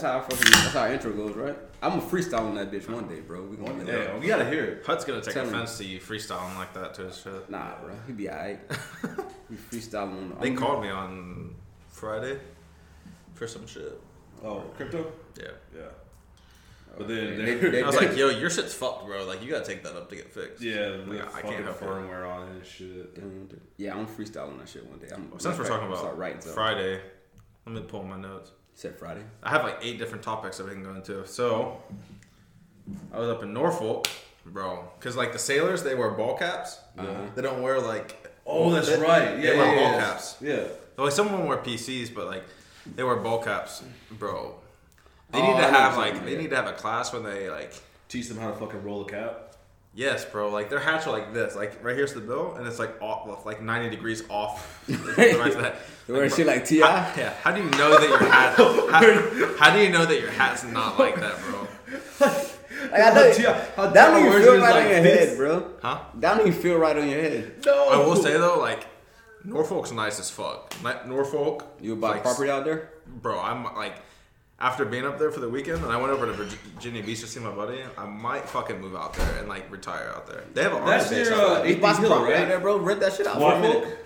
That's how our intro goes, right? I'm a freestyle on that bitch one day, bro. We gonna one day. We gotta hear it. Hut's gonna take offense to you freestyling like that to his shit. Nah, bro, he be alright. We freestyling. On the they called me on Friday for some shit. Oh, crypto? Yeah, yeah. But then I was like, "Yo, your shit's fucked, bro. Like, you gotta take that up to get fixed." Yeah, like, I can't have firmware on it and shit. Yeah, I'm freestyling that shit one day. Since we're talking about Friday, let me pull my notes. You said Friday? I have like 8 different topics that we can go into. So, I was up in Norfolk, bro. Because like the sailors, they wear ball caps. Uh-huh. They don't wear like... Oh, that's right. Yeah, they wear ball caps. Yeah. So, like some of them wear PCs, but like they wear ball caps, bro. They need to have like... They need to have a class when they like... Teach them how to fucking roll a cap? Yes, bro. Like their hats are like this. Like right here's the bill and it's like off, like 90 degrees off. They're wearing shit like T.I.? Yeah. How do you know that your hat... how do you know that your hat's not like that, bro? Like, I know T.I. That don't even feel right on your head, bro. Huh? That don't even feel right on your head. No. I will say though, like... Norfolk's nice as fuck. Norfolk... You buy property out there? Bro, I'm like... After being up there for the weekend, and I went over to Virginia Beach to see my buddy, I might fucking move out there and like retire out there. They have an army base out there. AP Hill, right there, bro. Rent that shit out for a minute.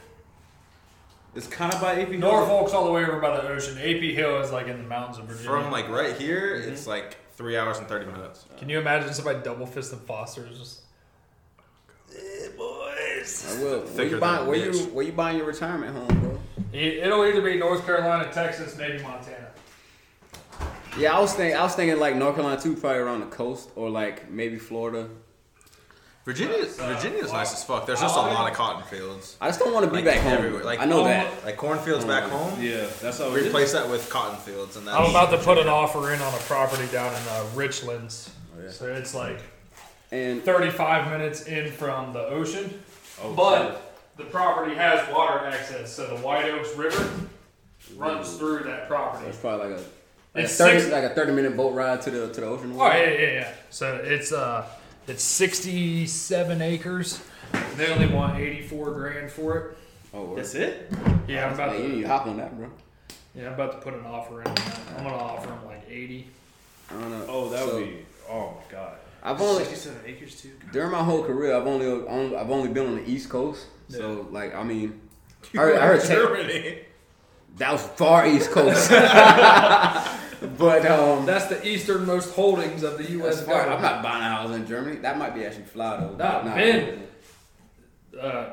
It's kind of by AP Hill. Norfolk's all the way over by the ocean. AP Hill is like in the mountains of Virginia. From like right here, it's like 3 hours and 30 minutes. Can you imagine somebody double fisted Foster's? Yeah, boys. I will. Where you buying your retirement home, bro? It'll either be North Carolina, Texas, maybe Montana. Yeah, I was thinking like North Carolina too, probably around the coast or like maybe Florida. Virginia's nice as fuck. There's just a lot of cotton fields. I just don't want to be like back home everywhere. Like I know that, like cornfields back home. Yeah, that's how we replace that with cotton fields. And I'm about to put an offer in on a property down in Richlands. Oh, yeah. So it's like 35 minutes in from the ocean, the property has water access. So the White Oaks River runs through that property. So it's probably like a... It's like a 30-minute boat ride to the ocean. Oh, yeah. So it's 67 acres. They only want $84,000 for it. Oh, word. That's it? Yeah, I'm about to... You hop on that, bro. Yeah, I'm about to put an offer in. I'm going to offer them like 80. I don't know. Oh, that would be... Oh, my God. I've only... 67 acres, too? God. During my whole career, I've only been on the East Coast. Yeah. So, like, I mean... I heard Germany. That was far East Coast. But that's the easternmost holdings of the U.S. government. I'm not buying a house in Germany. That might be actually fly though. Nah, Ben,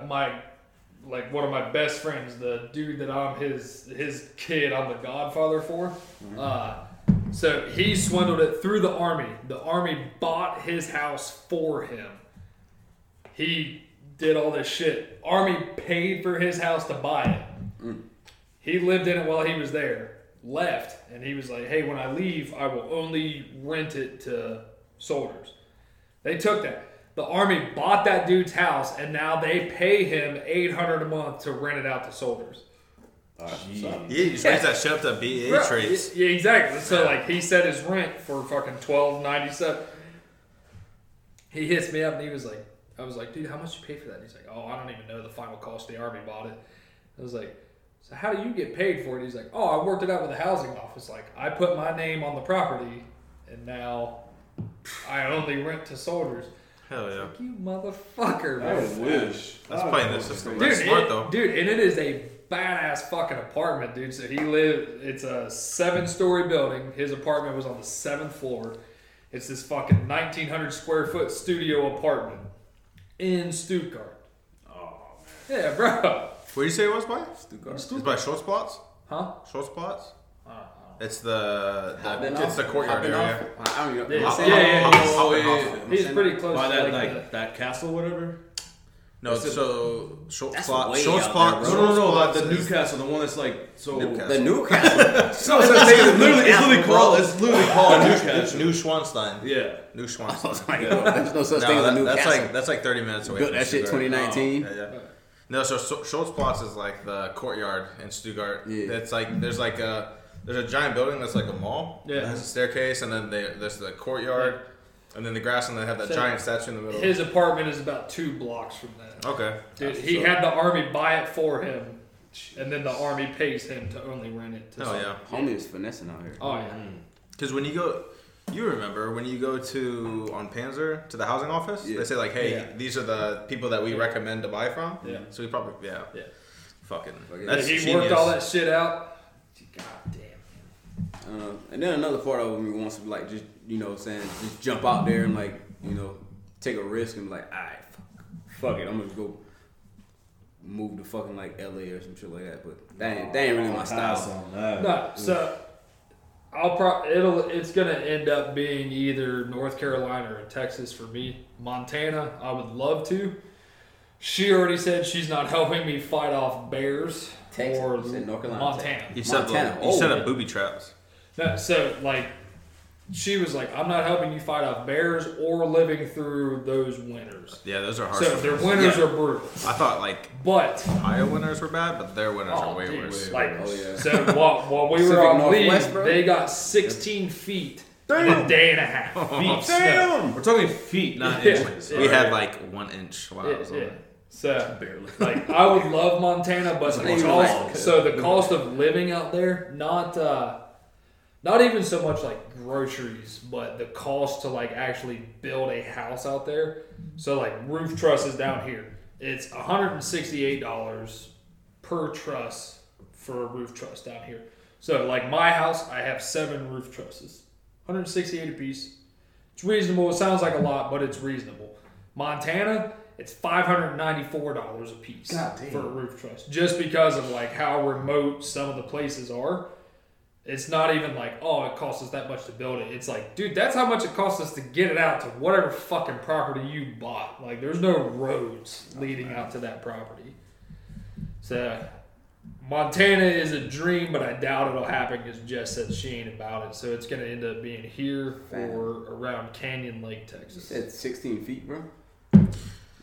one of my best friends, the dude that I'm his kid, I'm the godfather for. Mm-hmm. So he swindled it through the army. The army bought his house for him. He did all this shit. Army paid for his house to buy it. Mm. He lived in it while he was there. Left, and he was like, hey, when I leave, I will only rent it to soldiers. They took that. The army bought that dude's house, and now they pay him $800 a month to rent it out to soldiers. Yeah, you just raised that shit up to BA rates. Yeah, exactly. So, like, he set his rent for fucking $12.97. He hits me up, and he was like, I was like, dude, how much you pay for that? And he's like, oh, I don't even know the final cost. The army bought it. I was like, so how do you get paid for it? He's like, oh, I worked it out with the housing office. Like, I put my name on the property, and now I only rent to soldiers. Hell yeah. Like, you motherfucker, man. I wish. That's playing this system. That's smart, though. Dude, and it is a badass fucking apartment, dude. So he lived, it's a 7-story building. His apartment was on the 7th floor. It's this fucking 1,900 square foot studio apartment in Stuttgart. Oh, man. Yeah, bro. What did you say it was by? It's by Schultzplotz. Huh? Schultzplotz? It's the courtyard area. I don't know. Yeah. He's pretty close by that, like that castle, whatever. No, so Schultzplotz. No, the new castle, the one that's like so. The new castle. It's literally called Newcastle. Neuschwanstein. Yeah, Neuschwanstein. There's no such thing as a new castle. That's like 30 minutes away. That shit, 2019. No, so Schultzplotz is like the courtyard in Stuttgart. Yeah. It's like there's a giant building that's like a mall. Yeah. It has a staircase, and then there's the courtyard, and then the grass, and they have that giant statue in the middle. His apartment is about 2 blocks from that. Okay. Dude, he had the army buy it for him, and then the army pays him to only rent it. Oh yeah, homie is finessing out here. Oh yeah. Because when you go, you remember when you go to on Panzer to the housing office, yeah. they say like, "Hey, these are the people that we recommend to buy from." Yeah. So we probably fucking. That's he genius. Worked all that shit out. God damn. And then another part of me wants to be like, just you know, saying, just jump out there and like, you know, take a risk and be like, all right, fuck it, I'm gonna go move to fucking like LA or some shit like that. But that ain't really my style. No, so. It's gonna end up being either North Carolina or Texas for me. Montana, I would love to. She already said she's not helping me fight off bears. Texas, or North Carolina, Montana. You set up booby traps. No, so like, she was like, "I'm not helping you fight off bears or living through those winters." Yeah, those are hard. So their winters are brutal. I thought Ohio winters were bad, but their winters are way worse. So while we were on leave, they got 16 feet in a day and a half. We're talking feet, not inches. We had 1 inch. Wow. So barely. I would love Montana, but the cost of living out there, not even so much groceries, but the cost to actually build a house out there. So roof trusses down here, it's $168 per truss for a roof truss down here. So my house, I have 7 roof trusses, $168 a piece. It's reasonable. It sounds like a lot, but it's reasonable. Montana, it's $594 a piece for a roof truss, just because of how remote some of the places are. It's not even it costs us that much to build it. It's dude, that's how much it costs us to get it out to whatever fucking property you bought. There's no roads leading out to that property. So, Montana is a dream, but I doubt it'll happen because Jess said she ain't about it. So, it's going to end up being here or around Canyon Lake, Texas. You said 16 feet, bro?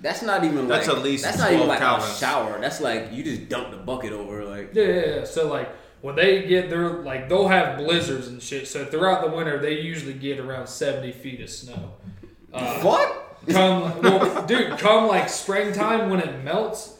That's not even that's at least 12 That's not even a shower. That's you just dump the bucket over. Yeah. So, when they get there, they'll have blizzards and shit. So throughout the winter, they usually get around 70 feet of snow. What? Come springtime when it melts,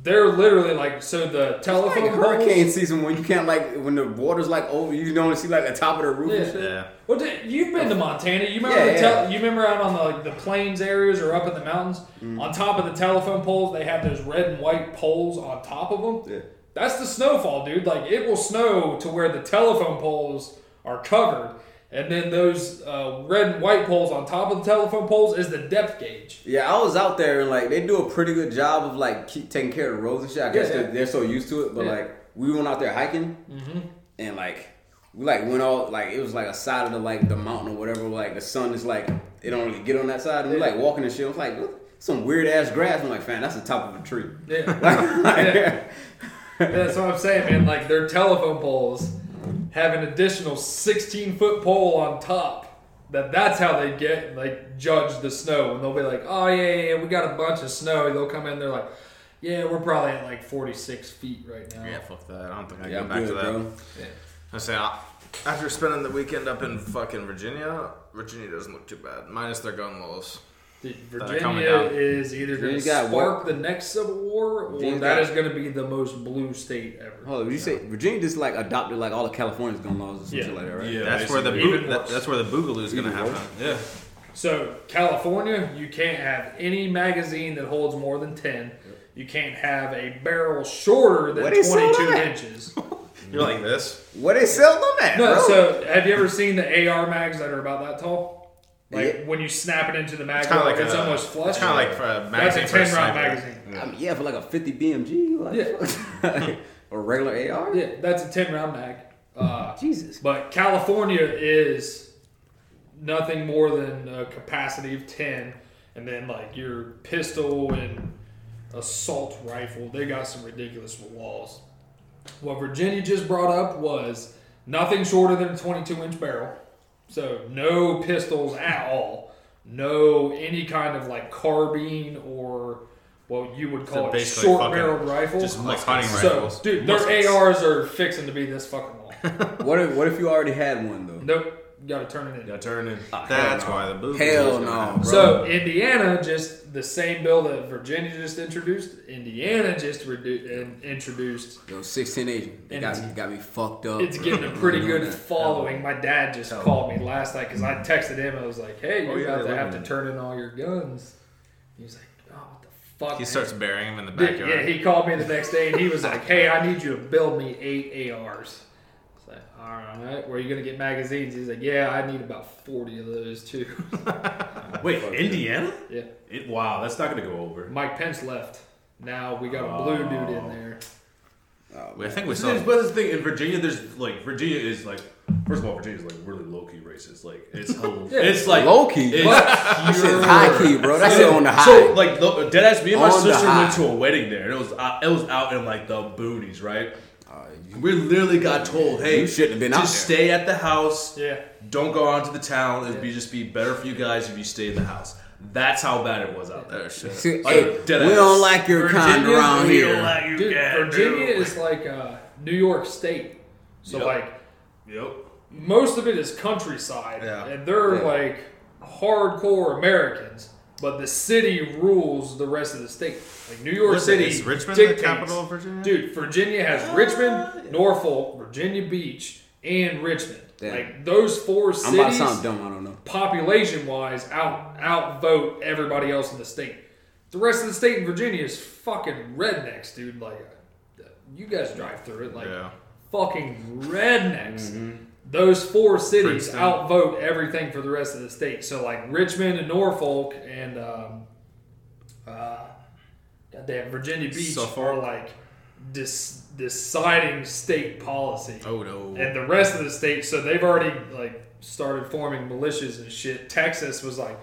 they're literally the telephone poles. Hurricane season when you can't when the water's over, you can only see the top of the roof and shit. Yeah. Well, you've been to Montana. You remember you remember out on the plains areas or up in the mountains, on top of the telephone poles, they have those red and white poles on top of them. Yeah. That's the snowfall, dude. It will snow to where the telephone poles are covered, and then those red and white poles on top of the telephone poles is the depth gauge. Yeah, I was out there, and, they do a pretty good job of, keep taking care of the roads and shit. I guess they're so used to it, but, we went out there hiking, and, we, went all, it was, a side of the, the mountain or whatever, the sun is, it don't really get on that side, and we, walking and shit. I was what? Some weird-ass grass. I'm fam, that's the top of a tree. Yeah. That's what I'm saying, man. Their telephone poles have an additional 16-foot pole on top. That's how they get, judge the snow. And they'll be like, oh, yeah, we got a bunch of snow. And they'll come in, they're like, yeah, we're probably at, 46 feet right now. Yeah, fuck that. I don't think I can go back to that. Bro. Yeah. I say, after spending the weekend up in fucking Virginia doesn't look too bad. Minus their gun laws. Virginia is either going to spark the next Civil War, or that is going to be the most blue state ever. Oh, you say Virginia just adopted all of California's gun laws or something like that, right? Yeah, that's where the boogaloo is going to happen. Yeah. So California, you can't have any magazine that holds more than 10. You can't have a barrel shorter than 22 inches. You're like this. What they sell them at? No. Bro. So have you ever seen the AR mags that are about that tall? When you snap it into the magazine, it's almost flush. It's kind of like a magazine. That's a 10-round magazine. Yeah. I mean, for a 50 BMG, or regular AR. Yeah, that's a 10-round mag. Jesus. But California is nothing more than a capacity of 10, and then your pistol and assault rifle. They got some ridiculous laws. What Virginia just brought up was nothing shorter than a 22-inch barrel. So, no pistols at all. No any kind of carbine or what you would call a short-barreled rifle. Just hunting rifles. So, dude, their ARs are fixing to be this fucking long. What if you already had one, though? Nope. Gotta turn it in. Gotta turn it in. Oh, that's why the booth. Hell no, bro. So Indiana just the same bill that Virginia just introduced. Indiana just introduced. Yo, 1680. They got me fucked up. It's getting a pretty good following. My dad just called me last night because I texted him. I was like, "Hey, you're about to have to turn in all your guns." He was like, "Oh, what the fuck?" He starts burying them in the backyard. Yeah, he called me the next day and he was like, "Hey, I need you to build me 8 ARs." Like, all right, where are you going to get magazines? He's like, yeah, I need about 40 of those, too. Wait, Indiana? Yeah. Wow, that's not going to go over. Mike Pence left. Now we got a blue dude in there. I think we saw it. But the thing, in Virginia, there's, like, Virginia is, like, first of all, Virginia's, like, really low-key racist. Like, it's yeah, it's like... Low-key? It's high-key, bro. That's it on the high. So, like, deadass, me and my sister went to a wedding there, and it was out in, like, the boonies, right? We literally got told, "Hey, you shouldn't have been out there. Just stay at the house. Yeah, don't go out to the town. It'd just be better for you guys if you stay in the house." That's how bad it was out there. See, hey, we don't like your kind around here. Like you Virginia is like New York State, so most of it is countryside, and they're like hardcore Americans. But the city rules the rest of the state. Like New York City is Richmond dictates. The capital of Virginia? Dude, Virginia has Richmond, Norfolk, Virginia Beach, and Richmond. Damn. Like those four cities, I'm about to sound dumb, I don't know. Population-wise, outvote everybody else in the state. The rest of the state in Virginia is fucking rednecks, dude. Like you guys drive through it, like fucking rednecks. Mm-hmm. Those four cities outvote everything for the rest of the state. So, like, Richmond and Norfolk and goddamn Virginia Beach are, like, deciding state policy. Oh, no. And the rest of the state, so they've already, like, started forming militias and shit. Texas was like,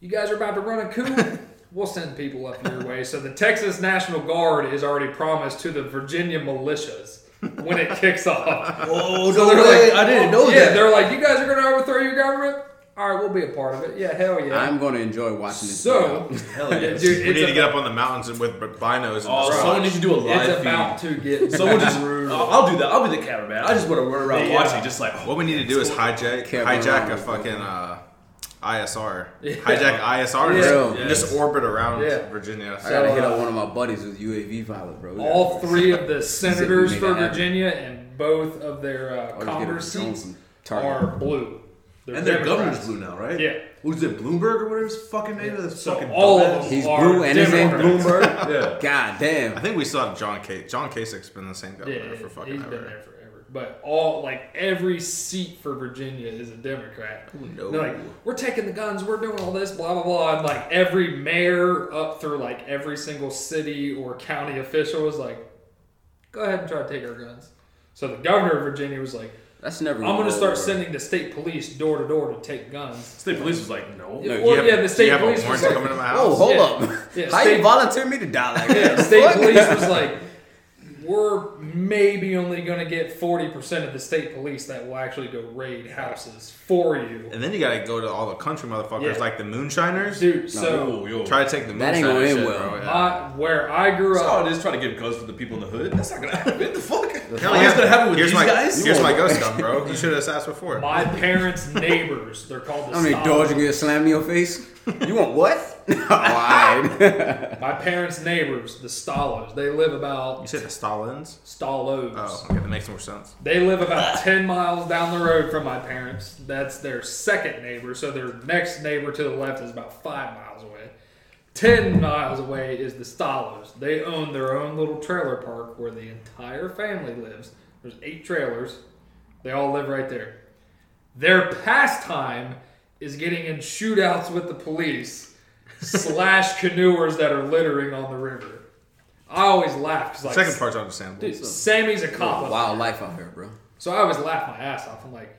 you guys are about to run a coup? We'll send people up your way. So the Texas National Guard is already promised to the Virginia militias. When it kicks off. Oh, so no way. Like, I didn't know that. Yeah, they're like, you guys are going to overthrow your government? All right, we'll be a part of it. Yeah, hell yeah. I'm going to enjoy watching this. So, hell yeah. Dude, we need to get up on the mountains with binos. Oh, someone needs to do a live feed. It's about to get someone just I'll do that. I'll be the cameraman. I just want to run around watching. Just like, what we need to do is hijack a fucking... ISR. Yeah. Hijack ISR and just orbit around Virginia. So, I gotta hit up one of my buddies with UAV pilot, bro. All three of the senators for Virginia and both of their Congress seats are blue. And their governor's blue now, right? Yeah. Who's it, Bloomberg or whatever his fucking name is? So fucking all of them. He's blue and his name Bloomberg? Yeah. God damn. I think we saw John Kasich. John Kasich's been the same governor for fucking ever. He's been there forever. But every seat for Virginia is a Democrat. Oh, no. They're like, we're taking the guns, we're doing all this, blah, blah, blah. And, like, every mayor up through, like, every single city or county official was like, go ahead and try to take our guns. So the governor of Virginia was like, I'm going to start sending the state police door to door to take guns. State police was like, no. The state police was like, oh, hold up. Yeah, how you volunteer me to die like that? State police was like, we're maybe only going to get 40% of the state police that will actually go raid houses for you. And then you got to go to all the country motherfuckers like the moonshiners. Dude, try to take the moonshiners. That ain't going to end well. Yeah. Where I grew up. That's all it is, trying to give guns to the people in the hood. That's not going to happen. What the fuck? That's going to happen with guys? Here's my ghost gun, bro. You should have asked before. My parents' neighbors. They're called the How many doors you going to slam in your face? You want what? My parents' neighbors, the Stalos, they live about... You said the Stalins? Stalos. Oh, okay, that makes more sense. They live about 10 miles down the road from my parents. That's their second neighbor, so their next neighbor to the left is about 5 miles away. 10 miles away is the Stalos. They own their own little trailer park where the entire family lives. There's 8 trailers. They all live right there. Their pastime is getting in shootouts with the police / canoers that are littering on the river. I always laugh. Cause like, second part's understandable. Dude, so, Sammy's a cop. Wild life out here, bro. So I always laugh my ass off. I'm like,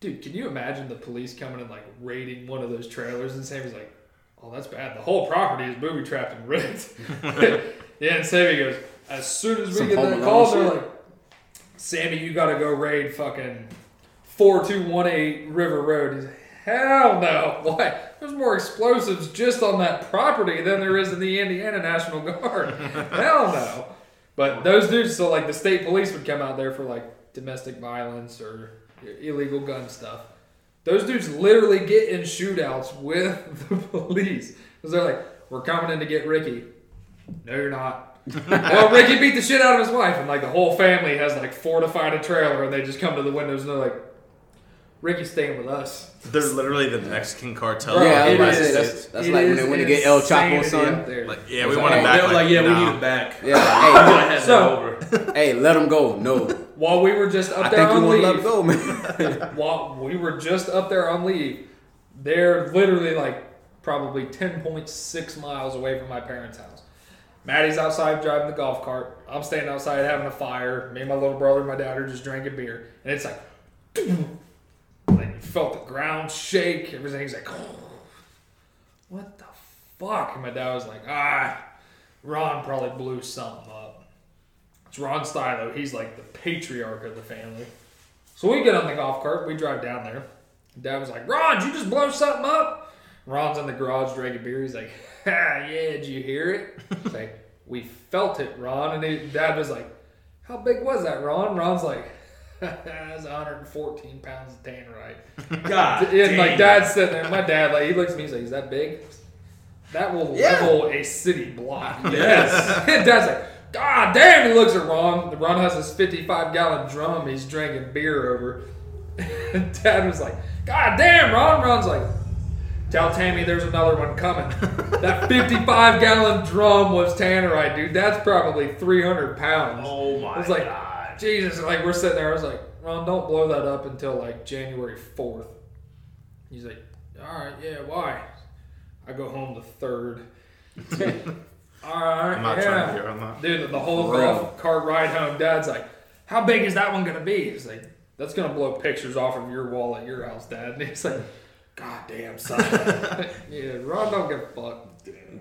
dude, can you imagine the police coming and like raiding one of those trailers? And Sammy's like, oh, that's bad. The whole property is booby-trapped and rigged. Yeah, and Sammy goes, as soon as we get that call, they're like, Sammy, you got to go raid fucking 4218 River Road. He's like, hell no. Why? There's more explosives just on that property than there is in the Indiana National Guard. Hell no. But those dudes, so like the state police would come out there for like domestic violence or illegal gun stuff. Those dudes literally get in shootouts with the police. Because they're like, we're coming in to get Ricky. No, you're not. Well, Ricky beat the shit out of his wife. And like the whole family has like fortified a trailer and they just come to the windows and they're like, Ricky's staying with us. They're literally the Mexican cartel. Yeah, that's like when they went to get El Chapo's son. Like, yeah, we want him back. They're like, yeah, we need him back. Yeah, hey, so, hey, let him go. No. While we were just up there on leave, while we were just up there on leave, they're literally like probably 10.6 miles away from my parents' house. Maddie's outside driving the golf cart. I'm standing outside having a fire. Me and my little brother and my dad are just drinking beer, and it's like. Felt the ground shake. Everything's like, oh, what the fuck? And my dad was like, Ron probably blew something up. It's Ron Stylo. He's like the patriarch of the family. So we get on the golf cart. We drive down there. Dad was like, Ron, did you just blow something up? Ron's in the garage drinking beer. He's like, yeah, did you hear it? It's like, we felt it, Ron. And Dad was like, how big was that, Ron? Ron's like, that's 114 pounds of tannerite. God, and like Dad's sitting there. My dad, like, he looks at me, he's like, "Is that big? That will level a city block." Yes. And Dad's like, "God damn!" He looks at Ron. Ron has this 55-gallon drum he's drinking beer over. And Dad was like, "God damn, Ron!" Ron's like, "Tell Tammy there's another one coming." That 55-gallon drum was tannerite, dude. That's probably 300 pounds. Oh my God. Jesus, like, we're sitting there. I was like, Ron, don't blow that up until, like, January 4th. He's like, all right, yeah, why? I go home the 3rd. All right, I'm not trying to hear on that. Dude, the whole golf cart ride home, Dad's like, how big is that one going to be? He's like, that's going to blow pictures off of your wall at your house, Dad. And he's like, God damn, son. Yeah, Ron don't give a fuck.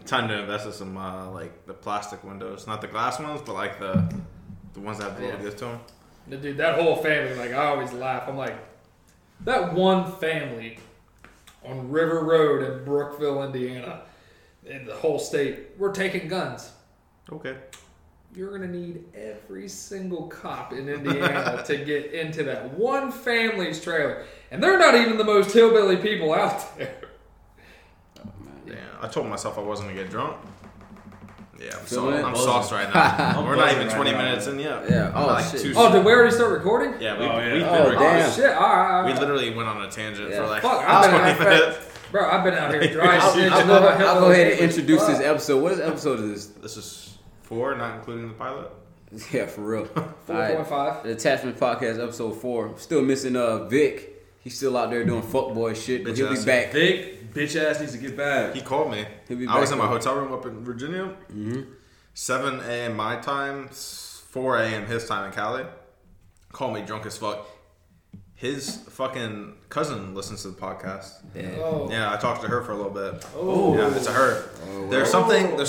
Time to invest in some, like, the plastic windows. Not the glass ones, but, like, the ones that have the logo to them. Dude, that whole family, like, I always laugh. I'm like, that one family on River Road in Brookville, Indiana, in the whole state, we're taking guns. Okay. You're going to need every single cop in Indiana to get into that one family's trailer. And they're not even the most hillbilly people out there. Oh, man. Yeah, I told myself I wasn't going to get drunk. Yeah, I'm sauced right now. We're not even 20 minutes in yet. Yeah. Oh, like shit. Oh, did we already start recording? Yeah, we've been recording. Oh, shit. All right. We literally went on a tangent for like 20 minutes. Bro, I've been out here dry. I'll go ahead and introduce this episode. What episode is this? This is 4, not including the pilot. Yeah, for real. 4.5. Right. The Attachment Podcast, episode 4. Still missing Vic. He's still out there doing fuckboy shit, but he'll be back. Vic, bitch ass needs to get back. He called me. I was in my hotel room up in Virginia. Mm-hmm. 7 a.m. my time, 4 a.m. his time in Cali. Called me drunk as fuck. His fucking cousin listens to the podcast. Oh. Yeah, I talked to her for a little bit. Oh, yeah, it's a her. Oh. There's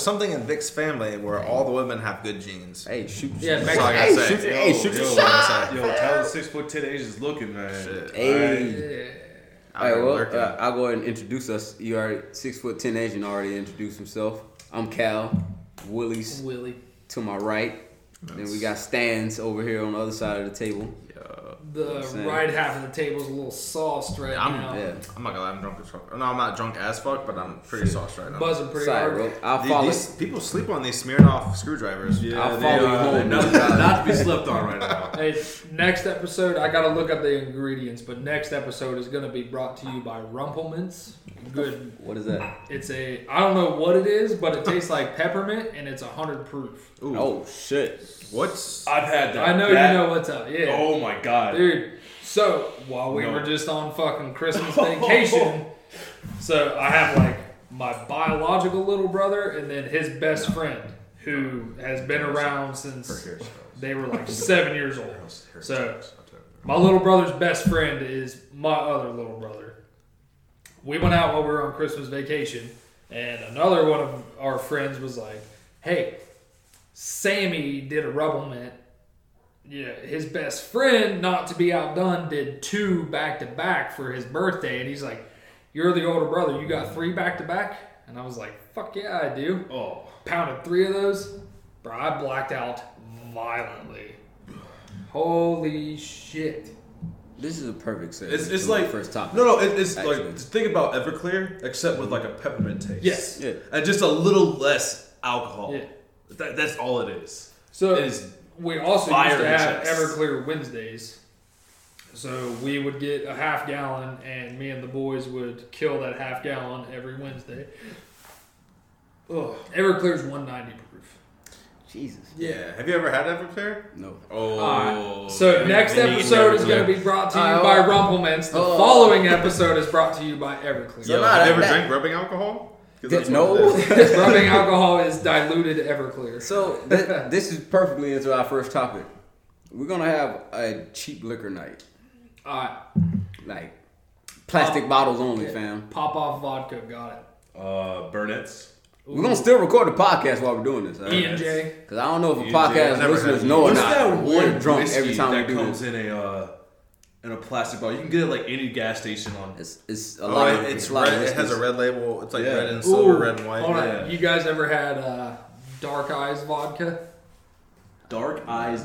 something in Vic's family where all the women have good genes. Hey, shoot! Yeah, that's all I gotta say. Shoot! Yo, tell the 6'10" Asians looking, man. Shit. Hey. All right, well, I'll go ahead and introduce us. You already 6'10" Asian already introduced himself. I'm Cal. Willie to my right. Nice. Then we got Stans over here on the other side of the table. The right half of the table is a little sauced now. Yeah. I'm not gonna lie, I'm drunk as fuck. No, I'm not drunk as fuck, but I'm pretty sauced right now. Buzzing pretty hard, bro. People sleep on these Smirnoff screwdrivers. Yeah, I'll follow you home. Not to be slept on right now. Hey, next episode, I gotta look up the ingredients, but next episode is gonna be brought to you by Rumplemintz. Good. What is that? It's I don't know what it is, but it tastes like peppermint and it's 100 proof. Ooh. Oh shit! I've had that. I know you know what's up. Yeah. Oh my god. Dude, so while we were just on fucking Christmas vacation, so I have like my biological little brother and then his best friend who has been around since they were like 7 years old. So my little brother's best friend is my other little brother. We went out while we were on Christmas vacation and another one of our friends was like, hey, Sammy did a Rumplemintz. Yeah, his best friend, not to be outdone, did 2 back-to-back for his birthday. And he's like, you're the older brother. You got 3 back-to-back? And I was like, fuck yeah, I do. Oh, pounded 3 of those. Bro, I blacked out violently. Holy shit. This is a perfect segue. It's like first topic. No, it's actually. Like think about Everclear, except with like a peppermint taste. Yes, yeah. And just a little less alcohol. Yeah. That's all it is. So it is we also used to have Everclear Wednesdays. So we would get a half gallon, and me and the boys would kill that half gallon every Wednesday. Ugh. Everclear's 190 proof. Jesus. Yeah. Have you ever had Everclear? No. Oh. So next episode is going to be brought to you by Rumplemintz. The following episode is brought to you by Everclear. So have you ever drank rubbing alcohol? No. Rubbing alcohol is diluted Everclear. So this is perfectly into our first topic. We're going to have a cheap liquor night. All right. Like plastic bottles only, fam. Pop off vodka. Got it. Burnett's. We're going to still record the podcast while we're doing this. E&J. Because I don't know if E&J, podcast listeners know or not. We're drunk every time we do this. That comes in a plastic bottle. You can get it like any gas station on. It's a lot of it's red. It has a red label. It's like red and silver, red and white. Hold on. You guys ever had Dark Eyes vodka? Dark Eyes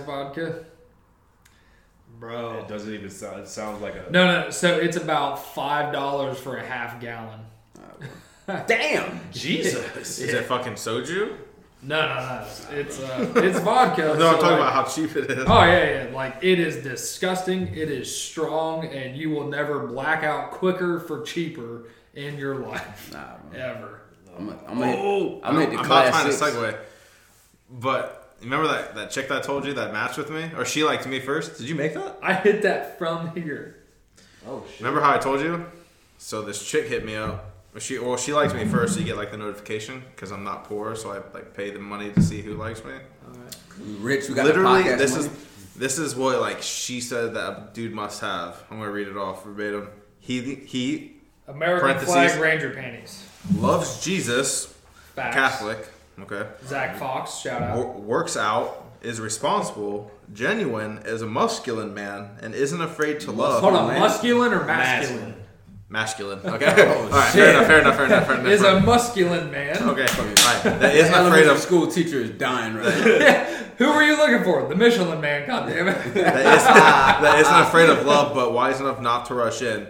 vodka. Bro. It doesn't even sound. It sounds like a... No. So it's about $5 for a half gallon. Damn, Jesus! Is that fucking soju? No. It's vodka. No, I'm talking about how cheap it is. Oh yeah. Like it is disgusting. It is strong, and you will never black out quicker for cheaper in your life. Nah, bro. Ever. I'm not trying to segue, but remember that chick that told you that matched with me, or she liked me first? Did you make that? I hit that from here. Oh shit! Remember how I told you? So this chick hit me up. She likes me first, so you get like the notification because I'm not poor, so I like pay the money to see who likes me. All right. Rich, we got literally. This is what like she said that a dude must have. I'm gonna read it off verbatim. He American flag ranger panties. Loves Jesus. Facts. Catholic. Okay. Zach Fox, shout out. Works out, is responsible, genuine, is a masculine man, and isn't afraid to love. Hold on, masculine or masculine? Masculine. Okay. Oh, all right. Shit. Fair enough. Is a masculine man. Okay. All right. That is not afraid of school teacher is dying right now. Yeah. Who were you looking for? The Michelin man. God damn it. That isn't afraid of love, but wise enough not to rush in.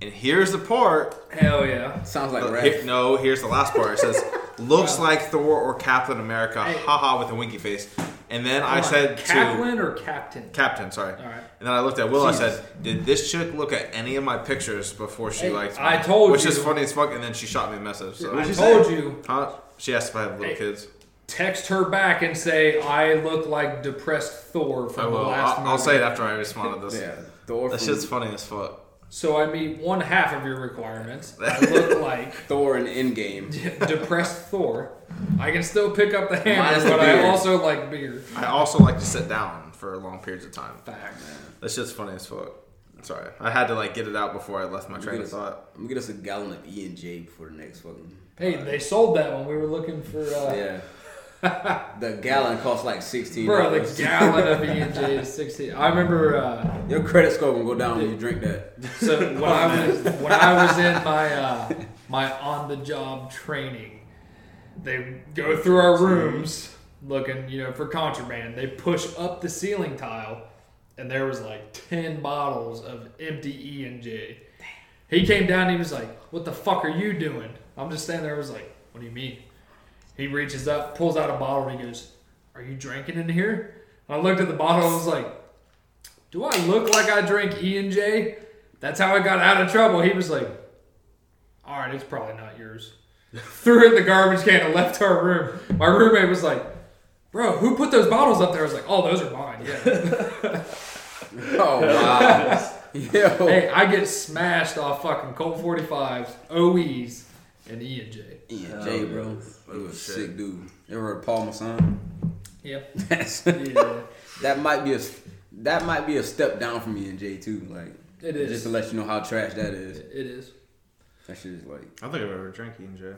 And here's the part. Hell yeah. Sounds like Raph. No, here's the last part. It says, looks like Thor or Captain America. Hey. Haha with a winky face. And then I said Kaplan or Captain? Captain, sorry. All right. And then I looked at Will. Jesus. I said, did this chick look at any of my pictures before she liked me? I told you. Which is funny as fuck. And then she shot me a message. So. I told you. Huh? She asked if I had little kids. Text her back and say, I look like depressed Thor from the last movie. I'll say it after I respond to this. Yeah, Thor. That shit's funny as fuck. So I meet one half of your requirements. I look like Thor in Endgame. Depressed Thor. I can still pick up the hammer, but I also like beer. I also like to sit down for long periods of time. Fact, man. That shit's funny as fuck. Sorry. I had to like get it out before I left my train of thought. I'm going to get us a gallon of E&J before the next fucking... Hey, they sold that when we were looking for... Yeah. The gallon costs like $16. Bro, the gallon of E&J is $16. I remember your credit score will go down when you drink that. So when I was in my on the job training, they go through our rooms looking, for contraband. They push up the ceiling tile, and there was like 10 bottles of empty E&J. He came down and he was like, "What the fuck are you doing?" I'm just standing there. I was like, "What do you mean?" He reaches up, pulls out a bottle, and he goes, "Are you drinking in here?" And I looked at the bottle and I was like, "Do I look like I drink E&J?" That's how I got out of trouble. He was like, "All right, it's probably not yours." Threw it in the garbage can and left our room. My roommate was like, "Bro, who put those bottles up there?" I was like, "Oh, those are mine." Yeah. Oh, wow. Yo. Hey, I get smashed off fucking Colt 45s, OEs, and E&J. E&J, bro. He was a sick dude. You ever heard of Paul Masson? Yep. Yeah. That might be a step down from E&J too. Like it is. Just to let you know how trash that is. It is. That shit is like. I don't think I've ever drank E&J.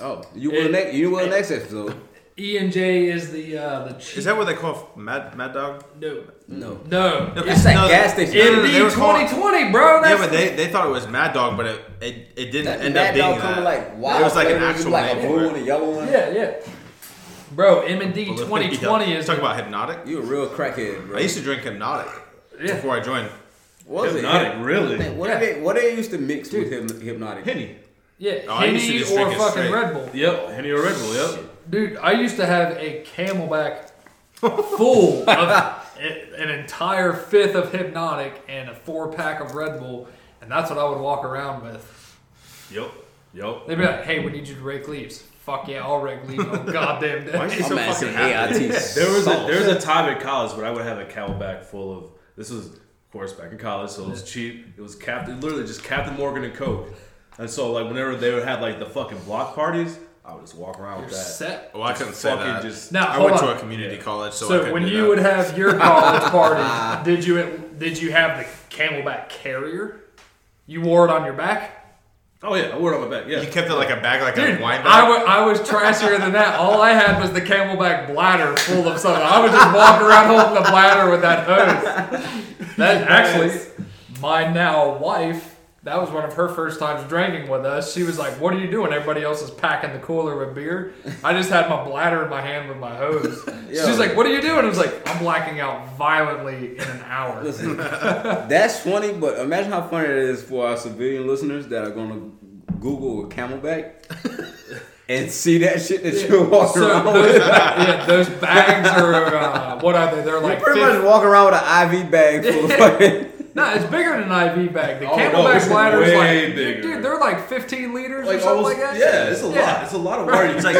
Oh, you will next episode. E&J is the cheap. Is that what they call Mad Dog? No. It's that gas station. MD 2020, bro. That's but they thought it was Mad Dog, but it didn't end up being that. Mad Dog like wild. It was like an actual like name. A blue and a yellow one. Yeah. Bro, MD 2020 is... Talking about Hypnotic? You a real crackhead, bro. I used to drink Hypnotic. before I joined. Was Hypnotic, it? Really? Man, what did they used to mix with Hypnotic? Henny. Yeah, oh, Henny or fucking Red Bull. Yep, Henny or Red Bull, yep. Dude, I used to have a Camelback full of an entire fifth of Hypnotic and a 4-pack of Red Bull, and that's what I would walk around with. Yep. They'd be like, hey, we need you to rake leaves. Fuck yeah, I'll rake leaves all goddamn day. Why is he so fucking happy? There was a time at college where I would have a Camelback full of, this was, of course, back in college, so it was cheap. It was literally just Captain Morgan and Coke. And so, like, whenever they would have, like, the fucking block parties, I would just walk around with that. Set. Well, I couldn't say that. I went to a community college, so I couldn't when you would have your college party, did you have the Camelback carrier? You wore it on your back? Oh, yeah, I wore it on my back, yeah. You kept it like a bag, like a wine bag? I was trashier than that. All I had was the Camelback bladder full of something. I would just walk around holding the bladder with that hose. That actually, my now wife, that was one of her first times drinking with us. She was like, what are you doing? Everybody else is packing the cooler with beer. I just had my bladder in my hand with my hose. She's like, what are you doing? I was like, I'm blacking out violently in an hour. Listen, that's funny, but imagine how funny it is for our civilian listeners that are going to Google a Camelback and see that shit that you're walking around with. Yeah, those bags are, what are they? They're like... You pretty much walk around with an IV bag full of fucking... No, it's bigger than an IV bag. The Camelback bladder is like, bigger. Dude, they're like 15 liters like or something almost, like that. Yeah, it's a lot. It's a lot of water. It's like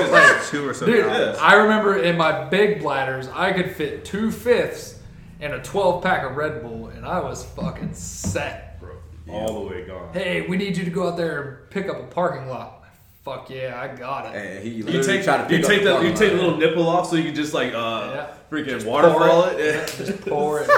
two or something. Dude, I remember in my big bladders, I could fit 2/5 and a 12-pack of Red Bull, and I was fucking set, bro. Yeah. All the way gone. Hey, we need you to go out there and pick up a parking lot. Fuck yeah, I got it. And he you take the little nipple off so you can just like freaking just waterfall it. Just pour it.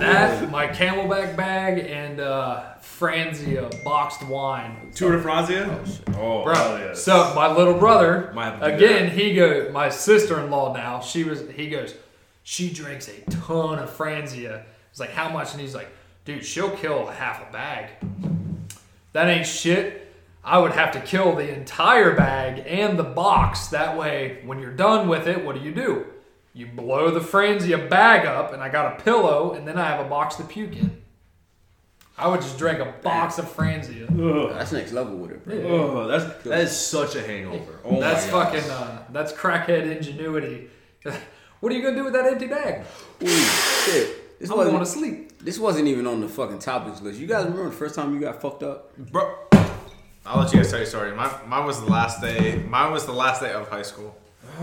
That, my Camelback bag, and Franzia boxed wine. Tour de Franzia? Oh, shit. Oh, bro. Yeah. So my little brother, my sister-in-law now, he goes, she drinks a ton of Franzia. It's like, how much? And he's like, dude, she'll kill half a bag. That ain't shit. I would have to kill the entire bag and the box. That way, when you're done with it, what do? You blow the Franzia bag up, and I got a pillow, and then I have a box to puke in. I would just drink a box of Franzia. Ugh. That's next level with it, bro. Yeah. Oh, that is such a hangover. Oh, that's fucking, that's crackhead ingenuity. What are you going to do with that empty bag? Ooh, shit. I'm going to sleep. This wasn't even on the fucking topics list. You guys remember the first time you got fucked up? Bro, I'll let you guys tell your story. Mine was the last day of high school.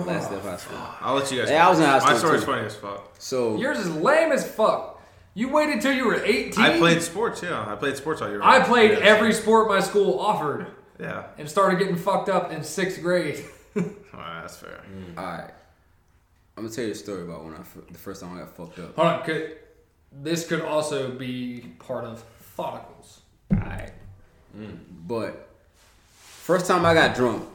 Last day of high school. I'll let you guys. Hey, I was in high school. My story's funny as fuck. So yours is lame as fuck. You waited till you were 18. I played sports. Yeah, I played sports all year. I played every sport my school offered. Yeah. And started getting fucked up in 6th grade. All right, that's fair. Mm. All right, I'm gonna tell you a story about when the first time I got fucked up. Hold on, this could also be part of Thoughticles. All right. Mm. But first time I got drunk.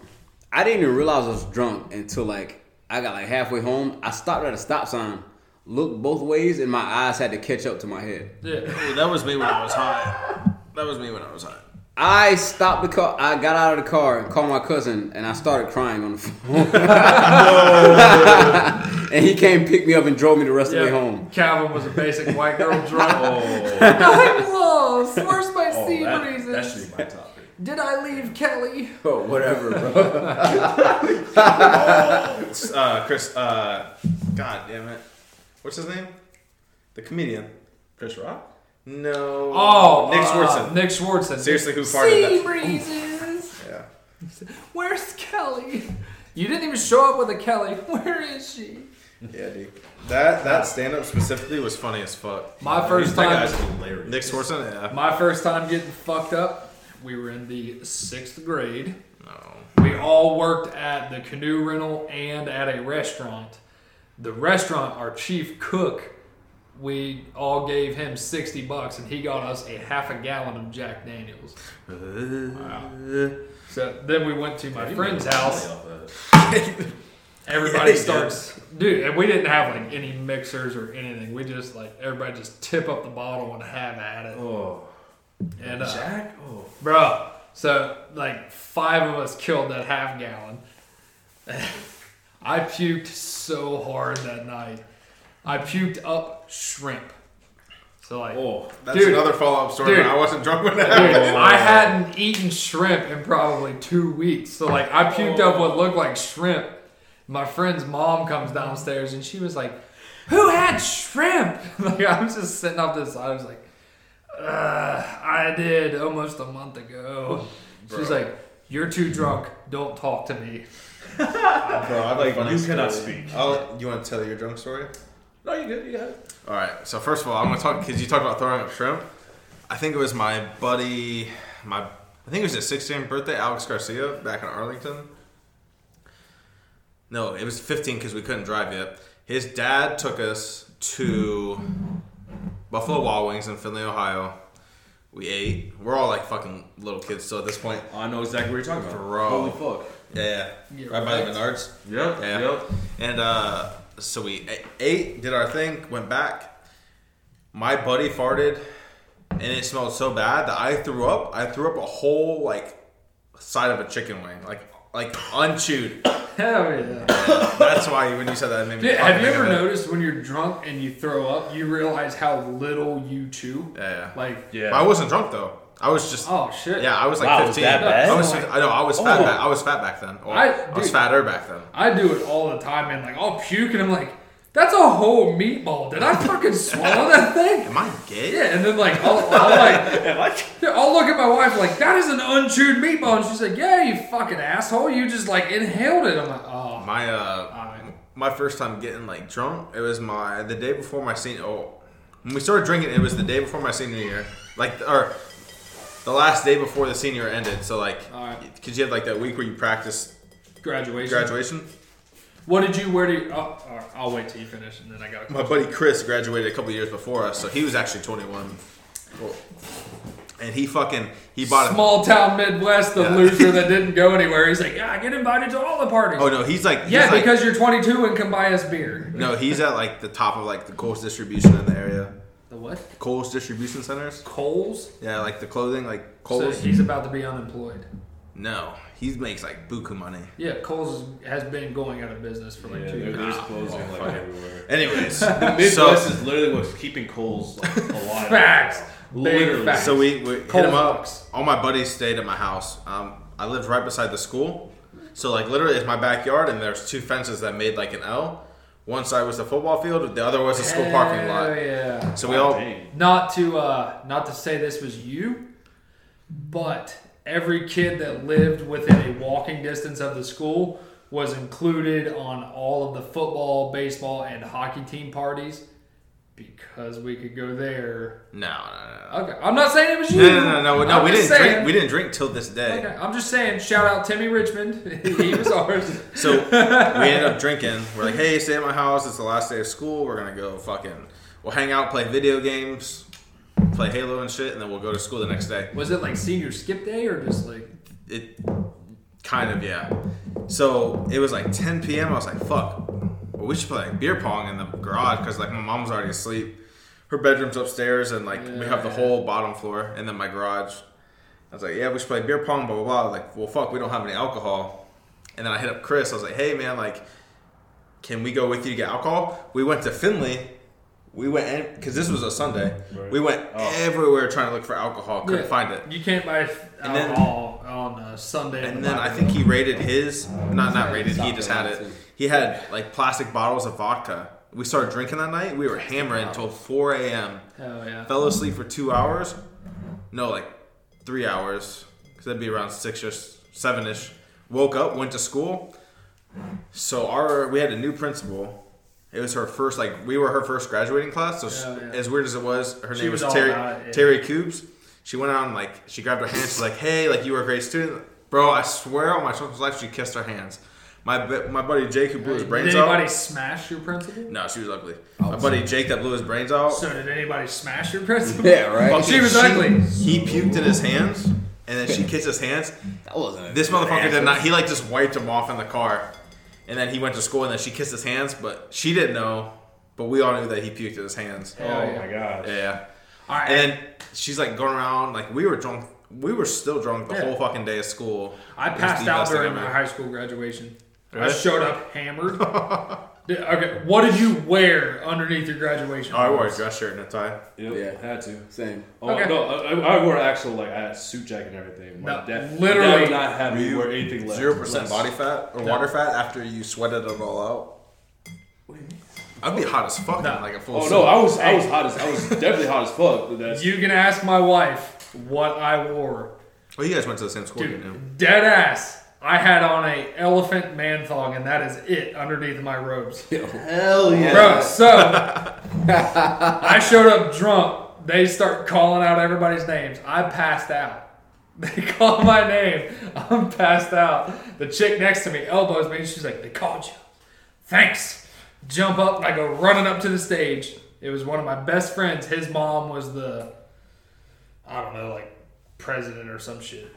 I didn't even realize I was drunk until like I got like halfway home. I stopped at a stop sign, looked both ways, and my eyes had to catch up to my head. Yeah, that was me when I was high. I stopped the car. I got out of the car and called my cousin, and I started crying on the phone. And he came, picked me up, and drove me the rest of the way home. Calvin was a basic white girl drunk. I'm lost. Where's my sea breezes? That should be my top. Did I leave Kelly? Oh, whatever, bro. Chris, God damn it. What's his name? The comedian. Chris Rock? No. Oh, Nick Swartzen. Seriously, who farted that? Sea breezes. Yeah. Where's Kelly? You didn't even show up with a Kelly. Where is she? Yeah, dude. That stand-up specifically was funny as fuck. That guy's hilarious. Nick Swartzen? Yeah. My first time getting fucked up. We were in the 6th grade. Oh. We all worked at the canoe rental and at a restaurant. The restaurant, our chief cook, we all gave him $60, and he got us a half a gallon of Jack Daniels. Wow. So then we went to my friend's house. Everybody starts... Dude, and we didn't have like any mixers or anything. We just like... Everybody just tip up the bottle and have at it. Oh. And Jack? Oh. Bro, so like 5 of us killed that half gallon. I puked so hard that night. I puked up shrimp. So like, oh, that's another follow-up story. Dude, I wasn't drunk when that happened. I hadn't eaten shrimp in probably 2 weeks. So like, I puked up what looked like shrimp. My friend's mom comes downstairs and she was like, "Who had shrimp?" Like, I was just sitting off to the side. I was like, "I did almost a month ago." She's like, "You're too drunk. Don't talk to me." Bro, I like you cannot speak. You want to tell your drunk story? No, you good. You got it. All right. So first of all, I'm gonna talk because you talked about throwing up shrimp. I think it was my buddy, I think it was his 16th birthday, Alex Garcia, back in Arlington. No, it was 15 because we couldn't drive yet. His dad took us to Buffalo Wild Wings in Findlay, Ohio. We ate. We're all like fucking little kids still at this point. I know exactly what you're talking about. Bro. Holy fuck. Yeah. Right by the Menards. Yep. And so we ate, did our thing, went back. My buddy farted, and it smelled so bad that I threw up. I threw up a whole like side of a chicken wing, like unchewed. Hell yeah. That's why when you said that, it made me. Have you ever noticed when you're drunk and you throw up, you realize how little you chew? Yeah. Like, yeah. I wasn't drunk though. I was just. Oh shit. Yeah, I was like 15. Was that bad? I was fat back then. I was fatter back then. I do it all the time, man. Like, I'll puke and I'm like, that's a whole meatball. Did I fucking swallow that thing? Am I gay? Yeah, and then like I'll look at my wife like, that is an unchewed meatball, and she's like, yeah, you fucking asshole, you just like inhaled it. I'm like, oh. My first time getting like drunk, it was the day before my senior. Oh, when we started drinking, it was the day before my senior year, the last day before the senior ended. So like, because you had like that week where you practice graduation. What did you wear I'll wait till you finish, and then I got. My buddy Chris graduated a couple years before us, so he was actually 21. Cool. And he bought small town Midwest, the loser that didn't go anywhere. He's like, yeah, I get invited to all the parties. Oh no, he's like, because you're 22 and can buy us beer. No, he's at like the top of like the Kohl's distribution in the area. The what? Kohl's distribution centers. Kohl's? Yeah, like the clothing, like Kohl's. So he's about to be unemployed. No, he makes like buku money. Yeah, Kohl's has been going out of business for like 2 years. There's closing like everywhere. Anyways, the Midwest is literally what's keeping Kohl's like alive. Facts. Literally. Facts. So we hit him up. All my buddies stayed at my house. I lived right beside the school, so like literally it's my backyard, and there's two fences that made like an L. One side was the football field, the other was the school parking lot. Yeah. So we not to say this was you, but. Every kid that lived within a walking distance of the school was included on all of the football, baseball, and hockey team parties because we could go there. No. Okay, I'm not saying it was you. No. We didn't drink till this day. Okay, I'm just saying. Shout out Timmy Richmond. He was ours. So we ended up drinking. We're like, hey, stay at my house. It's the last day of school. We're gonna go We'll hang out, play video games. Play Halo and shit, and then we'll go to school the next day. Was it like senior skip day or just like it? Kind of, yeah. So it was like 10 p.m. I was like, "Fuck, well, we should play like beer pong in the garage because like my mom was already asleep. Her bedroom's upstairs, and like we have the whole bottom floor, and then my garage." I was like, "Yeah, we should play beer pong." Blah blah blah. I was like, well, fuck, we don't have any alcohol. And then I hit up Chris. I was like, "Hey man, like, can we go with you to get alcohol?" We went to Findlay. We went, because this was a Sunday, right. We went everywhere trying to look for alcohol, couldn't find it. You can't buy alcohol on a Sunday. And then I think he raided his, he just had it. He had like plastic bottles of vodka. We started drinking that night, we were hammering until 4 a.m. Hell yeah. Fell asleep for 2 hours, 3 hours, because that'd be around 6 or 7-ish. Woke up, went to school. So we had a new principal. It was her first, we were her first graduating class. So as weird as it was, her name was Terry Coombs. She went out and she grabbed her hand. She's like, "Hey, you were a great student, bro." I swear on my children's life, she kissed her hands. My buddy Jake, who blew his brains out. Did anybody smash your principal? No, she was ugly. Oh, my buddy Jake that blew his brains out. So did anybody smash your principal? Yeah, right. Well, she was ugly. He puked in his hands, and then she kissed his hands. That wasn't. This motherfucker did not. He just wiped him off in the car. And then he went to school, and then she kissed his hands, but she didn't know. But we all knew that he puked at his hands. Oh my gosh! Yeah. All right. And then she's going around, we were drunk. We were still drunk the whole fucking day of school. I passed out during my high school graduation. Really? I showed up hammered. Okay, what did you wear underneath your graduation? I wore a dress shirt and a tie. Yep. Yeah, had to. Same. Oh, okay. No, I wore actual, like, I had a suit jacket and everything. My dad would not have me wear anything less. 0% body fat or water fat after you sweated it all out? What do you mean? I'd be hot as fuck. Like a full suit. No, I was hot as, I was definitely hot as fuck. That's... You can ask my wife what I wore. Well, you guys went to the same school. Dude, you know. Dead ass. I had on a elephant man thong, and that is it underneath my robes. Hell yeah. Bro, so, I showed up drunk. They start calling out everybody's names. I passed out. They call my name. I'm passed out. The chick next to me elbows me. She's like, they called you. Thanks. Jump up. I go running up to the stage. It was one of my best friends. His mom was the, I don't know, like, president or some shit.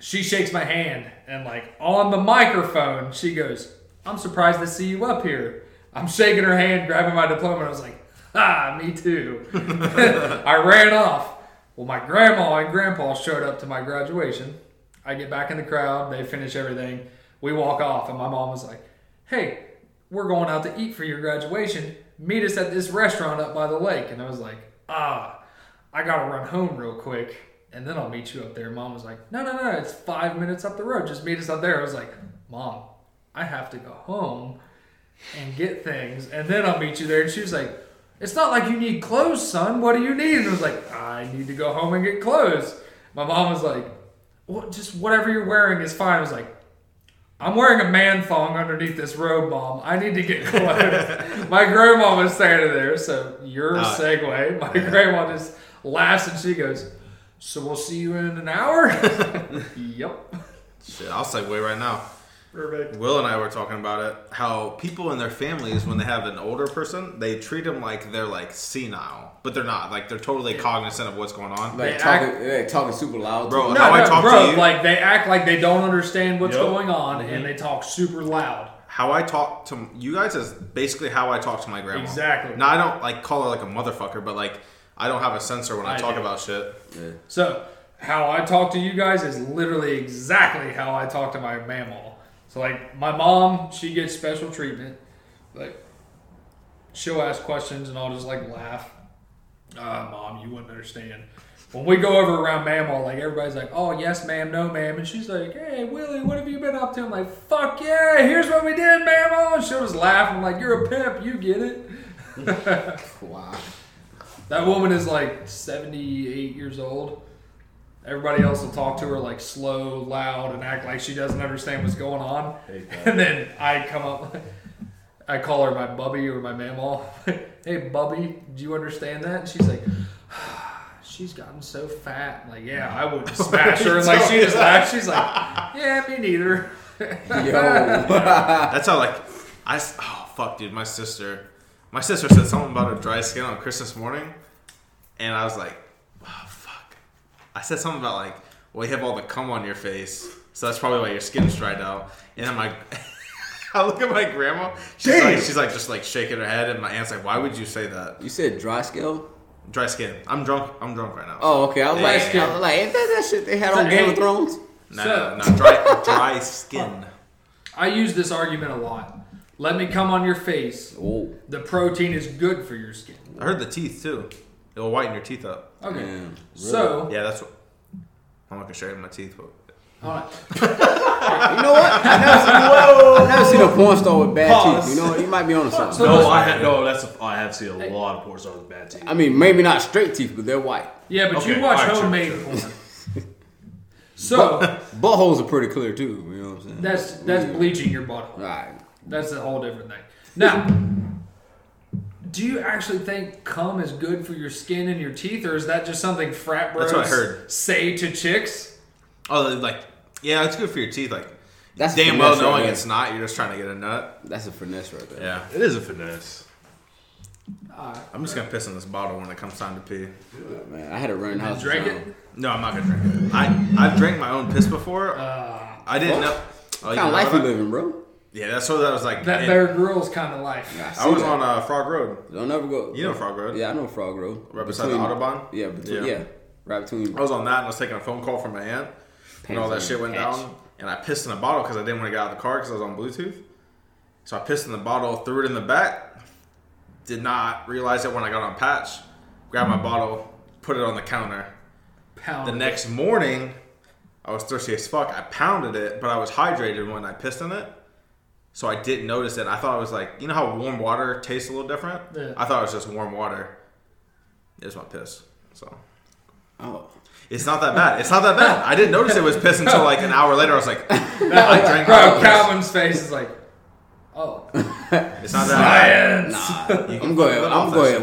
She shakes my hand, and like on the microphone, she goes, I'm surprised to see you up here. I'm shaking her hand, grabbing my diploma, and I was like, ah, me too. I ran off. Well, my grandma and grandpa showed up to my graduation. I get back in the crowd. They finish everything. We walk off, and my mom was like, hey, we're going out to eat for your graduation. Meet us at this restaurant up by the lake. And I was like, ah, I got to run home real quick. And then I'll meet you up there. Mom was like, no, it's 5 minutes up the road. Just meet us up there. I was like, Mom, I have to go home and get things. And then I'll meet you there. And she was like, it's not like you need clothes, son. What do you need? And I was like, I need to go home and get clothes. My mom was like, well, just whatever you're wearing is fine. I was like, I'm wearing a man thong underneath this robe, Mom. I need to get clothes. My grandma was standing there. So your segue. My grandma just laughs and she goes, so we'll see you in an hour? Yep. Shit, I'll segue right now. Perfect. Will and I were talking about it, how people in their families, when they have an older person, they treat them like they're like senile, but they're not. Like they're totally cognizant of what's going on. Like talking super loud. Bro, no, I talk to you. Like they act like they don't understand what's going on, and they talk super loud. How I talk to you guys is basically how I talk to my grandma. Exactly. Now, I don't like call her like a motherfucker, but like, I don't have a sensor when I talk about shit. Yeah. So, how I talk to you guys is literally exactly how I talk to my mammal. So, like, my mom, she gets special treatment. Like, she'll ask questions and I'll just, like, laugh. Mom, you wouldn't understand. When we go over around mammal, like, everybody's like, oh, yes, ma'am, no, ma'am. And she's like, hey, Willie, what have you been up to? I'm like, fuck yeah, here's what we did, mammal. And she'll just laugh. I'm like, you're a pimp, you get it. Wow. That woman is like 78 years old. Everybody else will talk to her like slow, loud, and act like she doesn't understand what's going on. And then I come up, I call her my bubby or my mammal. Hey, bubby, do you understand that? And she's like, she's gotten so fat. I'm like, yeah, I would smash her. And like, she just laughs. She's like, yeah, me neither. Yo. That's how, like, oh, fuck, dude, my sister. My sister said something about her dry skin on Christmas morning, and I was like, oh, fuck. I said something about, like, well, you have all the cum on your face, so that's probably why your skin's dried out. And then I look at my grandma. She's like, just, like, shaking her head, and my aunt's like, why would you say that? You said dry skin? Dry skin. I'm drunk right now. Oh, okay. I was like, ain't that shit they had on Game of Thrones? No, dry skin. I use this argument a lot. Let me come on your face. Ooh. The protein is good for your skin. I heard the teeth, too. It'll whiten your teeth up. Okay. Yeah, really? So. Yeah, that's what. I'm not going to show you my teeth. All right. You know what? I've never seen a porn star with bad teeth. You know what? You might be on to something. I have seen a lot of porn stars with bad teeth. I mean, maybe not straight teeth, but they're white. Yeah, but okay, you watch homemade porn. So. Buttholes are pretty clear, too. You know what I'm saying? That's bleaching your butthole. All right. That's a whole different thing. Now, do you actually think cum is good for your skin and your teeth, or is that just something frat bros say to chicks? Oh, like, yeah, it's good for your teeth. Like, that's damn well knowing it's not. You're just trying to get a nut. That's a finesse right there. Yeah, it is a finesse. Right, I'm just going to piss in this bottle when it comes time to pee. Oh, man, I had a running house. Drink it? No, I'm not going to drink it. I've drank my own piss before. I didn't know. What kind of life you living, bro? Yeah, that's what I was like. That Bear Grylls kind of life. Yeah, I was on Frog Road. Don't ever go. You know Frog Road? Yeah, I know Frog Road. Right beside the Autobahn? Yeah, right between. I was on that and I was taking a phone call from my aunt. And all that shit went down. And I pissed in a bottle because I didn't want to get out of the car because I was on Bluetooth. So I pissed in the bottle, threw it in the back. Did not realize it when I got on patch. Grabbed my bottle, put it on the counter. Pounded. The next morning, I was thirsty as fuck. I pounded it, but I was hydrated when I pissed in it. So I didn't notice it. I thought it was like, you know how warm water tastes a little different? Yeah. I thought it was just warm water. It was my piss. So. Oh. It's not that bad. It's not that bad. I didn't notice it was piss until like an hour later. I was like, I drank bro, Calvin's face is like, oh. It's not that bad. Nah. I'm going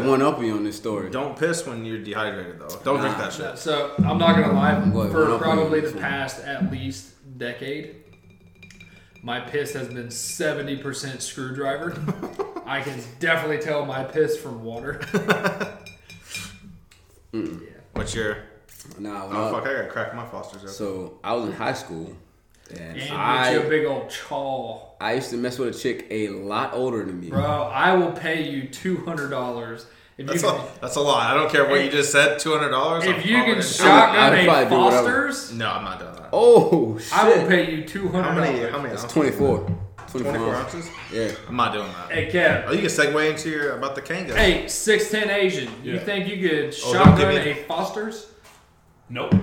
one up you on this story. Don't piss when you're dehydrated though. Don't drink that shit. So I'm not going to lie. For probably the past at least decade, my piss has been 70% screwdriver. I can definitely tell my piss from water. Yeah. What's your... I gotta crack my Foster's up. So, I was in high school. And I... a big old chaw. I used to mess with a chick a lot older than me. Bro, I will pay you $200. That's a lot. I don't care what you just said. $200? If you can shotgun a Foster's... No, I'm not doing that. Oh, shit. I will pay you $200. How many ounces? That's 24. 24 ounces? Yeah. I'm not doing that. Hey, Kev. Oh, you can segue into your... About the Kangas. Hey, 6'10 Asian. Yeah. You think you could shotgun a Foster's? Nope.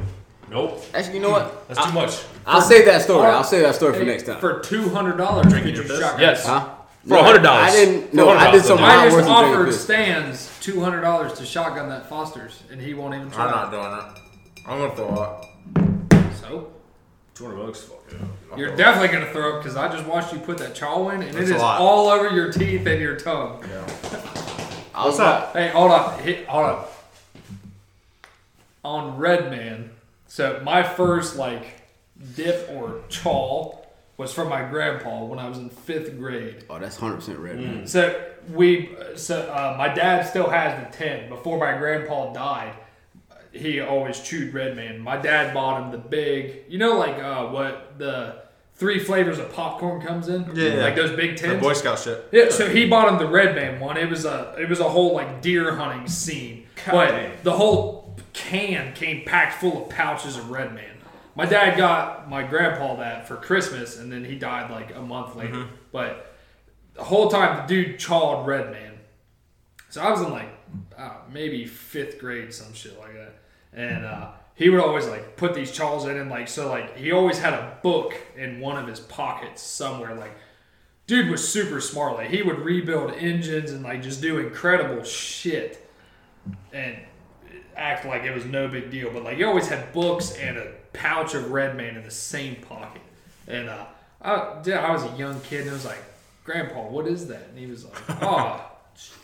Actually, you know what? That's too much. I'll save that story. I'll save that story for next time. For $200, drinking your piss? Yes. Huh? For $100. I didn't. No, I did something. I just offered Stans $200 to shotgun that Foster's, and he won't even try. I'm not doing it. I'm gonna throw up. So? $200. Yeah, you're definitely gonna throw up because I just watched you put that chow in, and it is all over your teeth and your tongue. Yeah. What's up? Hey, hold up. Hold up. On Red Man, so my first dip or chaw was from my grandpa when I was in 5th grade. Oh, that's 100% Red Man. So my dad still has the tin. Before my grandpa died, he always chewed Red Man. My dad bought him the big, what the 3 flavors of popcorn comes in. Yeah. Like those big tins. The Boy Scout shit. Yeah. So he bought him the Red Man one. It was a whole deer hunting scene, but the whole can came packed full of pouches of Red Man. My dad got my grandpa that for Christmas, and then he died a month later. Mm-hmm. But the whole time, the dude chawed Red Man. So I was in maybe 5th grade, some shit like that. And he would always put these chaws in, and he always had a book in one of his pockets somewhere. Dude was super smart. He would rebuild engines and just do incredible shit. And act like it was no big deal, but you always had books and a pouch of Red Man in the same pocket. And I was a young kid, and I was like, "Grandpa, what is that?" And he was like, "Oh,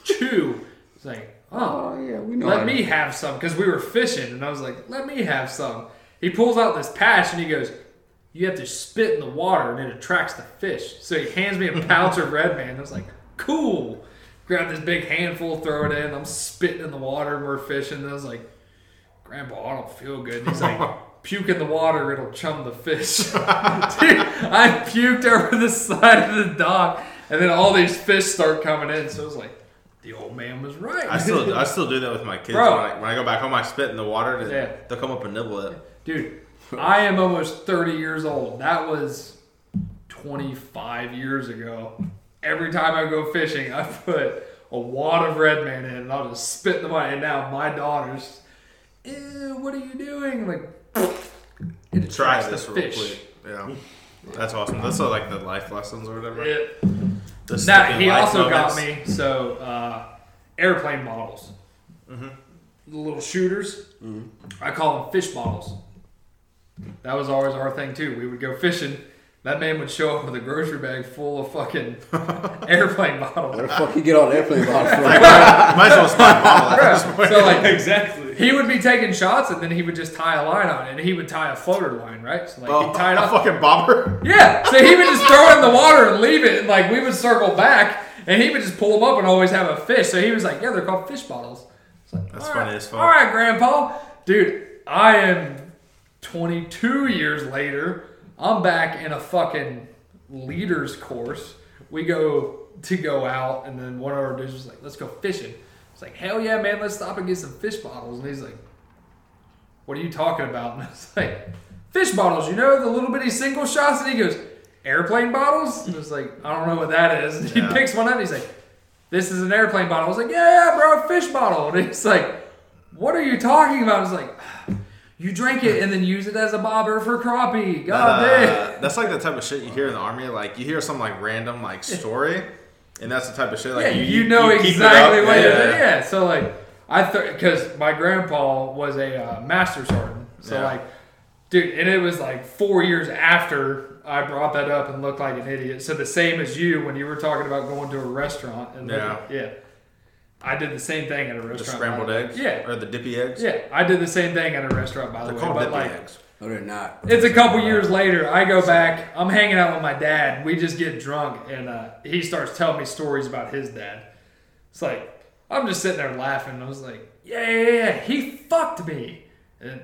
chew." It's like, "Oh, yeah, we know." Let me have some, because we were fishing, and I was like, "Let me have some." He pulls out this patch, and he goes, "You have to spit in the water, and it attracts the fish." So he hands me a pouch of Red Man. I was like, "Cool." Grab this big handful, throw it in. I'm spitting in the water, and we're fishing. And I was like, "Grandpa, I don't feel good." And he's like, "Puke in the water, it'll chum the fish." Dude, I puked over the side of the dock, and then all these fish start coming in. So I was like, the old man was right. I still do that with my kids. Bro, when I go back home, I spit in the water. They'll come up and nibble it. Dude, I am almost 30 years old. That was 25 years ago. Every time I go fishing, I put a wad of Red Man in, and I'll just spit in the water. And now my daughter's, "Ew, what are you doing?" It tries this fish. Real quick. Yeah, that's awesome. That's the life lessons or whatever. Yeah. He also got me airplane models, mm-hmm. The little shooters. Mm-hmm. I call them fish models. That was always our thing too. We would go fishing. That man would show up with a grocery bag full of fucking airplane bottles. Where the fuck you get all the airplane bottles from? Might as well stop bottles. So exactly. He would be taking shots, and then he would just tie a line on it, and he would tie a floater line, right? So he'd tie it up. A fucking bobber? Yeah. So he would just throw it in the water and leave it, and we would circle back, and he would just pull them up and always have a fish. So he was like, "Yeah, they're called fish bottles." That's funny as fuck. All right, Grandpa. Dude, I am 22 years later. I'm back in a fucking leader's course. We go out, and then one of our dudes was like, "Let's go fishing." It's like, "Hell yeah, man, let's stop and get some fish bottles." And he's like, "What are you talking about?" And I was like, "Fish bottles, the little bitty single shots?" And he goes, airplane bottles? I was like, I don't know what that is. And he picks one up and he's like, this is an airplane bottle. I was like, yeah, bro, a fish bottle. And he's like, what are you talking about? I was like, you drink it and then use it as a bobber for crappie. God damn. That's like the type of shit you hear in the Army. Like, you hear some like random like story, and that's the type of shit. Like, yeah, you know you exactly what it is. Yeah, so like, because my grandpa was a master sergeant. So like, dude, and it was like 4 years after I brought that up and looked like an idiot. So the same as you when you were talking about going to a restaurant. And I did the same thing at a restaurant. The scrambled eggs? Yeah. Or the dippy eggs? Yeah. I did the same thing at a restaurant, by the way. They're called dippy eggs. No, they're not. It's a couple years later. I go back. I'm hanging out with my dad. We just get drunk, and he starts telling me stories about his dad. It's like, I'm just sitting there laughing. I was like, yeah. He fucked me. And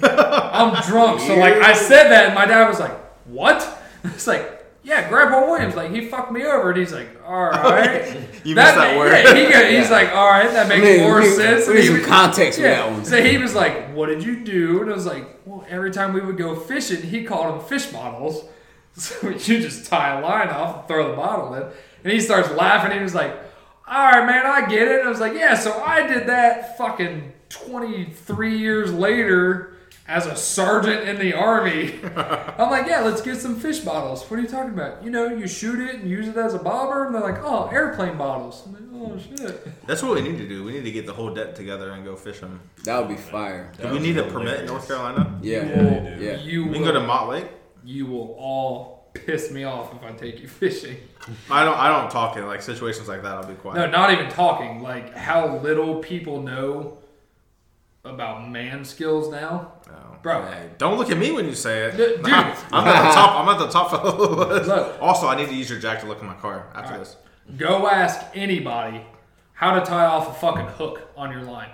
I'm drunk. So, like, I said that, and my dad was like, what? It's like, yeah, Grandpa Williams, like, he fucked me over. And he's like, all right. You missed that word. Yeah, he's like, all right, that makes more sense. We need some context for that one. So he was like, what did you do? And I was like, well, every time we would go fishing, he called them fish bottles. So you just tie a line off and throw the bottle in. And he starts laughing. He was like, all right, man, I get it. And I was like, yeah, so I did that fucking 23 years later. As a sergeant in the Army, I'm like, yeah, let's get some fish bottles. What are you talking about? You know, you shoot it and use it as a bobber. And they're like, oh, airplane bottles. I'm like, oh, shit. That's what we need to do. We need to get the whole deck together and go fishing. That would be fire. Do we need a permit in North Carolina? Yeah. We can go to Mott Lake. You will all piss me off if I take you fishing. I don't talk in like situations like that. I'll be quiet. No, not even talking. Like how little people know about man skills now. Oh, bro, hey, don't look at me when you say it. Dude, I'm at the top. I'm at the top of the list. Look, also, I need to use your jack to look in my car after this. Go ask anybody how to tie off a fucking hook on your line,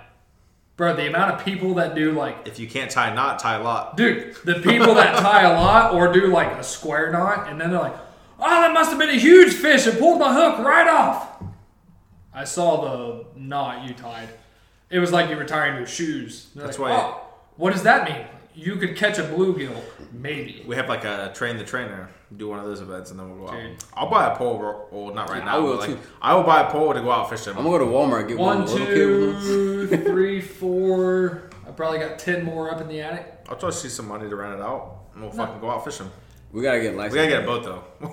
bro. The amount of people that do like if you can't tie a knot, tie a lot, dude. The people that tie a lot or do like a square knot and then they're like, oh, that must have been a huge fish and pulled my hook right off. I saw the knot you tied. It was like you were tying your shoes. That's like, why. Oh, what does that mean? You could catch a bluegill, maybe. We have like a train the trainer. Do one of those events, and then we'll go out. I'll buy a pole. Well, not right now. I will too. I will buy a pole to go out fishing. I'm gonna go to Walmart and get one. 1, 2, 3, 4. I probably got 10 more up in the attic. I'll try to see some money to rent it out, and we'll fucking go out fishing. We gotta get licensed. We gotta get a boat though.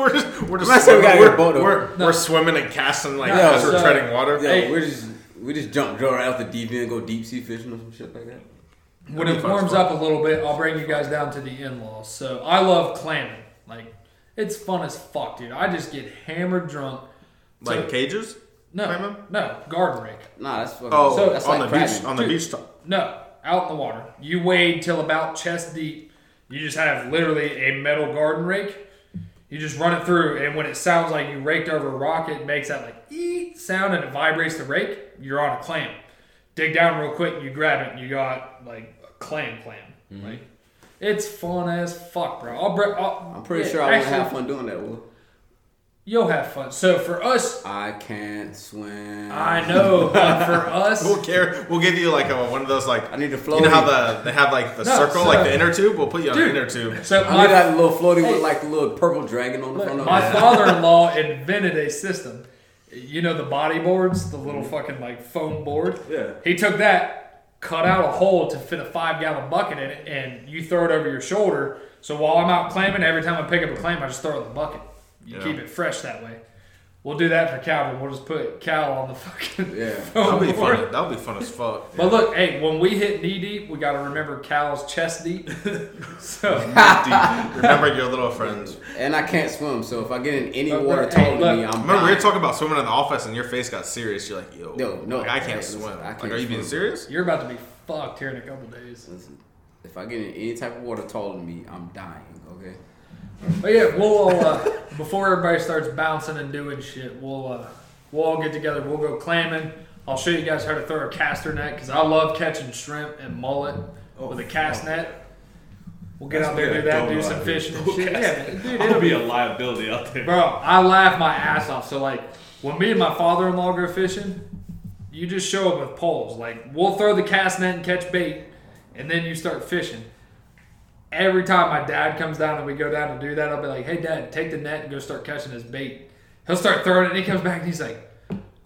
we're just swimming. We're swimming and casting like as we're treading water. Yeah, hey, we just jump right off the deep end and go deep sea fishing or some shit like that. When it warms up a little bit, I'll bring you guys down to the in-laws. So I love clamming. Like, it's fun as fuck, dude. I just get hammered drunk. Like cages? No. Clamming? No. Garden rake. Nah, that's fucking... Oh, so that's on like the crabbing. Beach. On the beach top. No. Out in the water. You wade till about chest deep. You just have literally a metal garden rake. You just run it through, and when it sounds like you raked over a rock, it makes that like ee sound, and it vibrates the rake. You're on a clam. Dig down real quick, you grab it, and you got like a clam. Mm-hmm. Like, it's fun as fuck, bro. I'm pretty sure I won't have fun doing that, Will. You'll have fun. So for us, I can't swim. I know, but for us, we'll give you like one of those like I need to float. You know how they have like the circle, like the inner tube. We'll put you on the inner tube. So I need that little floaty with like the little purple dragon on the front of it. My father-in-law invented a system. You know the body boards, the little fucking like foam board. Yeah. He took that, cut out a hole to fit a 5-gallon bucket in it, and you throw it over your shoulder. So while I'm out clamming, every time I pick up a clam, I just throw it in the bucket. You keep it fresh that way. We'll do that for Calvin. We'll just put Cal on the fucking that'll be fun. That'll be fun as fuck. Yeah. But look, hey, when we hit knee deep, we got to remember Cal's chest deep. So knee deep. Remember your little friends. And I can't swim, so if I get in any water taller than me, I'm Remember we were talking about swimming in the office, and your face got serious. You're like, yo, no, like, I can't swim. I can't. Like, are you being serious? You're about to be fucked here in a couple days. Listen, if I get in any type of water taller than me, I'm dying. Okay. But yeah, we'll before everybody starts bouncing and doing shit, we'll all get together. We'll go clamming. I'll show you guys how to throw a caster net because I love catching shrimp and mullet with a cast net. We'll get out there, do that, do some fishing and shit. Yeah, dude, it'll be a liability out there, bro. I laugh my ass off. So like, when me and my father-in-law go fishing, you just show up with poles. Like, we'll throw the cast net and catch bait, and then you start fishing. every time my dad comes down and we go down to do that, I'll be like, hey, Dad, take the net and go start catching this bait. He'll start throwing it, and he comes back, and he's like,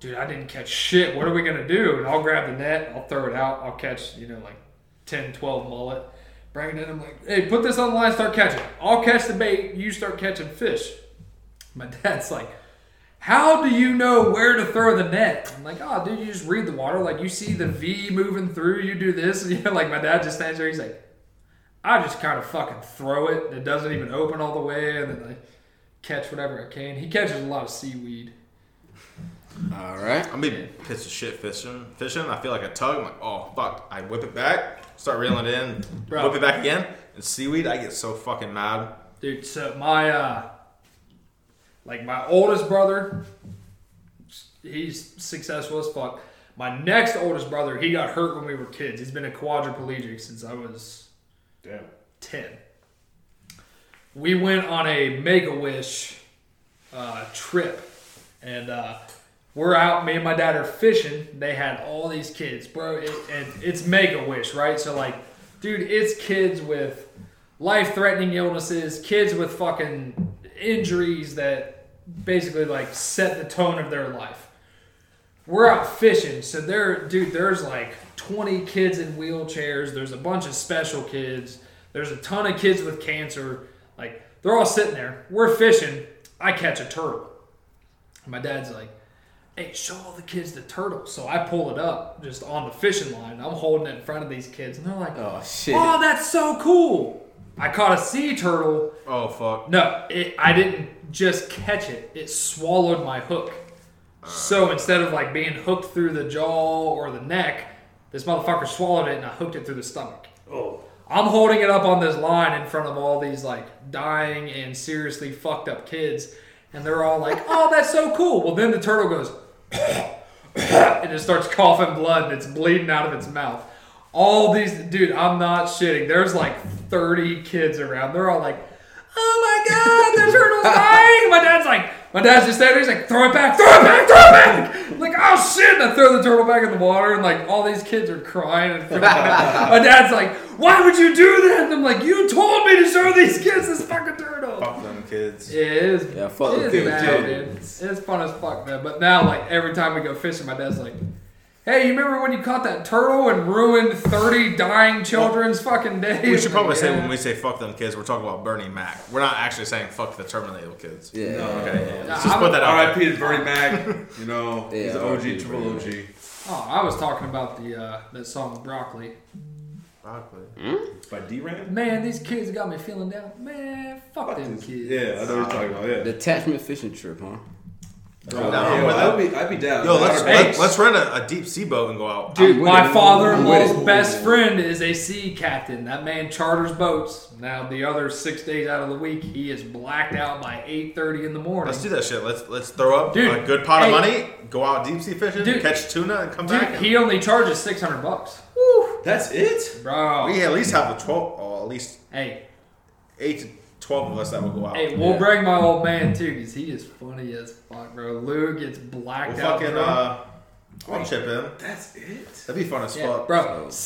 dude, I didn't catch shit. What are we going to do? And I'll grab the net. I'll throw it out. I'll catch, you know, like 10, 12 mullet. Bring it in. I'm like, hey, put this on the line. Start catching. I'll catch the bait. You start catching fish. My dad's like, how do you know where to throw the net? I'm like, oh, dude, you just read the water. Like, you see the V moving through. You do this. And, you know, like, my dad just stands there. He's like, I just kind of fucking throw it. And it doesn't even open all the way. And then I catch whatever I can. He catches a lot of seaweed. All right. I'm being pissed as shit fishing. I feel like a tug. I'm like, oh, fuck. I whip it back, start reeling it in, bro. Whip it back again. And seaweed, I get so fucking mad. Dude, so my, like my oldest brother, he's successful as fuck. My next oldest brother, he got hurt when we were kids. He's been a quadriplegic since I was 10. We went on a Make-A-Wish trip. And, we're out, me and my dad are fishing. They had all these kids, bro. And it's Make-A-Wish, right? So, like, dude, it's kids with life-threatening illnesses, kids with fucking injuries that basically, like, set the tone of their life. We're out fishing. So, there's, like, 20 kids in wheelchairs. There's a bunch of special kids. There's a ton of kids with cancer. Like, they're all sitting there. We're fishing. I catch a turtle. My dad's like, hey, show all the kids the turtle. So I pull it up just on the fishing line. I'm holding it in front of these kids. And they're like, oh, shit. Oh, that's so cool. I caught a sea turtle. Oh, fuck. No, I didn't just catch it. It swallowed my hook. So instead of like being hooked through the jaw or the neck, this motherfucker swallowed it and I hooked it through the stomach. Oh. I'm holding it up on this line in front of all these like dying and seriously fucked up kids. And they're all like, oh, that's so cool. Well, then the turtle goes, and it starts coughing blood, and it's bleeding out of its mouth. All these, dude, I'm not shitting. There's like 30 kids around. They're all like, oh, my God, the turtle's dying. My dad's just standing there. He's like, throw it back. I'm like, oh, shit. And I throw the turtle back in the water, and like all these kids are crying. And my dad's like, why would you do that? And I'm like, you told me to show these kids this fucking turtle. Fuck them kids. It is. Yeah, fuck them kids. Bad, dude. It's fun as fuck, man. But now, like, every time we go fishing, my dad's like, hey, you remember when you caught that turtle and ruined 30 dying children's fucking days? We should probably say when we say fuck them kids, we're talking about Bernie Mac. We're not actually saying fuck the terminally ill kids. Yeah. No, okay. Yeah. Let's just put that out. R.I.P. to Bernie Mac. You know, yeah, he's an OG, triple OG. Oh, I was talking about the that song Broccoli. By D-Ram? Man, these kids got me feeling down. Man, fuck them kids. Yeah, I know what you're talking about. Yeah. Detachment fishing trip, huh? Oh, yeah, well, I'd be down. Yo, let's rent a deep sea boat and go out. Dude, my father-in-law's best friend is a sea captain. That man charters boats. Now the other 6 days out of the week, he is blacked out by 8:30 in the morning. Let's do that shit. Let's throw up a good pot of money, go out deep sea fishing, catch tuna, and come back. He only charges $600. Woo, that's it, bro. We at least have the 12, or at least 8 to 12 of us that will go out. Hey, we'll bring my old man too, because he is funny as fuck, bro. Lou gets blacked out. Fucking, I'll chip in. That's it? That'd be fun as fuck. Bro, $600.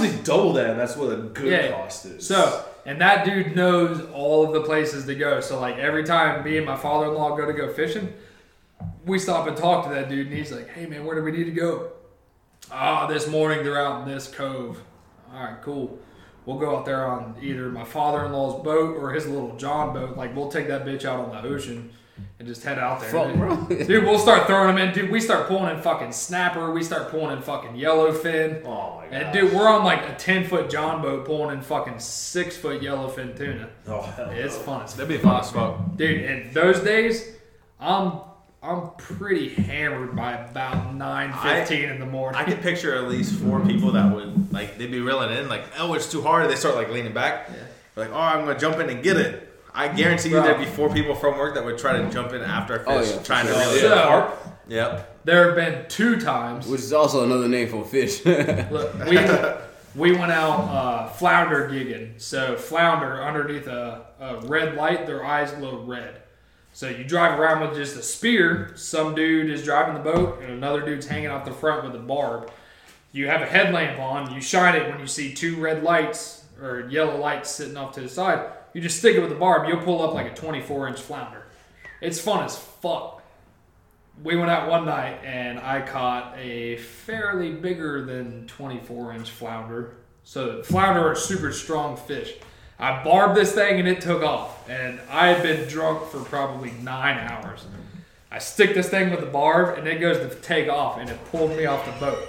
We usually double that, and that's what a good cost is. So, and that dude knows all of the places to go. So, like, every time me and my father-in-law go to go fishing, we stop and talk to that dude, and he's like, hey, man, where do we need to go? This morning they're out in this cove. All right, cool. We'll go out there on either my father-in-law's boat or his little John boat. Like, we'll take that bitch out on the ocean and just head out there. Fuck, bro. Dude, we'll start throwing them in. Dude, we start pulling in fucking snapper. We start pulling in fucking yellowfin. Oh, my God. And, dude, we're on, like, a 10-foot John boat pulling in fucking 6-foot yellowfin tuna. Oh, hell it's fun. That'd be fun as fuck. Dude, and those days, I'm pretty hammered by about 9:15 in the morning. I can picture at least 4 people that would, like, they'd be reeling in, like, oh, it's too hard. They start, like, leaning back. Yeah. Like, oh, I'm going to jump in and get it. I guarantee you there'd be 4 people from work that would try to jump in after a fish trying to reel in. So, yep. There have been 2 times. Which is also another name for fish. Look, we went out flounder gigging. So, flounder, underneath a red light, their eyes glow red. So you drive around with just a spear. Some dude is driving the boat, and another dude's hanging off the front with a barb. You have a headlamp on. You shine it when you see 2 red lights or yellow lights sitting off to the side. You just stick it with the barb. You'll pull up like a 24-inch flounder. It's fun as fuck. We went out one night, and I caught a fairly bigger than 24-inch flounder. So flounder are super strong fish. I barbed this thing, and it took off. And I had been drunk for probably 9 hours. I stick this thing with the barb, and it goes to take off, and it pulled me off the boat.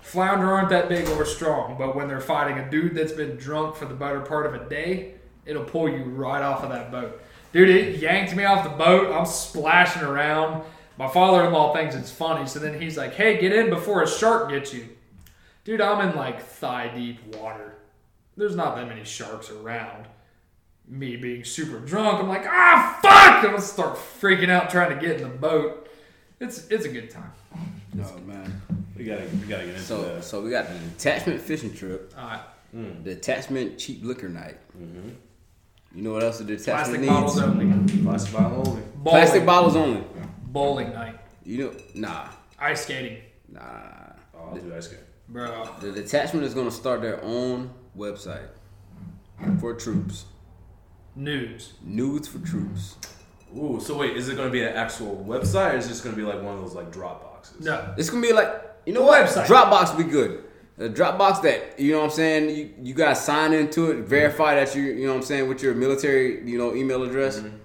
Flounder aren't that big or strong, but when they're fighting a dude that's been drunk for the better part of a day, it'll pull you right off of that boat. Dude, it yanked me off the boat. I'm splashing around. My father-in-law thinks it's funny, so then he's like, hey, get in before a shark gets you. Dude, I'm in like thigh-deep water. There's not that many sharks around. Me being super drunk, I'm like, ah, fuck! I'm gonna start freaking out trying to get in the boat. It's a good time. Oh, man. We gotta get into that. So we got the detachment fishing trip. All right. Detachment cheap liquor night. Mm-hmm. You know what else the detachment needs? Plastic bottles only. Bowling. Plastic bottles only. Bowling night. You know, nah. Ice skating. Nah. Oh, I'll do ice skating. Bro. The detachment is gonna start their own website for troops. Nudes for troops. Ooh, so wait, is it gonna be an actual website, or is it just gonna be like one of those like Dropboxes? No, it's gonna be like, you know what? Website. Dropbox would be good. A Dropbox that, you know what I'm saying, you gotta sign into it, verify that you know what I'm saying, with your military, you know, email address, mm-hmm.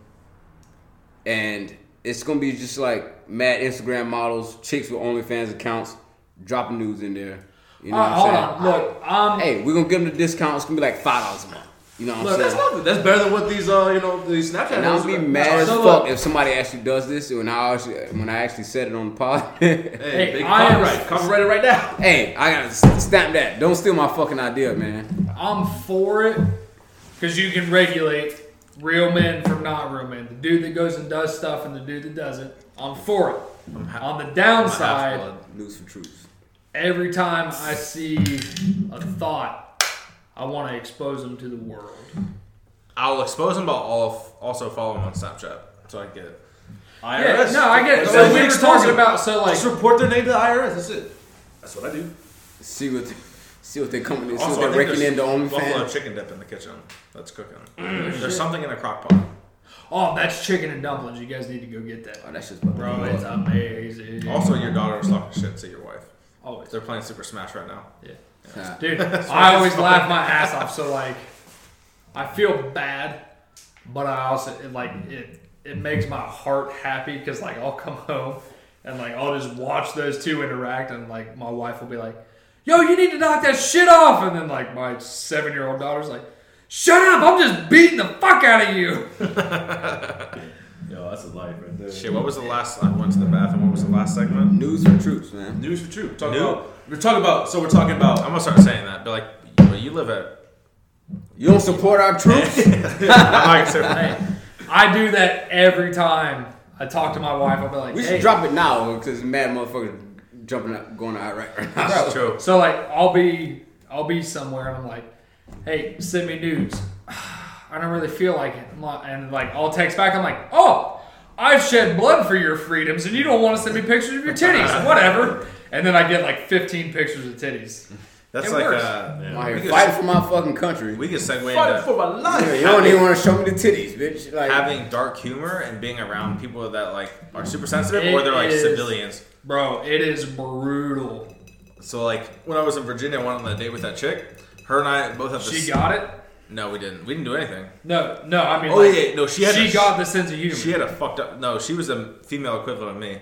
and it's gonna be just like mad Instagram models, chicks with OnlyFans accounts, dropping nudes in there. You know what I'm saying? Hold on, look, hey, we're gonna give them the discount. It's gonna be like $5 a month. You know what I'm saying? That's better than what these, you know, these Snapchat. And I'll be mad as fuck if somebody actually does this. When I actually said it on the pod. Hey, I am right. Copyright it right now. Hey, I gotta snap that. Don't steal my fucking idea, man. I'm for it because you can regulate real men from not real men. The dude that goes and does stuff and the dude that doesn't. I'm for it. On the downside, news for truth. Every time I see a thought, I want to expose them to the world. I'll expose them, but I'll also follow them on Snapchat, so I get it. IRS? Yeah, no, I get it. So we were talking about, so like... Just report their name to the IRS, that's it. That's what I do. See what they come with. See what they're raking into OnlyFans. Buffalo chicken dip in the kitchen. That's cooking. There's something in a crock pot. Oh, that's chicken and dumplings. You guys need to go get that. Oh, that's just... Bro, it's amazing. Also, your daughter was talking shit to your wife. Always. They're playing Super Smash right now. Yeah. Dude, I always laugh my ass off. So like, I feel bad, but I also it makes my heart happy because like I'll come home and like I'll just watch those two interact and like my wife will be like, "Yo, you need to knock that shit off," and then like my 7-year-old daughter's like, "Shut up! I'm just beating the fuck out of you." Yo, that's a life right there. Shit, what was the last? I went to the bathroom. What was the last segment? News for troops, man. News for troops. We're talking about. I'm gonna start saying that. But like, you live at. You don't support our troops. I do that every time I talk to my wife. I'll be like, we should drop it now because mad motherfuckers jumping up, going to Iraq right now. That's true. So like, I'll be somewhere and I'm like, hey, send me nudes. I don't really feel like it. And like, I'll text back. I'm like, oh, I've shed blood for your freedoms, and you don't want to send me pictures of your titties. Whatever. And then I get like 15 pictures of titties. That's it like, fight for my fucking country. We can segue into fight for my life. Yeah, you don't even want to show me the titties, bitch. Like, having dark humor and being around people that like are super sensitive, or they're like civilians. Bro, it is brutal. So like, when I was in Virginia, I went on that date with that chick. Her and I both have. She got it. No, we didn't. We didn't do anything. No. I mean, she got the sense of humor. She had a fucked up. No, she was a female equivalent of me.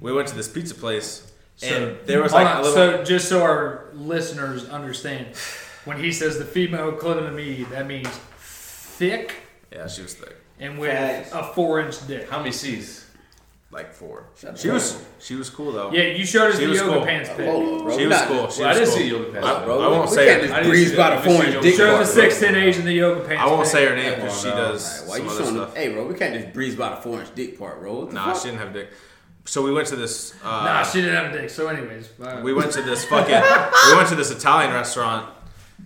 We went to this pizza place, and there was like a little. So just so our listeners understand, when he says the female equivalent of me, that means thick. Yeah, she was thick. And with a 4-inch dick. How many C's? Like 4. She was cool though. Yeah, you showed us the yoga pants pic. She was cool. I didn't see yoga pants, bro. I won't say it. I breeze by the 4-inch dick. Show the 6'10" and the yoga pants. I won't say her name because she does some other stuff. Hey, bro, we can't just breeze by the 4-inch dick part, bro. Nah, she didn't have a dick. So we went to this. She didn't have a dick. So anyways, we went to this Italian restaurant,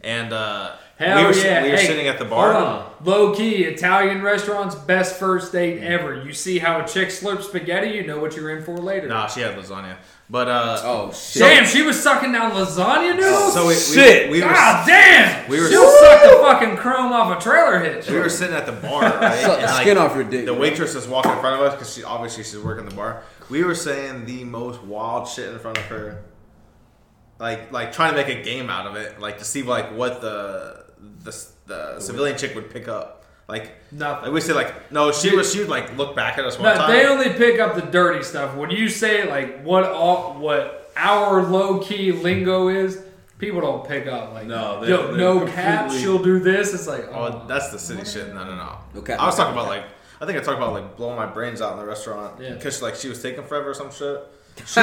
and We were sitting at the bar. Hold on. Low key, Italian restaurant's best first date ever. You see how a chick slurps spaghetti, you know what you're in for later. Nah, she had lasagna. But, oh, shit. Damn, she was sucking down lasagna noodles? So shit. God damn. She'll suck the fucking chrome off a trailer hitch. We were sitting at the bar, right? Skin off your dick. The waitress is walking in front of us because she obviously she's working the bar. We were saying the most wild shit in front of her. Like trying to make a game out of it. Like, to see, like, what the civilian chick would pick up. Like, nothing. Like we say, like, no, she would like look back at us one time. They only pick up the dirty stuff. When you say like what our low key lingo is, people don't pick up. Like, no, no cap. She'll do this. It's like, oh, that's the city shit. No. Okay. I was talking about like I think I talked about like blowing my brains out in the restaurant because like she was taking forever or some shit. She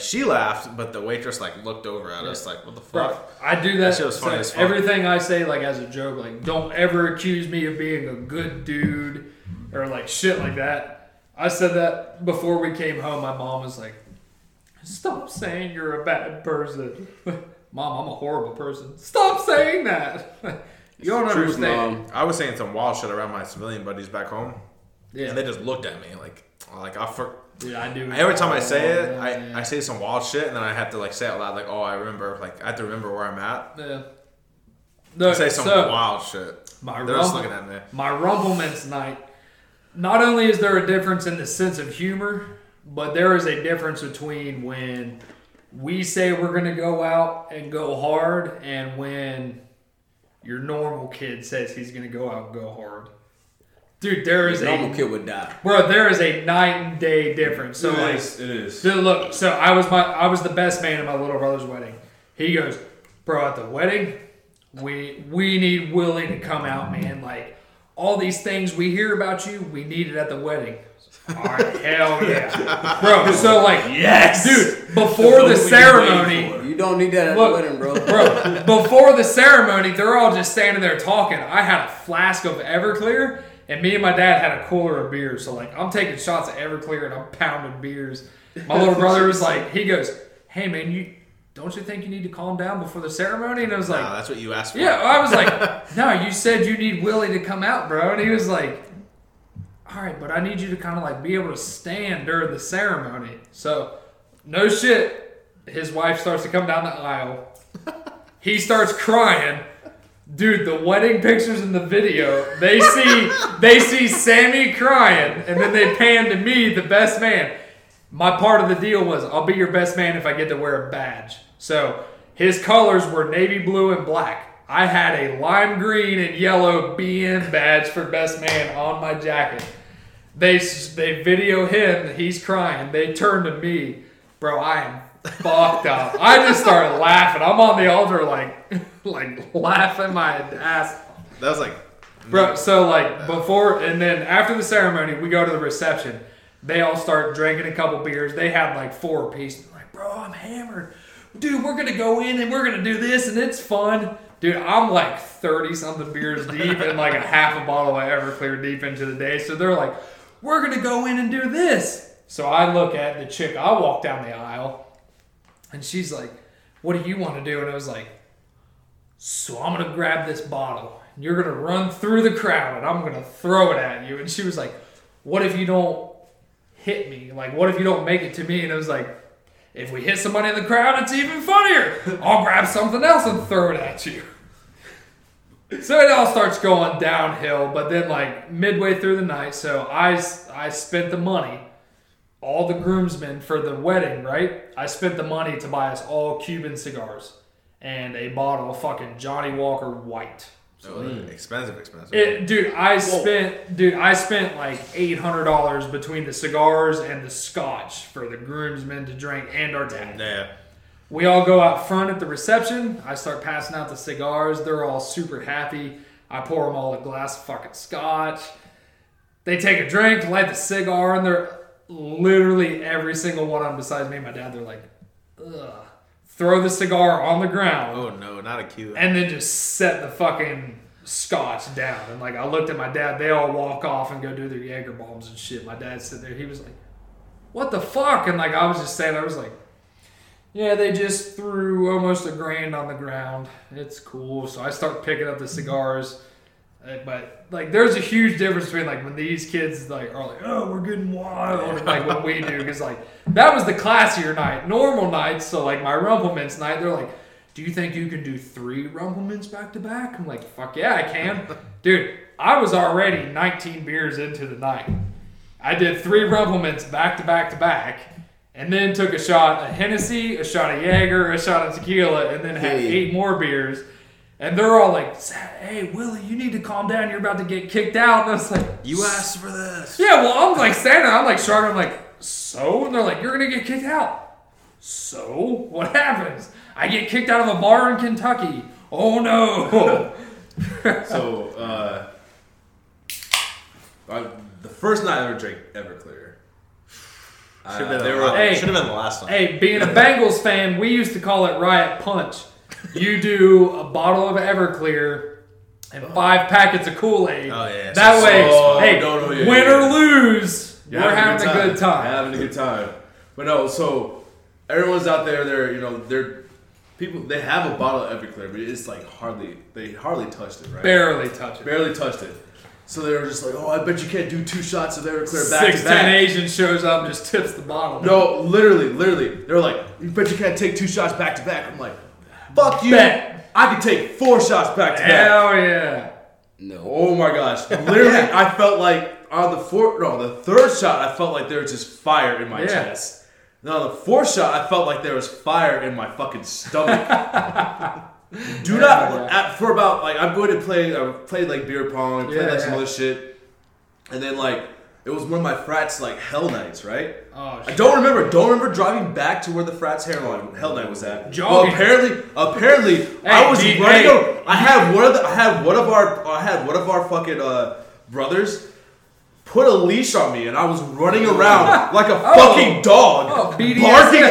she laughed, but the waitress like looked over at us like, what the fuck? I do that. That shit was funny as fuck. Everything I say like as a joke, like don't ever accuse me of being a good dude or like shit like that. I said that before we came home. My mom was like, "Stop saying you're a bad person." Mom, I'm a horrible person. Stop saying that. You don't understand. I was saying some wild shit around my civilian buddies back home, and they just looked at me like I. Dude, I do. Every time I say it, I say some wild shit, and then I have to like say it out loud, like, "Oh, I remember." Like I have to remember where I'm at. Yeah. No, I say some wild shit. They're just looking at me. My Rumplemintz night. Not only is there a difference in the sense of humor, but there is a difference between when we say we're gonna go out and go hard, and when your normal kid says he's gonna go out and go hard. Dude, there is a normal kid would die. Bro, there is a 9-day difference. So it is. Dude, look, so I was the best man at my little brother's wedding. He goes, bro, at the wedding, we need Willie to come out, man. Like all these things we hear about you, we need it at the wedding. All right, hell yeah, bro. So like, yes, dude. Before the ceremony, you don't need that at the wedding, bro. Before the ceremony, they're all just standing there talking. I had a flask of Everclear. And me and my dad had a cooler of beer. So, like, I'm taking shots of Everclear and I'm pounding beers. My little brother was like, he goes, hey, man, don't you think you need to calm down before the ceremony? And I was like. No, that's what you asked for. Yeah, I was like, no, you said you need Willie to come out, bro. And he was like, all right, but I need you to kind of, like, be able to stand during the ceremony. So, no shit. His wife starts to come down the aisle. He starts crying. Dude, the wedding pictures in the video, they see Sammy crying, and then they pan to me, the best man. My part of the deal was, I'll be your best man if I get to wear a badge. So, his colors were navy blue and black. I had a lime green and yellow BN badge for best man on my jacket. They video him, he's crying. They turn to me. Bro, I am fucked up. I just started laughing. I'm on the altar like laughing my ass off. That was like, bro. So like before and then after the ceremony, we go to the reception. They all start drinking a couple beers. They had like 4 apiece. They're like, bro, I'm hammered. Dude, we're gonna go in and we're gonna do this and it's fun. Dude, I'm like 30 something beers deep and like a half a bottle of Everclear deep into the day. So they're like, we're gonna go in and do this. So I look at the chick. I walk down the aisle and she's like, what do you want to do? And I was like, so I'm going to grab this bottle and you're going to run through the crowd and I'm going to throw it at you. And she was like, what if you don't hit me? Like, what if you don't make it to me? And I was like, if we hit somebody in the crowd, it's even funnier. I'll grab something else and throw it at you. So it all starts going downhill. But then like midway through the night, so I spent the money. All the groomsmen for the wedding, right? I spent the money to buy us all Cuban cigars and a bottle of fucking Johnny Walker White. So, expensive. I spent like $800 between the cigars and the scotch for the groomsmen to drink and our dad. Yeah. We all go out front at the reception. I start passing out the cigars. They're all super happy. I pour them all a glass of fucking scotch. They take a drink, light the cigar, and they're... Literally every single one of them besides me and my dad, they're like, ugh. Throw the cigar on the ground. Oh, no, not a cue. And then just set the fucking scotch down. And, like, I looked at my dad. They all walk off and go do their Jaeger bombs and shit. My dad sitting there. He was like, what the fuck? And, like, I was just saying, I was like, Yeah, they just threw almost $1,000 on the ground. It's cool. So I start picking up the cigars. But, like, there's a huge difference between, like, when these kids, like, are like, oh, we're getting wild, and, like, what we do. Because, like, that was the classier night. Normal nights, so, like, my Rumplemintz night, they're like, do you think you can do 3 Rumplemintz back to back? I'm like, fuck yeah, I can. Dude, I was already 19 beers into the night. I did 3 Rumplemintz back to back to back, and then took a shot of Hennessy, a shot of Jaeger, a shot of tequila, and then had 8 more beers. And they're all like, hey, Willie, you need to calm down. You're about to get kicked out. And I was like, you asked for this. Yeah, well, I'm like standing. I'm like shrugging. I'm like, so? And they're like, you're going to get kicked out. So? What happens? I get kicked out of a bar in Kentucky. Oh, no. So, the first night I ever drank Everclear. Should have been the last one. Hey, being a Bengals fan, we used to call it Riot Punch. You do a bottle of Everclear and 5 packets of Kool-Aid. Oh, yeah. That way, win or lose, we're having a good time. Having a good time. But no, so everyone's out there. They have a bottle of Everclear, but it's like they hardly touched it, right? Barely touched it. So they were just like, oh, I bet you can't do 2 shots of Everclear back to back. 6'10" Asian shows up and just tips the bottle. No, literally. They were like, you bet you can't take 2 shots back to back. I'm like, fuck you. Bet. I could take 4 shots back to back. Hell yeah. No. Oh my gosh. Literally, I felt like on the third shot, I felt like there was just fire in my chest. And on the 4th shot, I felt like there was fire in my fucking stomach. I'm going to play, I played like beer pong, some other shit. And then like, it was one of my frats like hell nights, right? Oh, shit. I don't remember driving back to where the frats hell night was at. Well, apparently, hey, I was running. Hey. I had one of our fucking brothers put a leash on me, and I was running around like a fucking dog, barking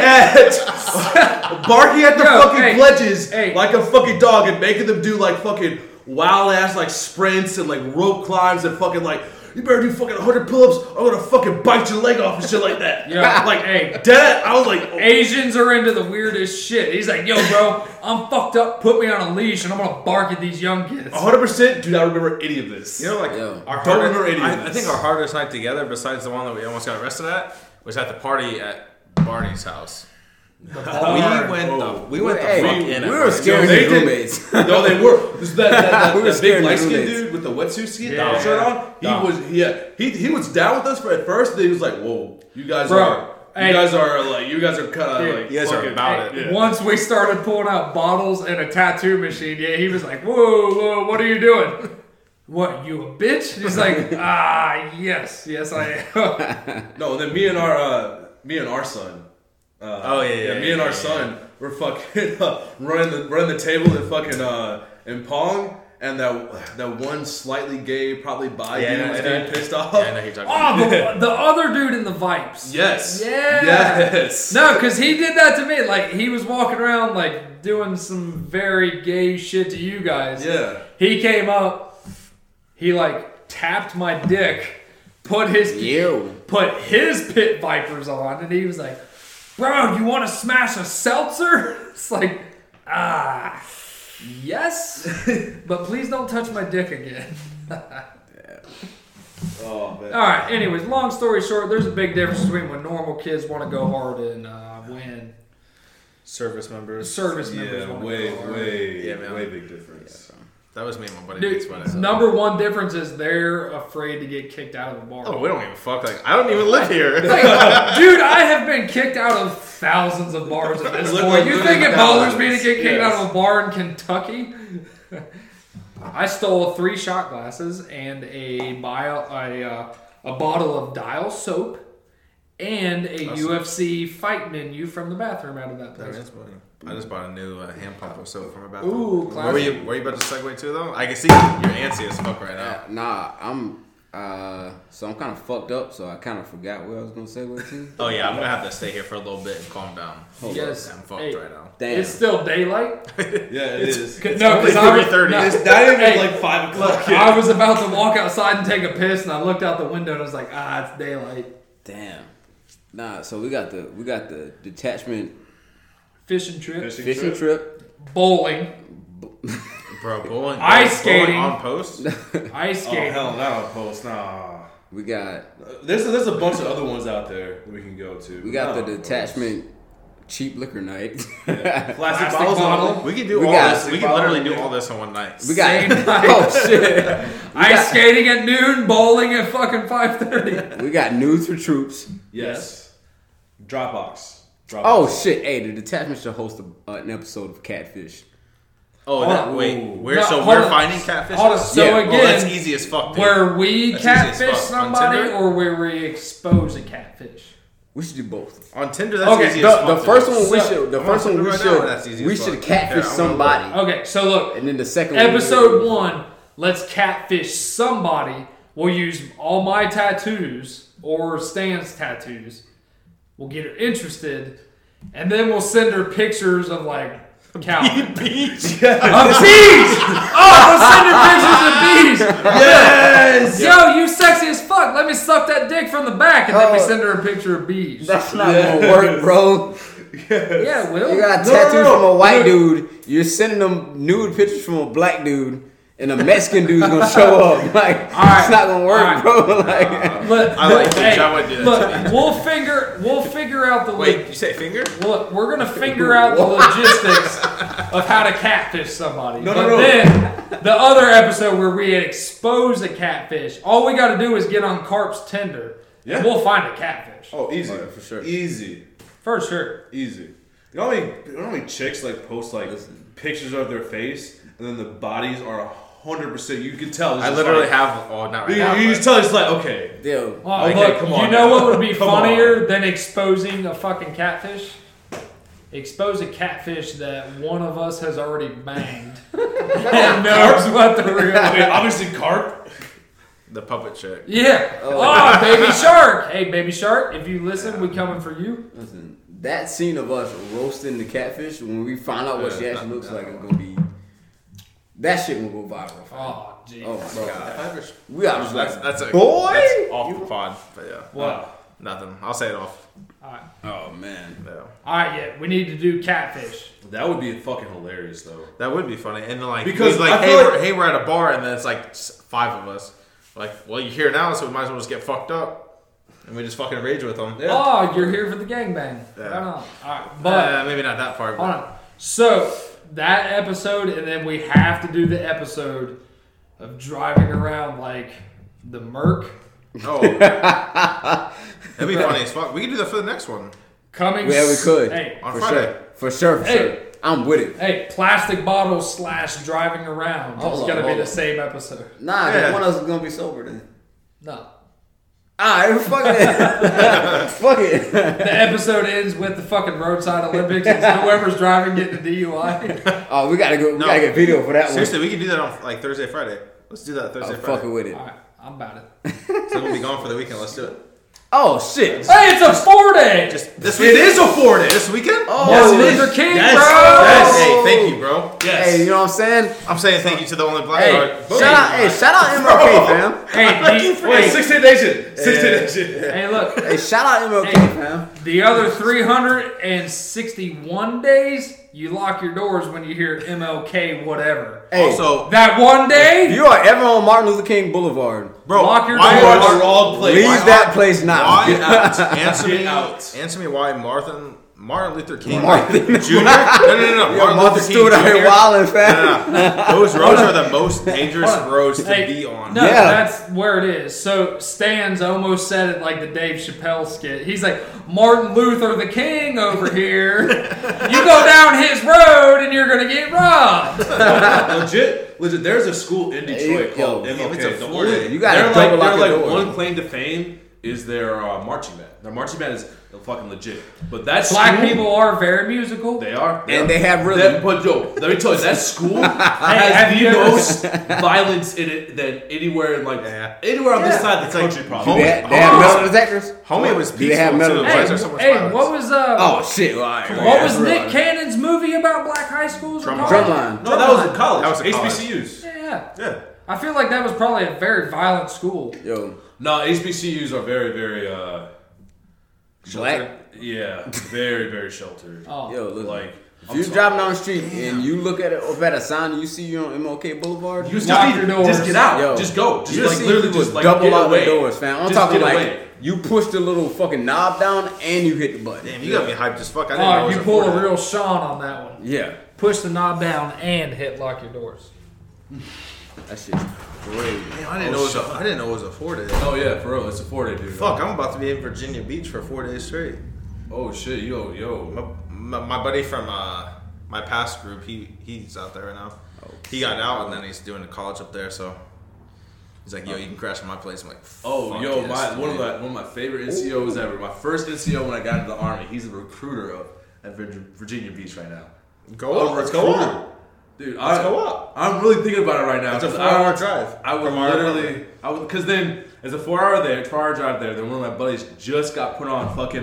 at the fucking pledges like a fucking dog, and making them do like fucking wild ass like sprints and like rope climbs and fucking like. You better do fucking 100 pull-ups. I'm gonna fucking bite your leg off and shit like that. Yeah, like, hey, Dad, I was like, oh. Asians are into the weirdest shit. He's like, yo, bro, I'm fucked up. Put me on a leash and I'm gonna bark at these young kids. 100% do not remember any of this. You know, like, I think our hardest night together, besides the one that we almost got arrested at, was at the party at Barney's house. We went the fuck in. We were scared of roommates. No, they were. That big light skinned dude with the wetsuit skin shirt on. He was down with us for at first. Then he was like, "Whoa, you guys are kind of about it." Once we started pulling out bottles and a tattoo machine, he was like, "Whoa, what are you doing? What, you a bitch?" And he's like, yes, I am." No, then me and our son. Me and our son were fucking running the table and fucking in pong, and that one slightly gay probably bi dude was getting pissed off. The other dude in the Vipes. Yes. Yeah. Yes. No, because he did that to me. Like he was walking around like doing some very gay shit to you guys. Yeah. He came up. He like tapped my dick. Put his pit vipers on, and he was like. Bro, you want to smash a seltzer? It's like, yes, but please don't touch my dick again. Oh, man. All right, anyways, long story short, there's a big difference between when normal kids want to go hard and when service members want to go hard. Way big difference. Yeah. That was me and my buddy. Dude, number one difference is they're afraid to get kicked out of the bar. Oh, we don't give a fuck. Like, I don't even live here. Like, dude, I have been kicked out of thousands of bars at this point. You think it bothers me to get kicked out of a bar in Kentucky? I stole 3 shot glasses and a bottle of Dial soap and a UFC fight menu from the bathroom out of that place. That's funny. I just bought a new hand pump of soap from a bathroom. Ooh, classic. Where are you about to segue to, though? I can see you're antsy as fuck right now. Nah, I'm kind of fucked up, so I kind of forgot where I was going to segue to. Oh, yeah, I'm going to have to stay here for a little bit and calm down. I'm fucked right now. Damn. It's still daylight? Yeah, it is. No, because I was 3:30. No. It's not even like 5 o'clock. I was about to walk outside and take a piss, and I looked out the window, and I was like, it's daylight. Damn. Nah, so we got the detachment... Fishing trip. Fishing trip. Bowling. Bro, bowling. Ice skating. Bowling on post? Ice skating. Oh, hell no, on post. Nah. We got... There's a bunch of other ones out there we can go to. We got the detachment... Post. Cheap liquor night. Yeah. Plastic bottle. We can do all this. We can literally do all this on one night. We got same night. Oh shit. Ice skating at noon, bowling at fucking 5:30. We got news for troops. Yes. Dropbox. Oh shit. Hey, the detachment should host an episode of Catfish. We're finding catfish. That's easy as fuck. Dude. Where we catfish somebody or where we expose a catfish. We should do both. On Tinder, that's easy as fuck. The first one we should catfish somebody. Okay, so look. And then the second one. Episode one, let's catfish somebody. We'll use all my tattoos or Stan's tattoos. We'll get her interested. And then we'll send her pictures of like Calvin. Beach. Of bees! Oh, we'll send her pictures of bees! Yes! Yo, you sexy as fuck. Let me suck that dick from the back and then we send her a picture of bees. That's not gonna work, bro. Yes. Yeah, it will. You got tattoos from a white dude. You're sending them nude pictures from a black dude. And a Mexican dude's gonna show up. Like, it's not gonna work, bro. Like, we'll figure out the Wait, you say finger? Look, we're gonna figure out the logistics of how to catfish somebody. Then the other episode where we expose a catfish, all we gotta do is get on Carp's Tinder. Yeah. And we'll find a catfish. Oh, easy. Right, for sure. Easy. For sure. Easy. You know how many chicks like post like pictures of their face? And then the bodies are 100%. You can tell. I literally have. Oh, not right now. You just tell. It's like, okay. Dude. Oh, okay, look, come on. You know what would be funnier than exposing a fucking catfish? Expose a catfish that one of us has already banged. And knows what the real. Obviously, carp. The puppet chick. Yeah. Oh, baby shark. Hey, baby shark. If you listen, we coming for you. Listen, that scene of us roasting the catfish when we find out what she actually looks like is gonna be. That shit will go viral. Oh, jeez. Oh, my God. We obviously that's off the pod. But yeah. What? Nothing. I'll say it off. All right. Oh, man. Yeah. All right, yeah. We need to do catfish. That would be fucking hilarious, though. That would be funny. And like, because like, hey, we're at a bar, and then it's like five of us. We're like, well, you're here now, so we might as well just get fucked up. And we just fucking rage with them. Yeah. Oh, you're here for the gangbang. Yeah. Right on. All right. But. Maybe not that far. But. Hold on. So. That episode, and then we have to do the episode of driving around like the Merc. Oh, that'd be funny as fuck. We can do that for the next one. Coming, yeah, we could. Hey, on Friday, for sure. I'm with it. Hey, plastic bottle / driving around. It's gonna be the same episode. Nah, one of us is gonna be sober then. No. Alright, fuck it. Fuck it. The episode ends with the fucking roadside Olympics. It's whoever's driving getting the DUI. Oh, we gotta go. We gotta get video for that. Seriously, we can do that on like Thursday, Friday. Let's do that Thursday, Friday. Fucking with it. Alright, I'm about it. So we'll be gone for the weekend. Let's do it. Oh shit! Hey, it's a 4-day. It is a 4-day this weekend. Oh, yes, Luther King, yes, bro. Yes. Hey, thank you, bro. Yes. Hey, you know what I'm saying? I'm saying thank you to the only black. Shout out MLK, fam. Hey, 6 day nation, 6 day nation. Hey, look. Hey, shout out MLK, fam. The other 361 days, you lock your doors when you hear MLK whatever. Hey, also, that one day, you are ever on Martin Luther King Boulevard. Bro, lock your doors. Leave that place now. Why out? Answer me why Martin Luther King Jr. No. Yo, Martin Luther King Jr. No. Those roads are the most dangerous roads to be on. No, that's where it is. So Stans almost said it like the Dave Chappelle skit. He's like, Martin Luther the King over here. You go down his road and you're gonna get robbed. Legit. There's a school in Detroit called MLK. Don't worry. You got to one claim to fame is their marching band. Their marching band is fucking legit. But that's black people are very musical. They are, and they have rhythm. But yo, let me tell you, that school has the most violence in it than anywhere in like anywhere on this side of the country. Probably they have metal detectors. Homie was peaceful. They have metal detectors. Hey, what was what was Nick Cannon's movie about black high schools? Drumline. No, that was in college. That was HBCUs. Yeah. I feel like that was probably a very violent school. Yo, no, HBCUs are very, very. Black? Yeah, very, very sheltered. Oh. Yo, look, like, if you're driving down the street and you look at it or at a sign and you see you on MLK Boulevard, you just knock your doors. Just get out. Yo, just go. Just like, literally just like double out the doors, fam. I'm talking like away. You push the little fucking knob down and you hit the button. Damn, you got me hyped as fuck. I didn't know you pull a real Sean on that one. Yeah. Push the knob down and hit lock your doors. That shit's crazy. Man, I didn't know it was a 4-day. Oh yeah, for real, it's a 4-day, dude. Fuck, I'm about to be in Virginia Beach for 4 days straight. Oh shit, yo. My buddy from my past group, he's out there right now. Oh, he got out and then he's doing the college up there, so he's like, yo, you can crash at my place. I'm like, oh, yo, one of my favorite NCOs ever. My first NCO when I got into the Army. He's a recruiter at Virginia Beach right now. Go up. Dude, I'm really thinking about it right now. It's a 4-hour drive. I would literally, because then it's a 4-hour drive there. Then one of my buddies just got put on fucking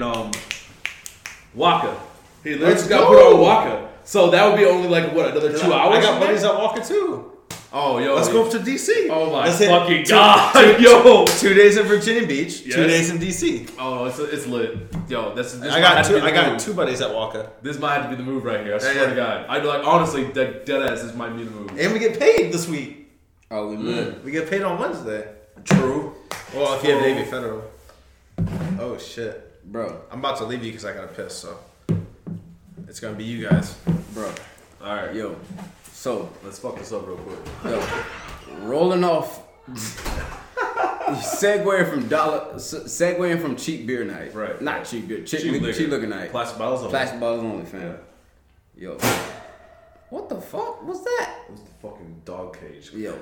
Waka. He literally put on Waka. So that would be only like what another 2 hours. I got buddies at Waka too. Oh yo, let's go up to DC. Oh my fucking god, yo! 2 days in Virginia Beach, 2 days in DC. Oh, it's lit, yo. I got two buddies at Waka. This might have to be the move right here. I swear to God, I like honestly, deadass, this might be the move. And we get paid this week. Oh, we lit. We get paid on Wednesday. True. Well, if you have Navy Federal. Oh shit, bro. I'm about to leave you because I gotta piss. So it's gonna be you guys, bro. All right, yo. So let's fuck this up real quick. Yo, rolling off, segueing from cheap beer night, right? Not cheap beer, cheap liquor night. Plastic bottles only, fam. Yeah. Yo, what the fuck was that? It was the fucking dog cage. Yo,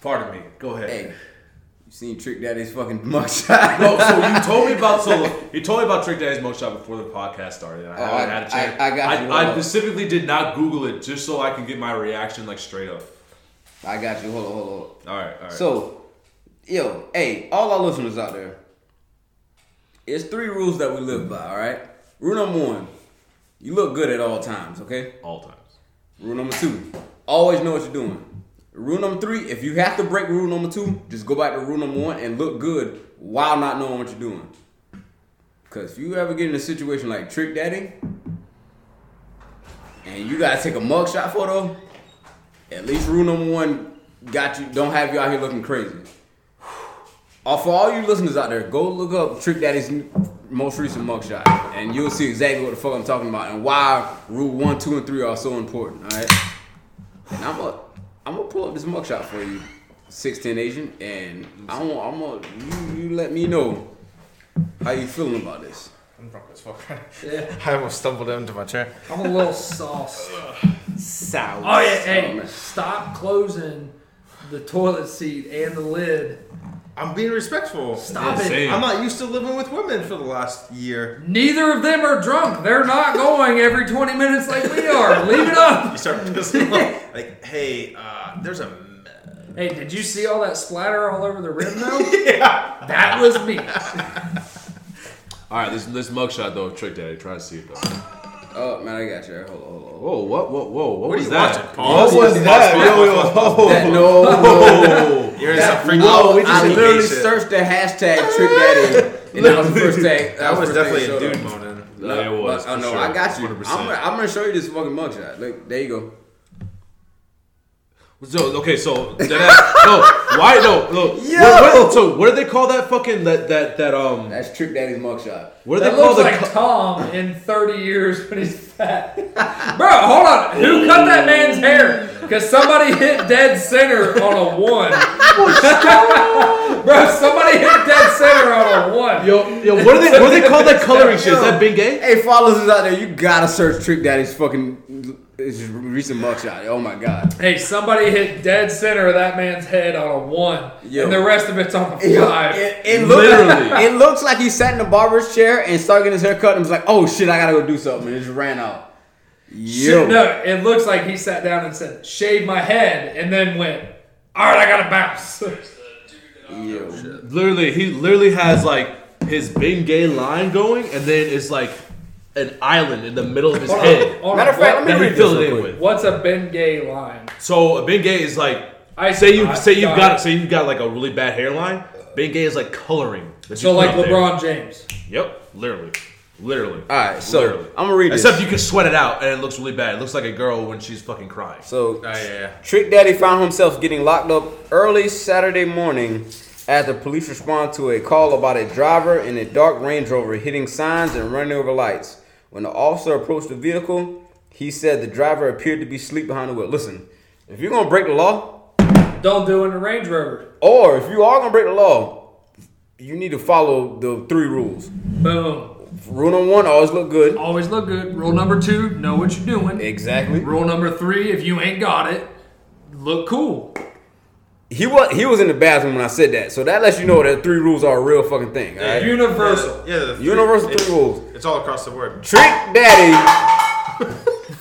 pardon me. Go ahead. Hey, you seen Trick Daddy's fucking mugshot? No, so you told me about Trick Daddy's mugshot before the podcast started. I haven't had a chance. I specifically did not Google it just so I can get my reaction like straight up. I got you. Hold on. All right. So, yo, hey, all our listeners out there, it's 3 rules that we live by. All right. Rule number 1: you look good at all times. Okay. All times. Rule number 2: always know what you're doing. Rule number 3, if you have to break rule number 2, just go back to rule number 1 and look good while not knowing what you're doing. Because if you ever get in a situation like Trick Daddy, and you got to take a mugshot photo, at least rule number 1 got you. Don't have you out here looking crazy. For all you listeners out there, go look up Trick Daddy's most recent mugshot, and you'll see exactly what the fuck I'm talking about and why rule 1, 2, and 3 are so important. All right? And I'm gonna pull up this mugshot for you, 6'10" Asian, and you let me know how you feeling about this. I'm drunk as fuck. Yeah. I almost stumbled into my chair. I'm a little sauce. Sour. Oh yeah, hey, stop closing the toilet seat and the lid. I'm being respectful. Stop it. Same. I'm not used to living with women for the last year. Neither of them are drunk. They're not going every 20 minutes like we are. Leave it up. You start pissing off. Like, hey, there's a... Hey, did you see all that splatter all over the rim, though? Yeah. That was me. All right, this mugshot, though, Trick Daddy. Try to see it, though. Oh, man, I got you. Hold on. Whoa, what? What was that? What was that? No. You're in some freaking... I literally searched the hashtag Trick Daddy, and that was the first tag. That was definitely a dude moment. Yeah, it was. Oh, no, I got you. I'm going to show you this fucking mugshot. Look, there you go. So look. So what do they call that fucking that? That's Trick Daddy's mugshot. What do they call that? Looks like Tom in 30 years when he's fat. Bro, hold on. Who cut that man's hair? Because somebody hit dead center on a 1. Bro, somebody hit dead center on a 1. Yo, what do they call that coloring shit? Is that Bengay? Hey, followers out there, you gotta search Trick Daddy's fucking... It's just recent mugshot. Oh my god. Hey, somebody hit dead center of that man's head on a 1. Yo. And the rest of it's on a 5. It looks like he sat in a barber's chair and started getting his hair cut and was like, oh shit, I gotta go do something. And it just ran out. Yo. Shit, no, it looks like he sat down and said, shave my head, and then went, alright, I gotta bounce. Yo. He literally has like his Bengay line going, and then it's like an island in the middle of his head. Matter of fact, let me refill it in with. What's a Bengay line? So a Bengay is like, you've got like a really bad hairline. Bengay is like coloring. So like LeBron James. Yep, literally. Literally. All right, so I'm gonna read this. Except you can sweat it out, and it looks really bad. It looks like a girl when she's fucking crying. So, Trick Daddy found himself getting locked up early Saturday morning after police respond to a call about a driver in a dark Range Rover hitting signs and running over lights. When the officer approached the vehicle, he said the driver appeared to be asleep behind the wheel. Listen, if you're gonna break the law, don't do it in a Range Rover. Or if you are gonna break the law, you need to follow the three rules. Boom. Rule number one, always look good. Always look good. Rule number two, know what you're doing. Exactly. Rule number three, if you ain't got it, look cool. He was in the bathroom when I said that, so that lets you know that three rules are a real fucking thing. Yeah, right? Universal. Yeah, the three rules. It's all across the board. Trick Daddy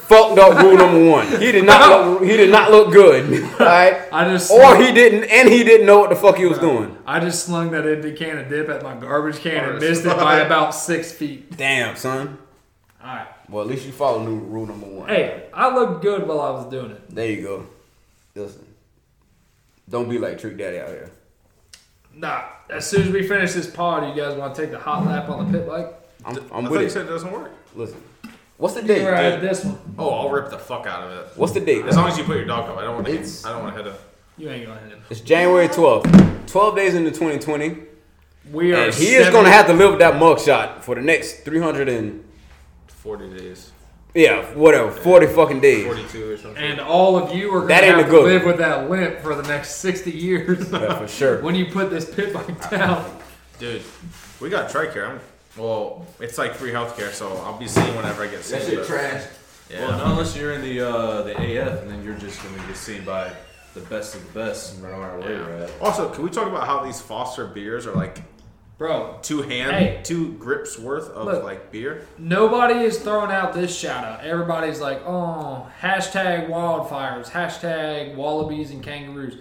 fucked up rule number one. He did not look good. All right. He didn't know what the fuck he was doing. I just slung that empty can of dip at my garbage can and missed it by about 6 feet. Damn, son. All right. Well, at least you followed rule number one. Hey, I looked good while I was doing it. There you go. Listen. Don't be like Trick Daddy out here. Nah. As soon as we finish this pod, you guys want to take the hot lap on the pit bike? I thought you said it doesn't work. Listen. What's the date? Right, this one. Oh, I'll rip the fuck out of it. What's the date? As long as you put your dog up. I don't want to head up. You ain't going to head up. It's January 12th. 12 days into 2020. We are. And he is going to have to live with that mugshot for the next 340 days. Yeah, whatever. 40 fucking days. 42 or something. And all of you are going to have to live with that limp for the next 60 years. Yeah, for sure. When you put this pit bike down. Dude, we got TRICARE. Well, it's like free healthcare, so I'll be seen whenever I get seen. That shit trash. Yeah. Well, not unless you're in the AF, and then you're just going to get seen by the best of the best and run our way, right? Also, can we talk about how these Foster beers are like... Bro, two grips worth of like beer. Nobody is throwing out this shout out. Everybody's like, oh, hashtag wildfires, hashtag wallabies and kangaroos,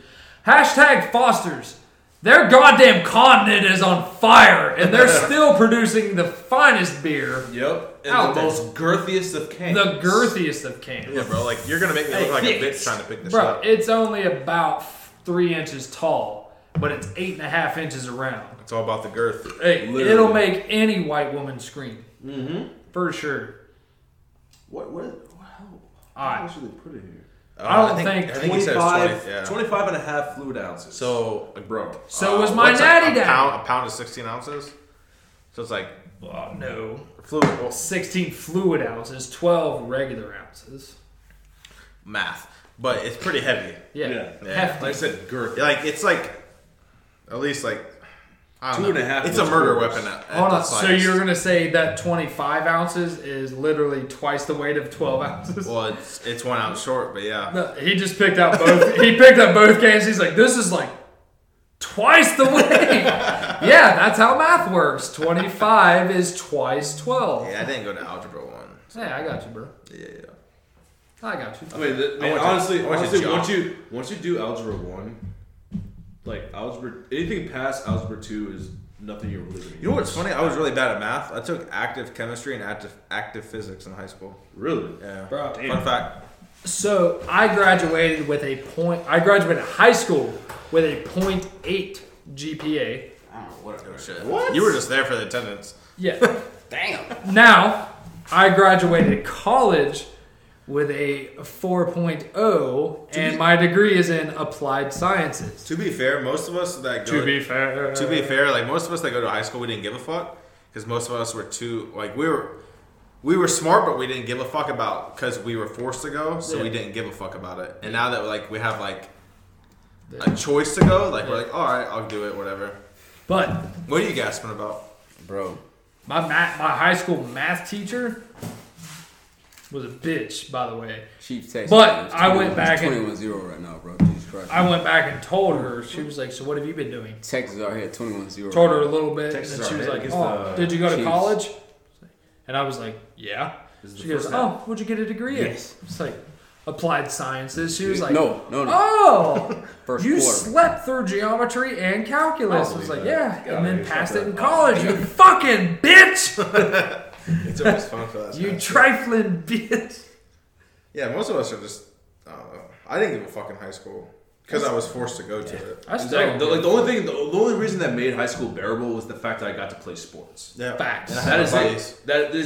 hashtag Foster's. Their goddamn continent is on fire, and they're still producing the finest beer. Yep, and the most girthiest of cans. The girthiest of cans. Yeah, bro, like you're gonna make me look like a bitch trying to pick this up. Bro, it's only about 3 inches tall, but it's 8.5 inches around. It's all about the girth. Hey, literally. It'll make any white woman scream. Mm-hmm. For sure. How much did they put in here? I think he says 25 and a half fluid ounces. So, bro. So was my natty like, down. A pound is 16 ounces? So it's like, oh, no. Fluid. Well, 16 fluid ounces, 12 regular ounces. Math. But it's pretty heavy. Yeah. Like I said, girth. Like, it's like, at least like, Two and a half. It's a murder weapon. So you're gonna say that 25 ounces is literally twice the weight of 12 ounces? Well, it's 1 ounce short, but yeah. No, he just picked out both. He picked up both cans. He's like, this is like twice the weight. Yeah, that's how math works. 25 is twice 12. Yeah, I didn't go to algebra one. So. Yeah, I got you, bro. Yeah. I got you. I mean, honestly, once you do algebra one. Like algebra, anything past algebra 2 is nothing you're really. You know what's funny? I was really bad at math. I took active chemistry and active physics in high school. Really? Yeah. Bro, fun fact. So I graduated high school with a 0.8 GPA. I don't know what it was. What? You were just there for the attendance. Yeah. Damn. Now I graduated college with a 4.0, and my degree is in applied sciences. Most of us that go to high school, we didn't give a fuck because most of us were too like we were smart, but we didn't give a fuck about because we were forced to go, so we didn't give a fuck about it. And now that like we have like a choice to go, like we're like, all right, I'll do it, whatever. But what are you gasping about, bro? My high school math teacher was a bitch, by the way. Cheap text. But I went back and... 21-0 right now, bro. Jesus Christ. I went back and told her. She was like, so what have you been doing? Texas are here 21-0. Told her a little bit. And then she was like, oh, did you go to college? And I was like, yeah. She goes, oh, what'd you get a degree in? Yes. It's like, applied sciences. She was like, no. Oh, you slept through geometry and calculus. I was like, yeah. And then passed it in college. You fucking bitch! It's always fun for us. You trifling bitch. Yeah, most of us are just. I didn't give a fuck in high school. Because I was forced to go to it. Exactly. The only reason that made high school bearable was the fact that I got to play sports. Yeah. Facts. That is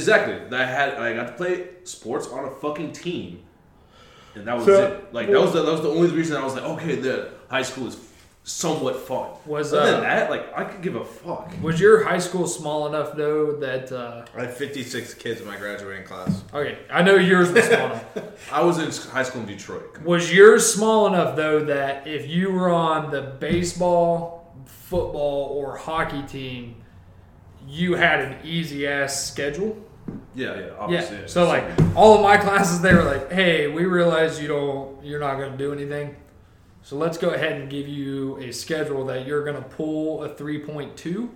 it. I got to play sports on a fucking team, and that was it. Like that was the only reason I was like, okay, the high school is somewhat fun. Other than that, like I could give a fuck. Was your high school small enough though that I had 56 kids in my graduating class? Okay, I know yours was small enough. I was in high school in Detroit. Was yours small enough though that if you were on the baseball, football, or hockey team, you had an easy ass schedule? Yeah, obviously. Yeah. So like all of my classes, they were like, "Hey, we realize you're not going to do anything. So let's go ahead and give you a schedule that you're going to pull a 3.2 to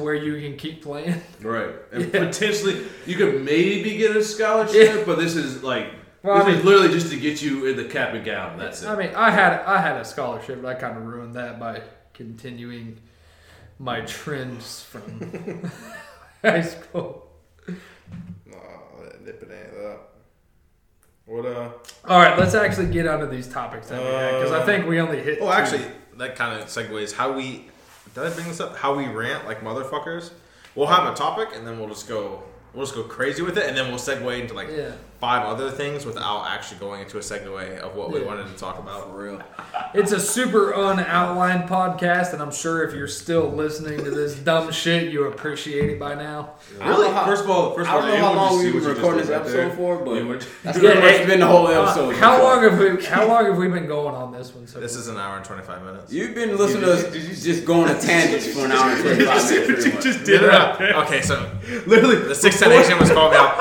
where you can keep playing." Right. And potentially, you could maybe get a scholarship, but this is like, this is literally just to get you in the cap and gown. That's it. I mean, I had a scholarship, but I kind of ruined that by continuing my trends from high school. All right, let's actually get onto these topics that we had, because I think we only hit. Well, actually, that kind of segues how we. Did I bring this up? How we rant like motherfuckers. We'll have a topic, and then we'll just go crazy with it, and then we'll segue into like 5 other things without actually going into a segue of what we wanted to talk about. For real, it's a super unoutlined podcast, and I'm sure if you're still listening to this dumb shit, you appreciate it by now. Really? First of all, I don't know how long we've been recording this episode for, but that's pretty much been the whole episode. How long have we been going on this one? So this is an hour and 25 minutes. You've been listening to us just going on tangents for an hour and 25 minutes. You just did that. Okay, so literally the 610 was called me out.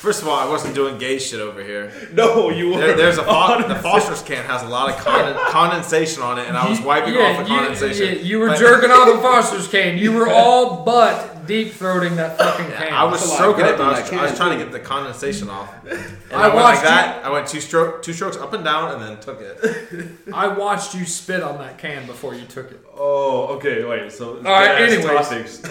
First of all, I wasn't doing gay shit over here. No, you weren't. The Foster's can has a lot of condensation on it, and I was wiping off the condensation. You were jerking off the Foster's can. You were all but deep-throating that fucking can. I was stroking it, but I was trying to get the condensation off. I went like that. I went two strokes up and down, and then took it. I watched you spit on that can before you took it. Oh, okay, wait. So, all right, anyways. Topics. I'm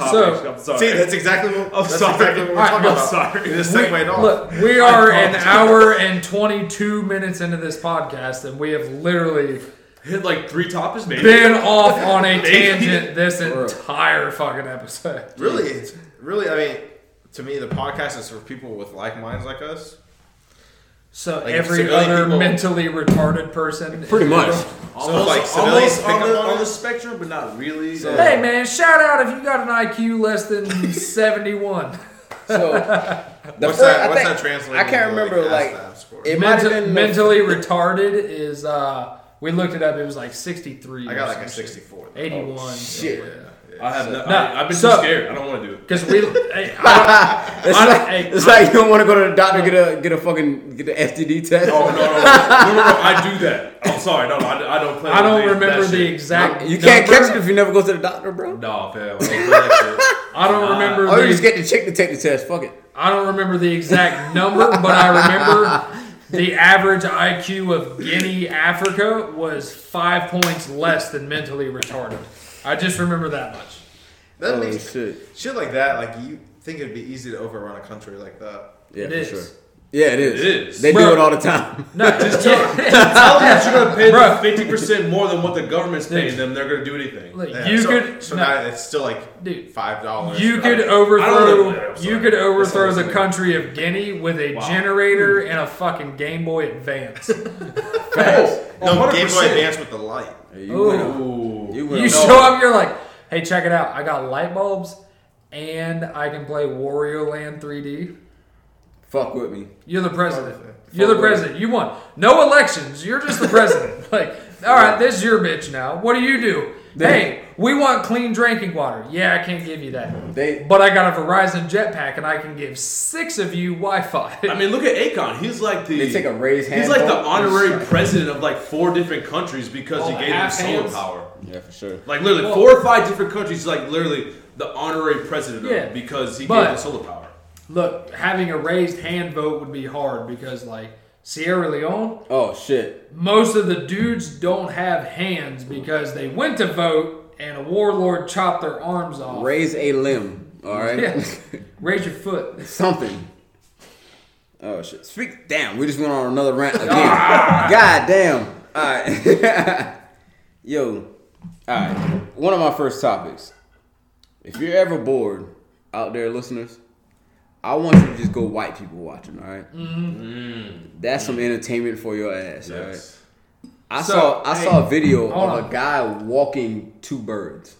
sorry. See, that's exactly what we're talking about. Sorry. This segue off. Look, we are an hour and 22 minutes into this podcast, and we have literally hit like 3 topics, maybe. Been off on a tangent this entire fucking episode. Really, I mean, to me, the podcast is for people with like minds like us. So like every other people, mentally retarded person, pretty much. Almost on the spectrum, but not really. So, hey, man! Shout out if you got an IQ less than 71. So what's that translated? I can't remember. Like it might have been mentally retarded. Is we looked it up. It was like 63. I got like a 64. 81. Oh, shit. Yeah. I've been too scared. I don't want to do it because we. It's like you don't want to go to the doctor get an STD test. Oh no! I do that. I'm sorry. No, I don't plan. I don't remember the exact. You can't catch it if you never go to the doctor, bro. No, fam. I don't remember. Oh, you just get the chick to take the test. Fuck it. I don't remember the exact number, but I remember the average IQ of Guinea, Africa, was 5 points less than mentally retarded. I just remember that much. That makes shit like that. Like you think it'd be easy to overrun a country like that? Yeah, for sure. Yeah, it is. It is. They do it all the time. No, just tell them that you're going to pay them 50% more than what the government's paying them. They're going to do anything. Like, yeah, now it's still like $5. You could overthrow the country of Guinea with a generator and a fucking Game Boy Advance. Game Boy Advance with the light. You show up, you're like, hey, check it out. I got light bulbs and I can play Wario Land 3D. Fuck with me. You're the president. You won. No elections. You're just the president. Like, all right, this is your bitch now. What do you do? Hey, we want clean drinking water. Yeah, I can't give you that. But I got a Verizon jetpack, and I can give 6 of you Wi-Fi. I mean, look at Akon. He's like the the honorary president of like 4 different countries because he gave them solar power. Yeah, for sure. Like literally 4 or 5 different countries. Like literally the honorary president of them because he gave them solar power. Look, having a raised hand vote would be hard because, like, Sierra Leone... Oh, shit. Most of the dudes don't have hands because they went to vote and a warlord chopped their arms off. Raise a limb, all right? Yeah. Raise your foot. Something. Oh, shit. Damn, we just went on another rant again. God damn. All right. Yo. All right. One of my first topics. If you're ever bored out there, listeners, I want you to just go white people watching, all right? Mm-hmm. That's some entertainment for your ass, yes. All right? I saw a video of a guy walking two birds.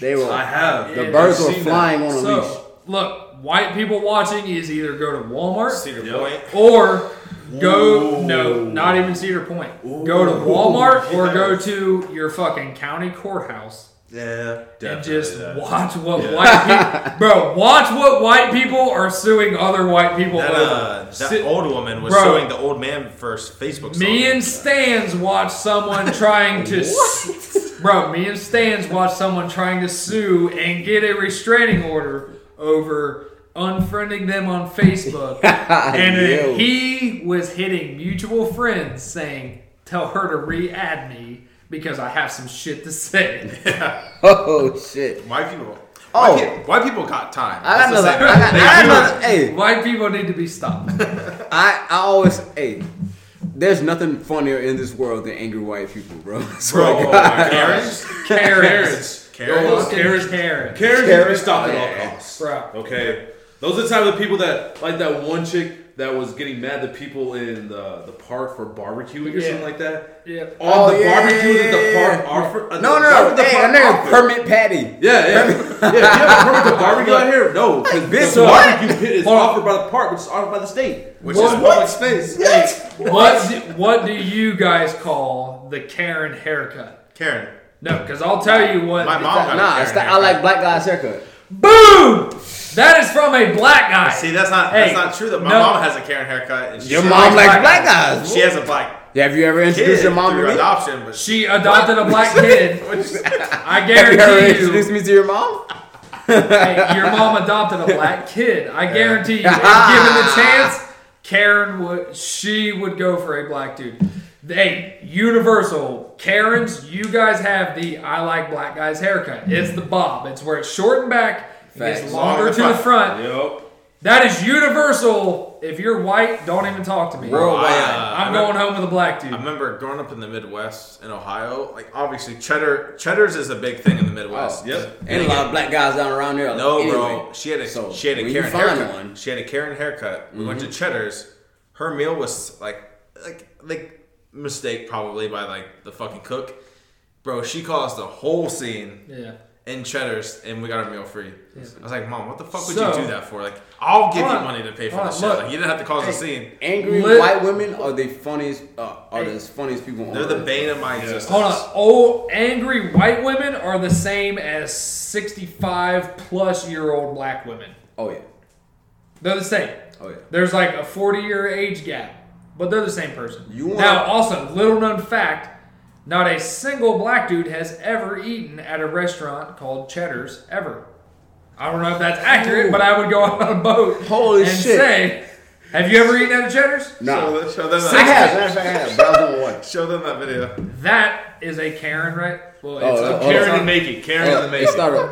Birds were flying on a leash. Look, white people watching is either go to Walmart, Cedar Point, or go not even Cedar Point. Ooh. Go to Walmart or go to your fucking county courthouse. Yeah, definitely. And just watch what white people... Bro, watch what white people are suing other white people over. That old woman was suing the old man for Facebook. Me and Stans watched someone trying to... me and Stans watched someone trying to sue and get a restraining order over unfriending them on Facebook. And he was hitting mutual friends saying, tell her to re-add me. Because I have some shit to say. Oh, shit. White people got time. White people need to be stopped. There's nothing funnier in this world than angry white people, bro. Karens. Karens need to be stopped at all costs. Bro. Okay. Those are the type of people that, like that one chick, that was getting mad at the people in the park for barbecuing or something like that. Yeah. Barbecues at the park offer. Hey, permit patty. You have a permit to barbecue out here? No, because this barbecue pit is offered by the park, which is offered by the state, which is public space. What do you guys call the Karen haircut? Karen. No, because I'll tell you what. My mom got a Karen haircut. I like black guys haircut. Boom! That is from a black guy. See, that's not true. That my mom has a Karen haircut. And your mom likes black guys. She has a black. Have you ever introduced your mom to me? Adoption, but she adopted a black kid. I guarantee you. Have you ever introduced me to your mom? Hey, your mom adopted a black kid. I guarantee you. If given the chance, Karen would go for a black dude. Hey, Universal, Karens, you guys have the I like black guys haircut. It's the bob. It's where it's short and back. It gets longer to the front. Yep. That is universal. If you're white, don't even talk to me. Worldwide. I'm going home with a black dude. I remember growing up in the Midwest in Ohio. Like obviously, Cheddar's is a big thing in the Midwest. Oh, yep. And a lot of black guys down around there. No, anyway, bro. She had a Karen haircut. She had a Karen haircut. We went to Cheddar's. Her meal was like. Mistake probably by like the fucking cook, bro. She caused the whole scene. Yeah. In Cheddar's, and we got our meal free. Yeah. I was like, Mom, what the fuck would you do that for? Like, I'll give you money to pay for this shit. Like, you didn't have to cause a scene. Angry white women are the funniest. Funniest people on earth. They're the bane of my existence. Hold on, angry white women are the same as 65+ year old black women. Oh yeah, they're the same. Oh yeah, there's like a 40-year age gap. But they're the same person. Also, little known fact, not a single black dude has ever eaten at a restaurant called Cheddar's ever. I don't know if that's accurate, but I would go out on a boat say, have you ever eaten at a Cheddar's? No. Show them that. I have, but I don't want. Show them that video. That is a Karen, right? Well, it's Karen and Makey.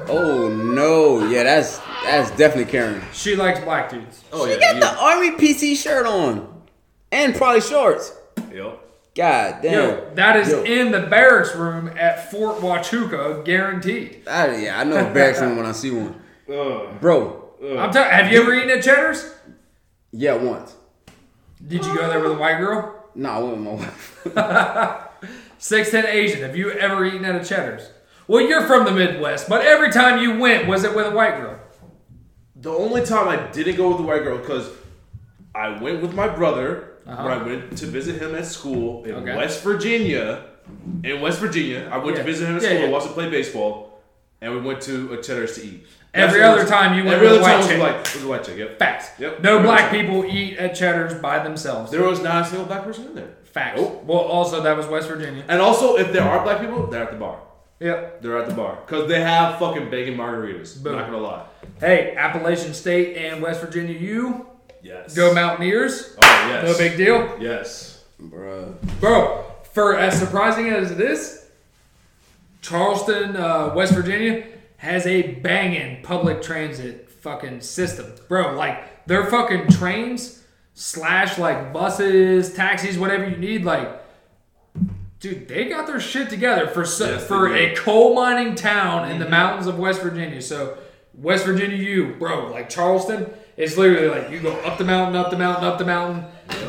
Oh, no. Yeah, that's definitely Karen. She likes black dudes. Oh, she got the Army PC shirt on. And probably shorts. Yep. God damn. That is in the barracks room at Fort Huachuca, guaranteed. I know a barracks room when I see one. Bro. Have you ever eaten at Cheddar's? Yeah, once. Did you go there with a white girl? No, I went with my wife. 6'10 Asian, have you ever eaten at a Cheddar's? Well, you're from the Midwest, but every time you went, was it with a white girl? The only time I didn't go with a white girl, because I went with my brother... Uh-huh. Where I went to visit him at school in West Virginia. I went to visit him at school and watched him play baseball. And we went to a Cheddar's to eat. Every other time was a white chick. Yep. Facts. Yep. No black people eat at Cheddar's by themselves. There was not a single black person in there. Facts. Nope. Well, also, that was West Virginia. And also, if there are black people, they're at the bar. Yep. They're at the bar. Because they have fucking bacon margaritas. Boom. I'm not going to lie. Hey, Appalachian State and West Virginia, you... Yes. Go Mountaineers. Oh, yes. No big deal. Yes. Bro, for as surprising as it is, Charleston, West Virginia has a banging public transit fucking system. Bro, like, their fucking trains / like buses, taxis, whatever you need, like, Dude, they got their shit together for a coal mining town in the mountains of West Virginia. So, West Virginia, like Charleston, it's literally like you go up the mountain,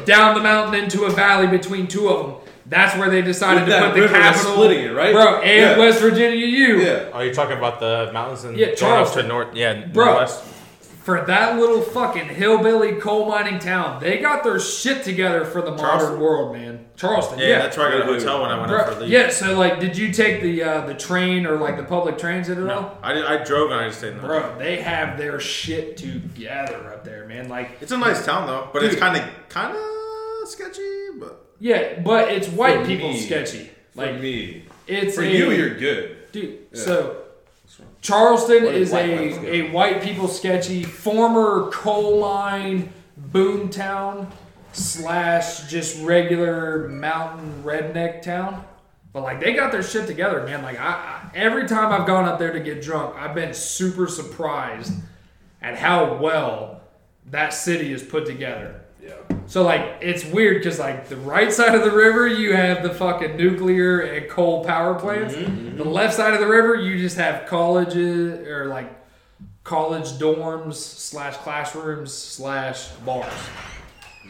down the mountain into a valley between two of them. That's where they decided to put the capital. Splitting it, right? Bro, and West Virginia U. Yeah. Oh, you're talking about the mountains in Charleston, north? Yeah, bro. Northwest. For that little fucking hillbilly coal mining town, they got their shit together for the modern world, man. Charleston, yeah. That's where I got a hotel when I went out for the... Yeah, so, like, did you take the train or, like, the public transit at all? I drove and I just stayed in the hotel. Bro, they have their shit together up there, man. Like, it's a nice town, though, but it's kind of sketchy, but... Yeah, but it's white people sketchy. Like, for me. It's you're good. Dude, yeah. So... Charleston is a white people sketchy former coal mine boom town / just regular mountain redneck town. But like they got their shit together, man. Like I every time I've gone up there to get drunk, I've been super surprised at how well that city is put together. Yeah. So like it's weird because like the right side of the river you have the fucking nuclear and coal power plants. Mm-hmm. The left side of the river you just have colleges or like college dorms / classrooms / bars.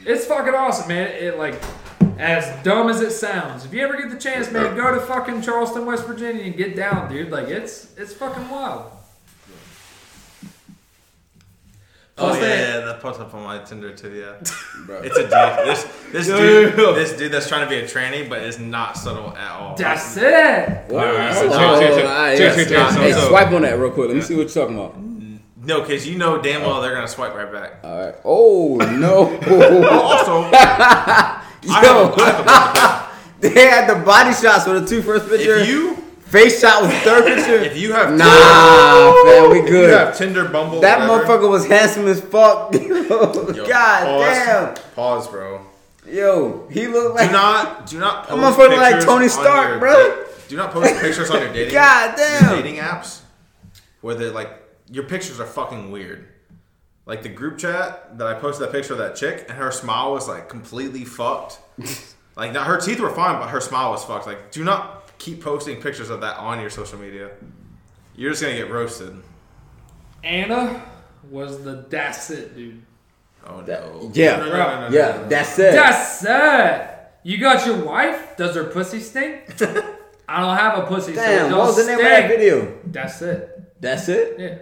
It's fucking awesome, man. It like as dumb as it sounds. If you ever get the chance, man, go to fucking Charleston, West Virginia and get down, dude. Like it's fucking wild. Plus that popped up on my Tinder too. Yeah, bro. It's a dick. This dude that's trying to be a tranny, but is not subtle at all. That's it. Wow. Hey, swipe on that real quick. Let me see what you're talking about. No, because you know damn well they're gonna swipe right back. All right. Oh no. Also, they had the body shots for the 2 first pictures. Face shot with 3rd picture. If you have Tinder, man, we good. If you have Tinder, Bumble, that motherfucker was handsome as fuck. Yo, Pause, bro. Yo, he looked like do not post pictures like Tony Stark, on bro. Do not post pictures on your dating. Your dating apps, where they like your pictures are fucking weird. Like the group chat that I posted that picture of that chick and her smile was like completely fucked. Like now her teeth were fine, but her smile was fucked. Like do not. Keep posting pictures of that on your social media. You're just going to get roasted. Anna was the that's it, dude. Oh, no. Yeah. No. That's it. That's it. You got your wife? Does her pussy stink? I don't have a pussy. Damn, so what was the name of that video? That's it. That's it? Yeah.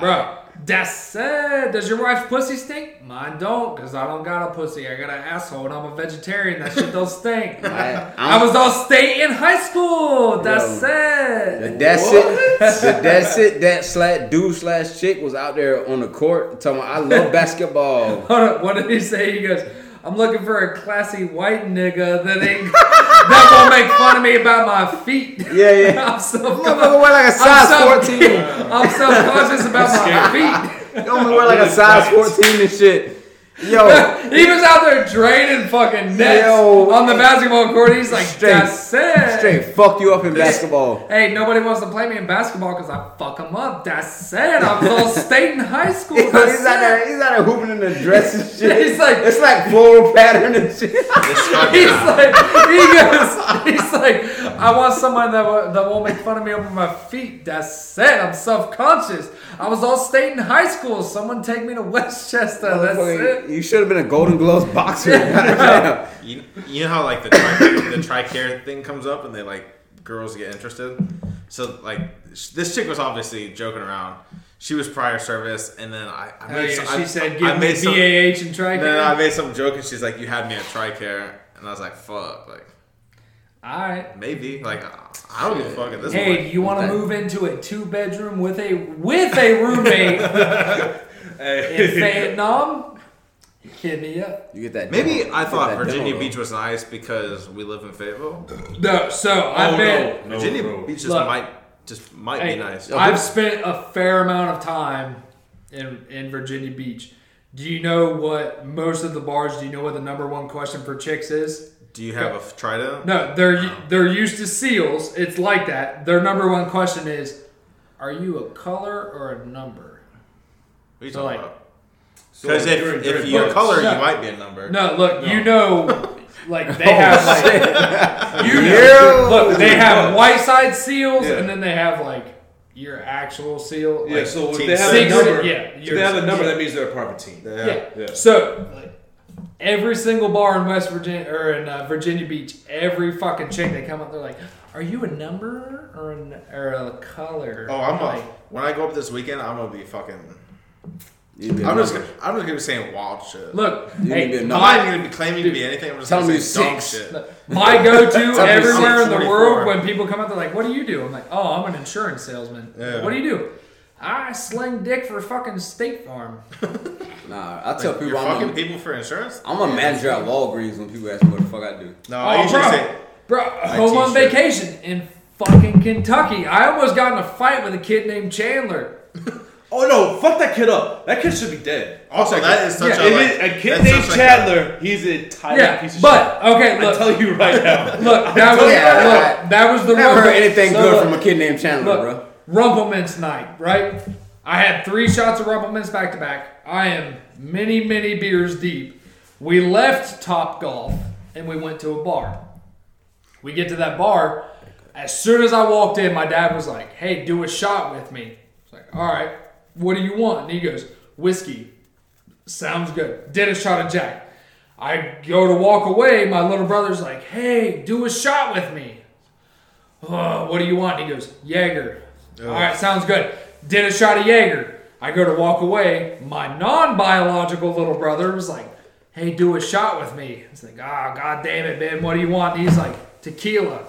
Bro, that's it. Does your wife's pussy stink? Mine don't, because I don't got a pussy. I got an asshole, and I'm a vegetarian. That shit don't stink. I was all state in high school. That's it. That's it. That's it. That dude / chick was out there on the court talking about, I love basketball. What did he say? He goes, I'm looking for a classy white nigga that won't make fun of me about my feet. Yeah, yeah. I'm wear like a size 14. I'm self-conscious about my feet. You only wear like a size 14 and shit. Yo. He was out there draining fucking nets on the basketball court. He's like, that's it. Straight fuck you up in basketball. Hey, nobody wants to play me in basketball because I fuck them up. That's it. I was all state in high school. He's out there hooping in the dress and shit. He's like, it's like floral pattern and shit. He's like, I want somebody that won't make fun of me over my feet. That's it. I'm self-conscious. I was all state in high school. Someone take me to Westchester. That's it. You should have been a Golden Gloves boxer. You know how like the Tricare thing comes up and they like girls get interested. So like this chick was obviously joking around. She was prior service, and then she said, "Give me BAH and Tricare." Then I made some joke, and she's like, "You had me at Tricare," and I was like, "Fuck!" Like, all right, maybe like. I don't give a fuck at this point. Hey, you want to move into a 2-bedroom with a roommate in Vietnam? Hit me up. You get that. Maybe demo. I thought Virginia Beach was nice because we live in Fayetteville. No, so I've been Virginia Beach might be nice. I've spent a fair amount of time in Virginia Beach. Do you know what most of the bars? Do you know what the #1 question for chicks is? Do you have a try down? No, they're used to seals. It's like that. Their #1 question is, are you a color or a number? What are you talking about? Because if you're a color, you might be a number. No, look, you know, Like, they have, like, you know, look, they have white side seals, and then they have, like, your actual seal. Like, yeah, so if they have a number, that means they're a part of a team. Yeah. So, like, every single bar in West Virginia, or in Virginia Beach, every fucking chick, they come up, they're like, are you a number or a color? Oh, I'm like, when I go up this weekend, I'm going to be fucking... I'm just gonna be saying wild shit. Look, I'm not even claiming to be anything. I'm just gonna say dumb shit. Look, my go-to everywhere in the world when people come up, they're like, "What do you do?" I'm like, "Oh, I'm an insurance salesman." Yeah. What do you do? I sling dick for fucking State Farm. Nah, I tell people I'm fucking people for insurance. I'm a manager at Walgreens when people ask me what the fuck I do. No, I usually say, "Bro, home on vacation in fucking Kentucky." I almost got in a fight with a kid named Chandler. Oh no! Fuck that kid up. That kid should be dead. Also, that is such a kid named Chandler. He's an entire piece of shit. Okay, look. I tell you right now. Look, that was the rumor. Never heard anything good from a kid named Chandler, bro. Rumplemintz night, right? I had 3 shots of Rumplemintz back to back. I am many beers deep. We left Topgolf and we went to a bar. We get to that bar. As soon as I walked in, my dad was like, "Hey, do a shot with me." I was like, "All right. What do you want?" And he goes, "Whiskey." Sounds good. Did a shot of Jack. I go to walk away. My little brother's like, "Hey, do a shot with me." "Oh, what do you want?" And he goes, "Jaeger." All right, sounds good. Did a shot of Jaeger. I go to walk away. My non-biological little brother was like, "Hey, do a shot with me." It's like, God damn it, man. What do you want? And he's like, "Tequila."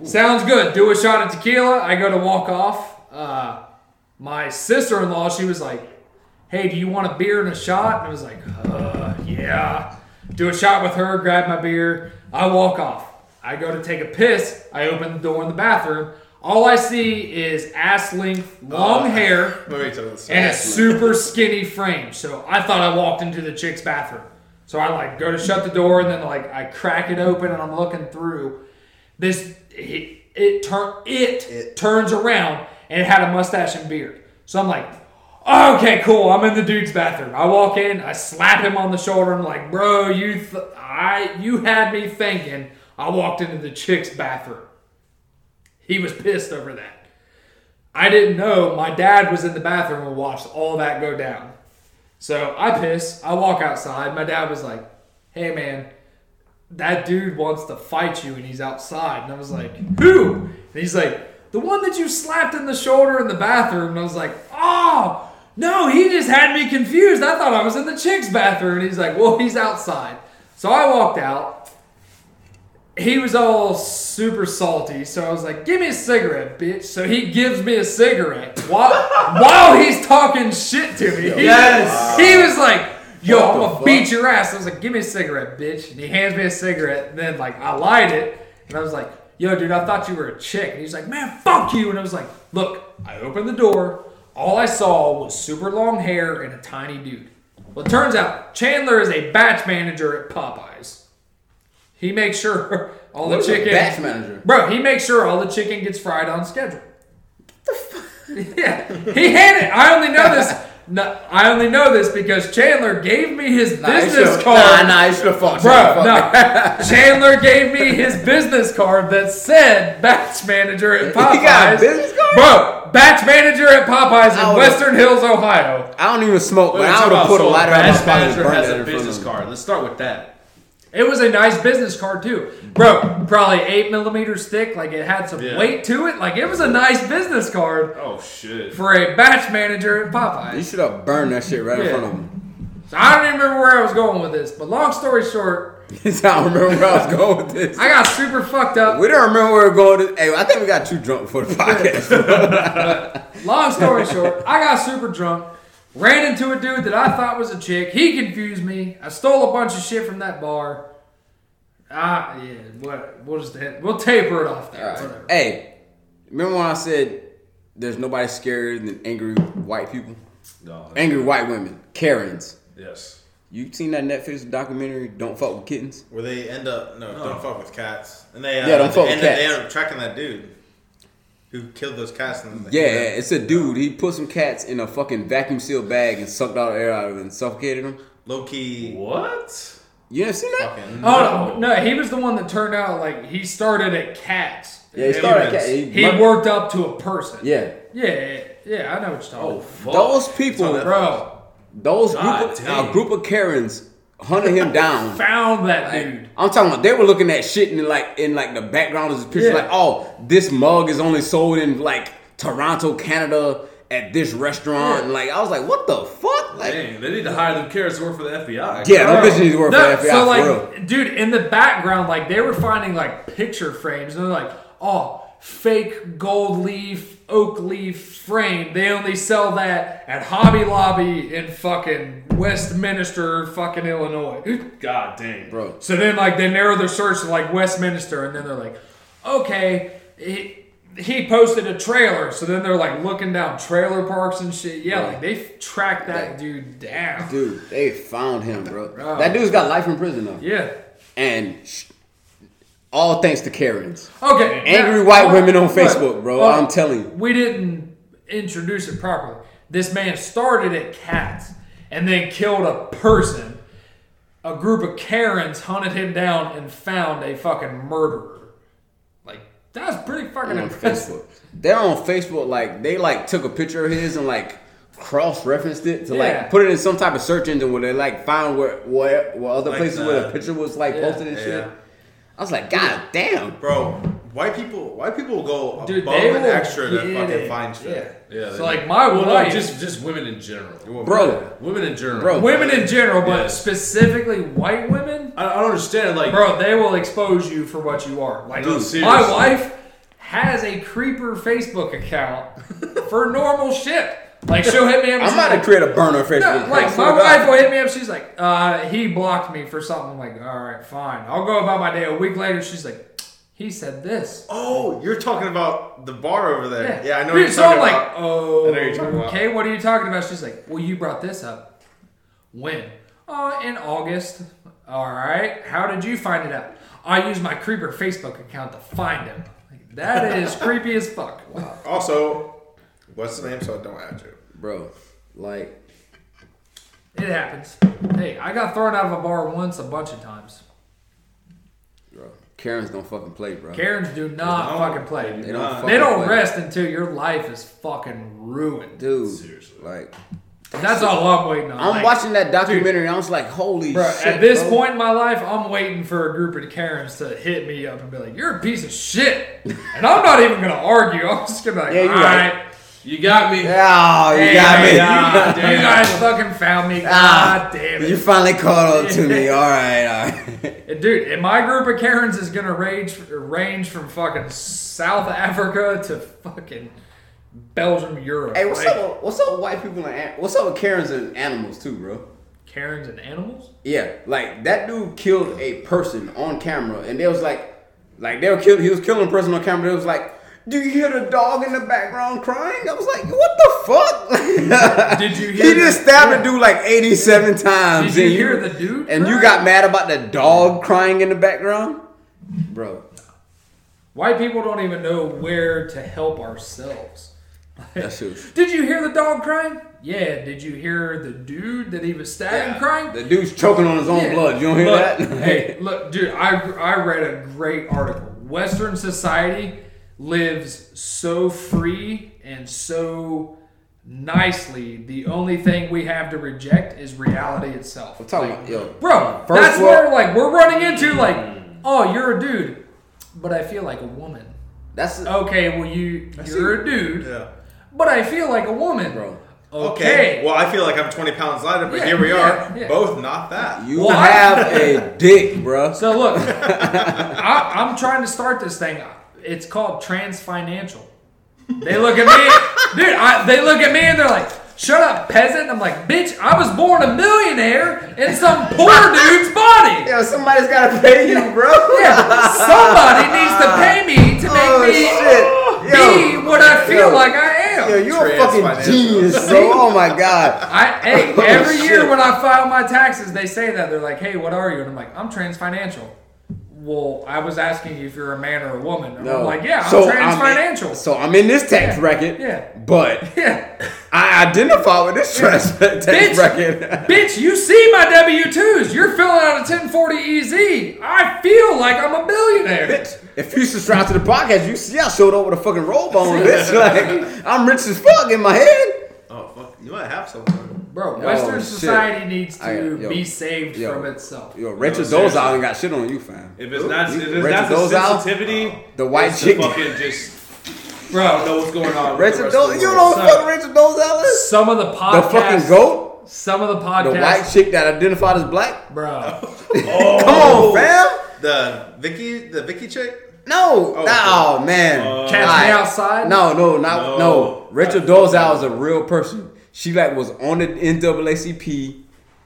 Ooh. Sounds good. Do a shot of tequila. I go to walk off. My sister-in-law, she was like, "Hey, do you want a beer and a shot?" And I was like, yeah. Do a shot with her, grab my beer. I walk off. I go to take a piss. I open the door in the bathroom. All I see is ass-length, long hair, and a super skinny frame. So I thought I walked into the chick's bathroom. So I go to shut the door, and then I crack it open, and I'm looking through. It turns around. And it had a mustache and beard. So I'm like, okay, cool. I'm in the dude's bathroom. I walk in. I slap him on the shoulder. I'm like, "Bro, you had me thinking I walked into the chick's bathroom." He was pissed over that. I didn't know my dad was in the bathroom and watched all that go down. So I piss. I walk outside. My dad was like, "Hey, man, that dude wants to fight you and he's outside." And I was like, "Who?" And he's like, "The one that you slapped in the shoulder in the bathroom." And I was like, "Oh, no, he just had me confused. I thought I was in the chick's bathroom." And he's like, "Well, he's outside." So I walked out. He was all super salty. So I was like, "Give me a cigarette, bitch." So he gives me a cigarette while he's talking shit to me. Yes. He was like, "Yo, I'm going to beat your ass." I was like, "Give me a cigarette, bitch." And he hands me a cigarette. And then I light it. And I was like, "Yo, dude, I thought you were a chick." And he's like, "Man, fuck you." And I was like, look, I opened the door. All I saw was super long hair and a tiny dude. Well, it turns out Chandler is a batch manager at Popeyes. He makes sure all the chicken... Batch manager? Bro, he makes sure all the chicken gets fried on schedule. What the fuck? Yeah, he had it. I only know this... No, I only know this because Chandler gave me his business card. Nah, it's your fault. Bro, no. Chandler gave me his business card that said batch manager at Popeyes. You got a business card? Bro, batch manager at Popeyes in Western Hills, Ohio. I don't even smoke, but I would have put a lighter on my pocket. Batch manager has a business card. Let's start with that. It was a nice business card, too. Bro, probably 8mm thick. It had some weight to it. It was a nice business card. Oh, shit. For a batch manager at Popeyes. You should have burned that shit right in front of him. So I don't even remember where I was going with this. But long story short. I don't remember where I was going with this. I got super fucked up. We don't remember where we were going with this. Hey, I think we got too drunk for the podcast. Long story short, I got super drunk. Ran into a dude that I thought was a chick. He confused me. I stole a bunch of shit from that bar. We'll taper it off there. Right. Hey, remember when I said there's nobody scarier than angry white people? No. Angry white women. Karens. Yes. You seen that Netflix documentary, Don't Fuck With Kittens? Where they end up, Don't Fuck With Cats. And they, Don't Fuck With Cats. They end up tracking that dude who killed those cats. It's a dude. He put some cats in a fucking vacuum sealed bag and sucked all the air out of it and suffocated them. Low key. What? You have seen that? Oh, no, he was the one that turned out, like, he started at cats. Yeah, he started at cats. He worked up to a person. Yeah. Yeah, I know what you're talking about. Fuck. Those people, bro. Those group of Karens hunted him down. Found that dude. I'm talking about, they were looking at shit and, like, in, like, the background of his picture, like, oh, this mug is only sold in, like, Toronto, Canada, at this restaurant. And, like, I was like, what the fuck? Like, dang, they need to hire them Karens to work for the FBI. Yeah, them bitches need to work for the FBI. So, like, for real. Dude, in the background, like, they were finding, like, picture frames, and they're like, oh, fake gold leaf, oak leaf frame. They only sell that at Hobby Lobby in fucking Westminster, fucking Illinois. God dang, bro. So then, like, they narrow their search to, like, Westminster, and then they're like, okay, he posted a trailer, so then they're like looking down trailer parks and shit. Yeah, like they tracked that dude down. Dude, they found him, bro. That dude's got life in prison though. Yeah, and all thanks to Karens. Okay, angry white women on Facebook, bro. I'm telling you, we didn't introduce it properly. This man started at cats and then killed a person. A group of Karens hunted him down and found a fucking murderer. That's pretty fucking impressive. Facebook. They're on Facebook, like, they, like, took a picture of his and, like, cross-referenced it to, like, put it in some type of search engine where they, like, found where other, like, places where the picture was, like, posted and shit. I was like, God damn. Bro, white people go above and extra to fucking find shit. Yeah. So, like, my wife. Well, just women in general. Bro. Women in general. Bro. Women in general, but specifically white women? I don't understand. Like, bro, they will expose you for what you are. Like, dude, my wife has a creeper Facebook account for normal shit. Like, she'll hit me up. I'm about to create a burner Facebook account. Like, my wife will hit me up. She's like, he blocked me for something. I'm like, all right, fine. I'll go about my day. A week later, she's like, he said this. Oh, you're talking about the bar over there. Yeah, I know you're talking about. So I'm like, oh, okay, what are you talking about? She's like, well, you brought this up. When? In August. All right. How did you find it out? I used my creeper Facebook account to find him. Like, that is creepy as fuck. Wow. Also, what's the name so I don't add you? Bro, like. It happens. Hey, I got thrown out of a bar once a bunch of times. Karens don't fucking play, bro. Karens do not fucking play. They don't rest until your life is fucking ruined. Dude, seriously. Like, that's all I'm waiting on. I'm watching that documentary, dude, and I was like, holy shit. At this point in my life, I'm waiting for a group of Karens to hit me up and be like, you're a piece of shit. And I'm not even going to argue. I'm just going to be like, all right. You got me. Oh, you got me. You guys fucking found me. God damn it. You finally caught up to me. All right. Dude, and my group of Karens is going to range from fucking South Africa to fucking Belgium, Europe. Hey, what's up with white people and what's up with Karens and animals too, bro? Karens and animals? Yeah. Like, that dude killed a person on camera, and they was like he was killing a person on camera. They was like, do you hear the dog in the background crying? I was like, what the fuck? Did you hear He just stabbed a dude like 87 times. Did you hear the dude? And you got mad about the dog crying in the background? Bro. White people don't even know where to help ourselves. That's true. Did you hear the dog crying? Yeah. Did you hear the dude that he was stabbing crying? The dude's choking on his own blood. You don't hear that? Hey, look, dude, I read a great article. Western society lives so free and so nicely. The only thing we have to reject is reality itself. We're talking about, yo, bro, that's where we're running into, like, oh, you're a dude, but I feel like a woman. That's okay. Well, you're a dude, but I feel like a woman, bro. Okay. Well, I feel like I'm 20 pounds lighter, but here we are. Yeah. Both not that. You have a dick, bro. So look, I'm trying to start this thing. It's called transfinancial. They look at me, dude. They look at me and they're like, "Shut up, peasant." I'm like, "Bitch, I was born a millionaire in some poor dude's body." Yeah, somebody's gotta pay you, bro. Yeah, somebody needs to pay me to make me be what I feel like I am. Yo, you're a fucking genius, bro. Oh my god. Every year when I file my taxes, they say that. They're like, "Hey, what are you?" And I'm like, "I'm transfinancial." well, I was asking you if you're a man or a woman. And no. I'm like, yeah, so I'm transfinancial. So I'm in this tax bracket. Yeah. But I identify with this tax bracket. Bitch, you see my W-2s. You're filling out a 1040 EZ. I feel like I'm a billionaire. Bitch, if you subscribe to the podcast, you see I showed up with a fucking robe on, bitch. Like, I'm rich as fuck in my head. Oh, fuck. You might have something. Bro, Western society needs to be saved from itself. Yo, Rachel Dolezal got shit on you, fam. If it's not, the sensitivity, the white chick fucking just, bro, I don't know what's going on. Rachel Dolezal, you know what fucking Rachel Dolezal is? Some of the podcasts, the fucking goat. Some of the podcasts, the white chick that identified as black, bro. Come on, fam. The Vicky chick. No, man. Catch Me Outside. No. Rachel Dolezal is a real person. She like was on the NAACP.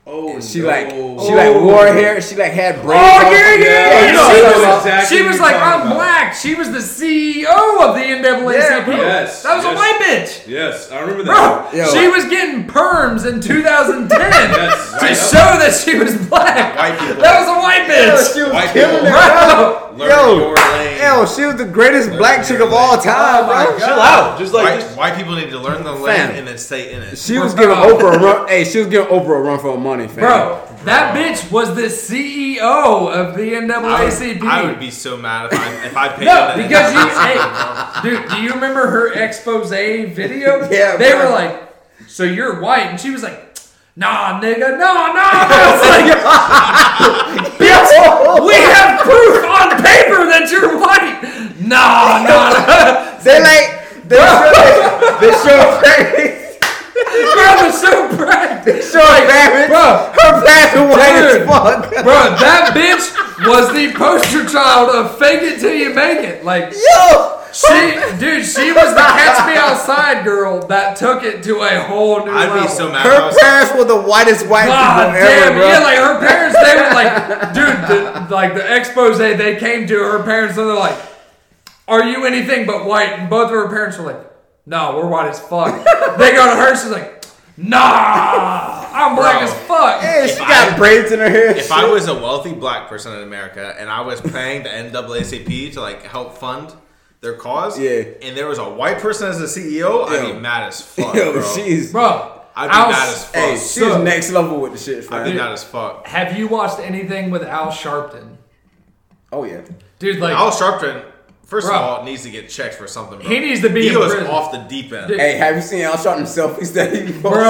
Oh, she wore hair. She like had braids. Oh yeah. She was like, I'm black. She was the CEO of the NAACP. Yeah, yes, that was a white bitch. Yes, I remember that. Bro, she was getting perms in 2010 to show that she was black. White people. That was a white bitch. She was white killing it, bro. She was the greatest black chick of all time, bro. Chill out. Just like white people need to learn the lane and then stay in it. She was giving Oprah a run. Hey, she was giving Oprah a run for her money, fam. Bro, that bitch was the CEO of the NAACP. I would be so mad if I paid that. No, because dude, do you remember her expose video? Yeah, they were like, so you're white, and she was like, nah, nigga, no. I was like, bitch, we have proof on paper that you're white. Nah. They're so proud. Bro, her black and white as fuck. Bro, that bitch was the poster child of fake it till you make it. Like, yo. She was the Catch Me Outside girl that took it to a whole new level. I'd be so mad. Her parents were the whitest white people ever, bro. Yeah, like her parents, they were like, dude, like the expose, they came to her parents and they're like, are you anything but white? And both of her parents were like, no, we're white as fuck. They go to her, she's like, nah, I'm black as fuck. Yeah, she got braids in her hair. If I was a wealthy black person in America and I was paying the NAACP to like help fund their cause, and there was a white person as the CEO, I'd be mad as fuck, bro. I'd be mad as fuck. Hey, she's next level with the shit, fam. I'd be mad as fuck. Have you watched anything with Al Sharpton? Oh yeah, dude. Like Al Sharpton, first of all, needs to get checked for something, bro. He needs to be in prison. He was off the deep end. Dude. Hey, have you seen Al Sharpton selfies that he posted?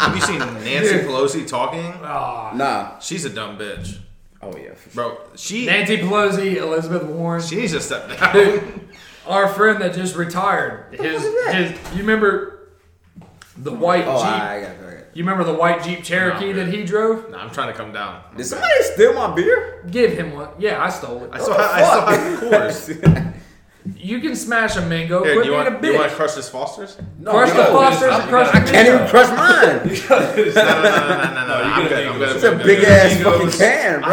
Have you seen Nancy Pelosi talking? Oh, nah. She's a dumb bitch. Oh, yeah. Bro, Nancy Pelosi, Elizabeth Warren. She needs to step down. Dude, our friend that just retired. You remember the white Jeep? I got it. You remember the white Jeep Cherokee that he drove? No, I'm trying to come down. Did somebody steal my beer? Give him one. Yeah, I stole it. I still have the Coors. You can smash a mango. Here, you want to crush this Foster's? No, crush the Foster's and crush the mango. I can't even crush mine. No. It's a big-ass fucking can, bro. I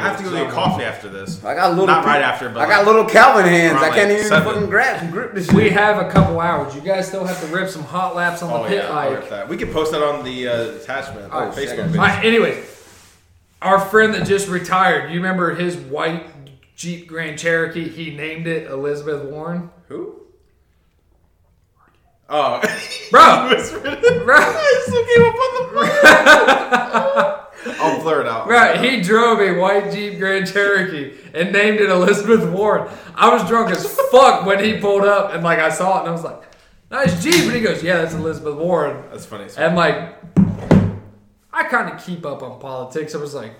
have to go get coffee after this. I got little Calvin hands. I can't even fucking grip this shit. We have a couple hours. You guys still have to rip some hot laps on the pit bike. We can post that on the attachment on Facebook. Anyway, our friend that just retired, you remember his white Jeep Grand Cherokee, he named it Elizabeth Warren. Who? Oh. Bro. Bro. I still came up on the I'll blur it out. Right. He drove a white Jeep Grand Cherokee and named it Elizabeth Warren. I was drunk as fuck when he pulled up and like I saw it and I was like, nice Jeep. And he goes, yeah, that's Elizabeth Warren. That's funny. And like, I kind of keep up on politics. I was like,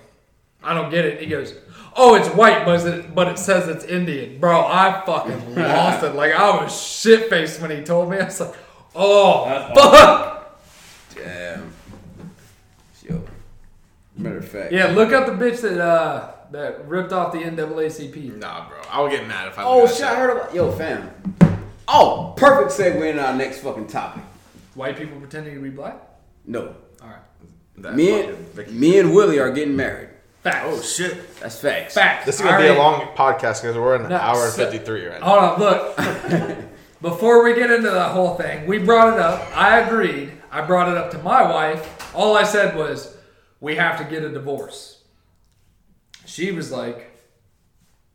I don't get it. He goes, oh, it's white, but it says it's Indian. Bro, I fucking lost it. Like, I was shit-faced when he told me. I was like, oh, that's fuck. Awesome. Damn. Yo. Matter of fact. Yeah, look up the bitch that ripped off the NAACP. Nah, bro. I would get mad if I I heard about... Yo, fam. Oh, perfect segue into our next fucking topic. White people pretending to be black? No. All right. Me and Willie are getting married. Facts. Oh, shit. That's facts. Facts. This is going to be a long podcast because we're in an hour and 53 right now. Hold on. Look, before we get into the whole thing, we brought it up. I agreed. I brought it up to my wife. All I said was, we have to get a divorce. She was like,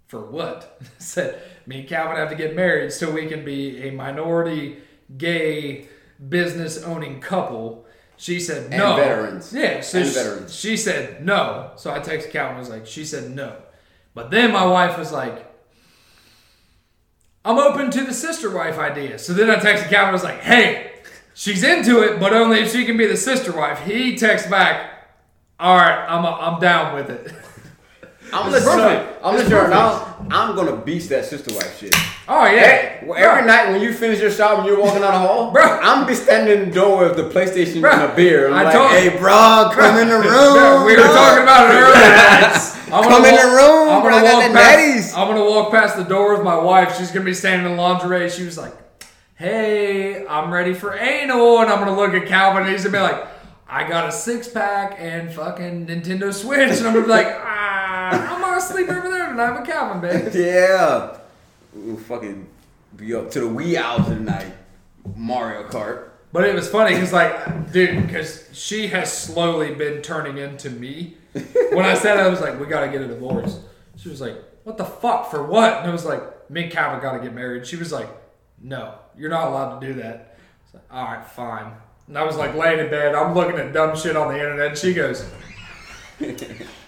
for what? Said, me and Calvin have to get married so we can be a minority gay business owning couple. She said no. And veterans. Yeah. So and veterans. She said no. So I texted Calvin, I was like, she said no. But then my wife was like, I'm open to the sister wife idea. So then I texted Calvin, I was like, hey, she's into it, but only if she can be the sister wife. He texts back, all right, I'm down with it. I'm gonna beast that sister wife shit. Oh yeah. Every night when you finish your shop and you're walking down the hall, bro, I'm be standing in the door with the PlayStation and a beer. I'm hey, bro, come in the room. We were talking about it earlier. I'm gonna walk past the door with my wife. She's gonna be standing in lingerie. She was like, "Hey, I'm ready for anal," and I'm gonna look at Calvin and he's gonna be like, "I got a 6-pack and fucking Nintendo Switch," and I'm gonna be like, I'm gonna sleep over there tonight with Calvin, babe. Yeah. We'll fucking be up to the wee hours of the night. Mario Kart. But it was funny, because like, dude, because she has slowly been turning into me. When I said I was like, we gotta get a divorce. She was like, what the fuck, for what? And I was like, me and Calvin gotta get married. She was like, no, you're not allowed to do that. I was like, alright, fine. And I was like laying in bed, I'm looking at dumb shit on the internet, and she goes,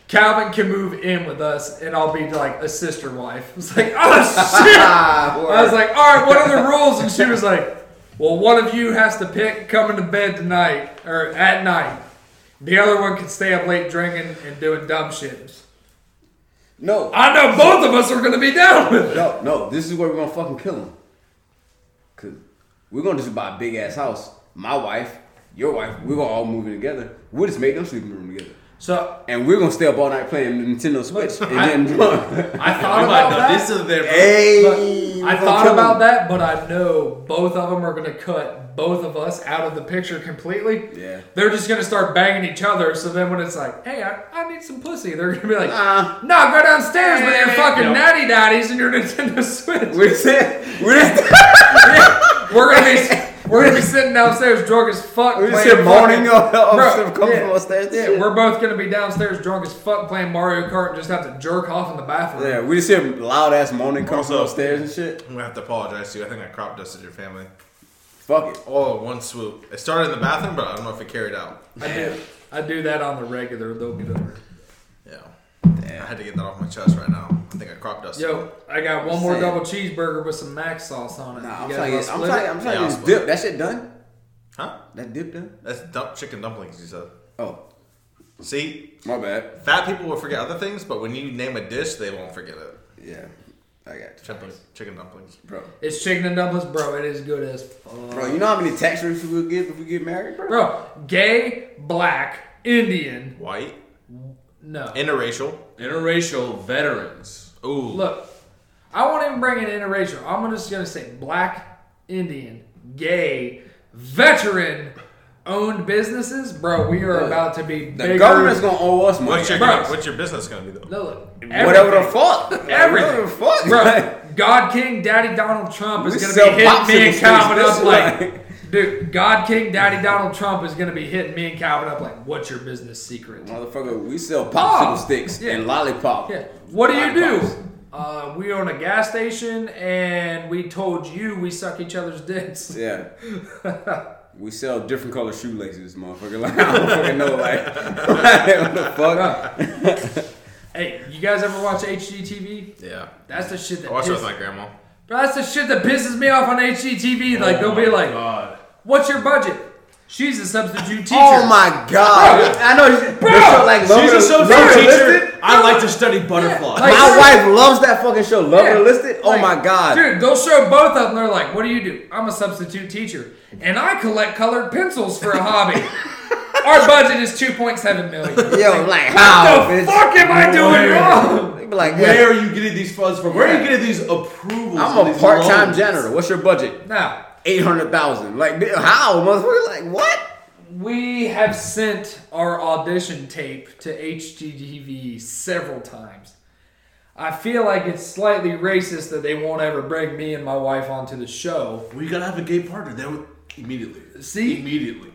Calvin can move in with us, and I'll be like a sister wife. I was like, oh, shit. I was like, all right, what are the rules? And she was like, well, one of you has to pick coming to bed tonight, or at night. The other one can stay up late drinking and doing dumb shit. No. I know both of us are going to be down with it. No, this is where we're going to fucking kill him. Because we're going to just buy a big-ass house. My wife, your wife, we're going to all move in together. We'll just make them sleep in the room together. So, and we're gonna stay up all night playing Nintendo Switch. I thought about that. This is their but I know both of them are gonna cut both of us out of the picture completely. Yeah, they're just gonna start banging each other. So then when it's like, hey, I need some pussy, they're gonna be like, no, go downstairs with your fucking natty daddies and your Nintendo Switch. We're gonna be sitting downstairs drunk as fuck. We're just moaning upstairs. Yeah, we're both gonna be downstairs drunk as fuck playing Mario Kart and just have to jerk off in the bathroom. Yeah, we just hear loud ass moaning come from upstairs and shit. I'm gonna have to apologize to you. I think I crop dusted your family. Fuck it. All in one swoop. It started in the bathroom, but I don't know if it carried out. I do that on the regular. They'll get over. Yeah. Damn. I had to get that off my chest right now. I think I crop dusted. Yo, I got one more double cheeseburger with some mac sauce on it. Nah, I'm trying to get dip. That shit done? Huh? That dip done? That's chicken dumplings, you said. Oh. See? My bad. Fat people will forget other things, but when you name a dish, they won't forget it. Yeah. I got chicken dumplings. Bro. It's chicken and dumplings, bro. It is good as fuck. Bro, you know how many textures we would get if we get married, bro? Bro, gay, black, Indian. White. No. Interracial veterans. Ooh. Look, I won't even bring in interracial. I'm just going to say black, Indian, gay, veteran-owned businesses. Bro, we are about to be bigger. The government's going to owe us money. What's your business going to be, though? No, look. Whatever the fuck. Everything. Whatever the fuck. Bro, God King Daddy Donald Trump is going to be hitting me and Calvin up like... Dude, God King Daddy Donald Trump is going to be hitting me and Calvin up like, what's your business secret? Motherfucker, we sell popsicle sticks and lollipop. Yeah. What do you do? We own a gas station and we told you we suck each other's dicks. Yeah. We sell different color shoelaces, motherfucker. Like, I don't fucking know. Like, what the fuck? Hey, you guys ever watch HGTV? Yeah. That's the shit that I watched with my grandma. Bro, that's the shit that pisses me off on HGTV. Like, they'll be like, God. What's your budget? She's a substitute teacher. Oh, my God. Bro. I know. She's a substitute teacher. I like to study butterflies. Yeah, like, my wife loves that fucking show, Lover Listed. Oh, my God. Dude, they'll show both of them. They're like, what do you do? I'm a substitute teacher. And I collect colored pencils for a hobby. Our budget is $2.7 million. Yo, like, how? What the fuck am I doing wrong? They be like, where are you getting these funds from? Where are you getting these approvals? I'm a part-time janitor. What's your budget? Now, $800,000. Like, how, motherfucker? Like, what? We have sent our audition tape to HGTV several times. I feel like it's slightly racist that they won't ever bring me and my wife onto the show. Well, you gotta have a gay partner. Immediately.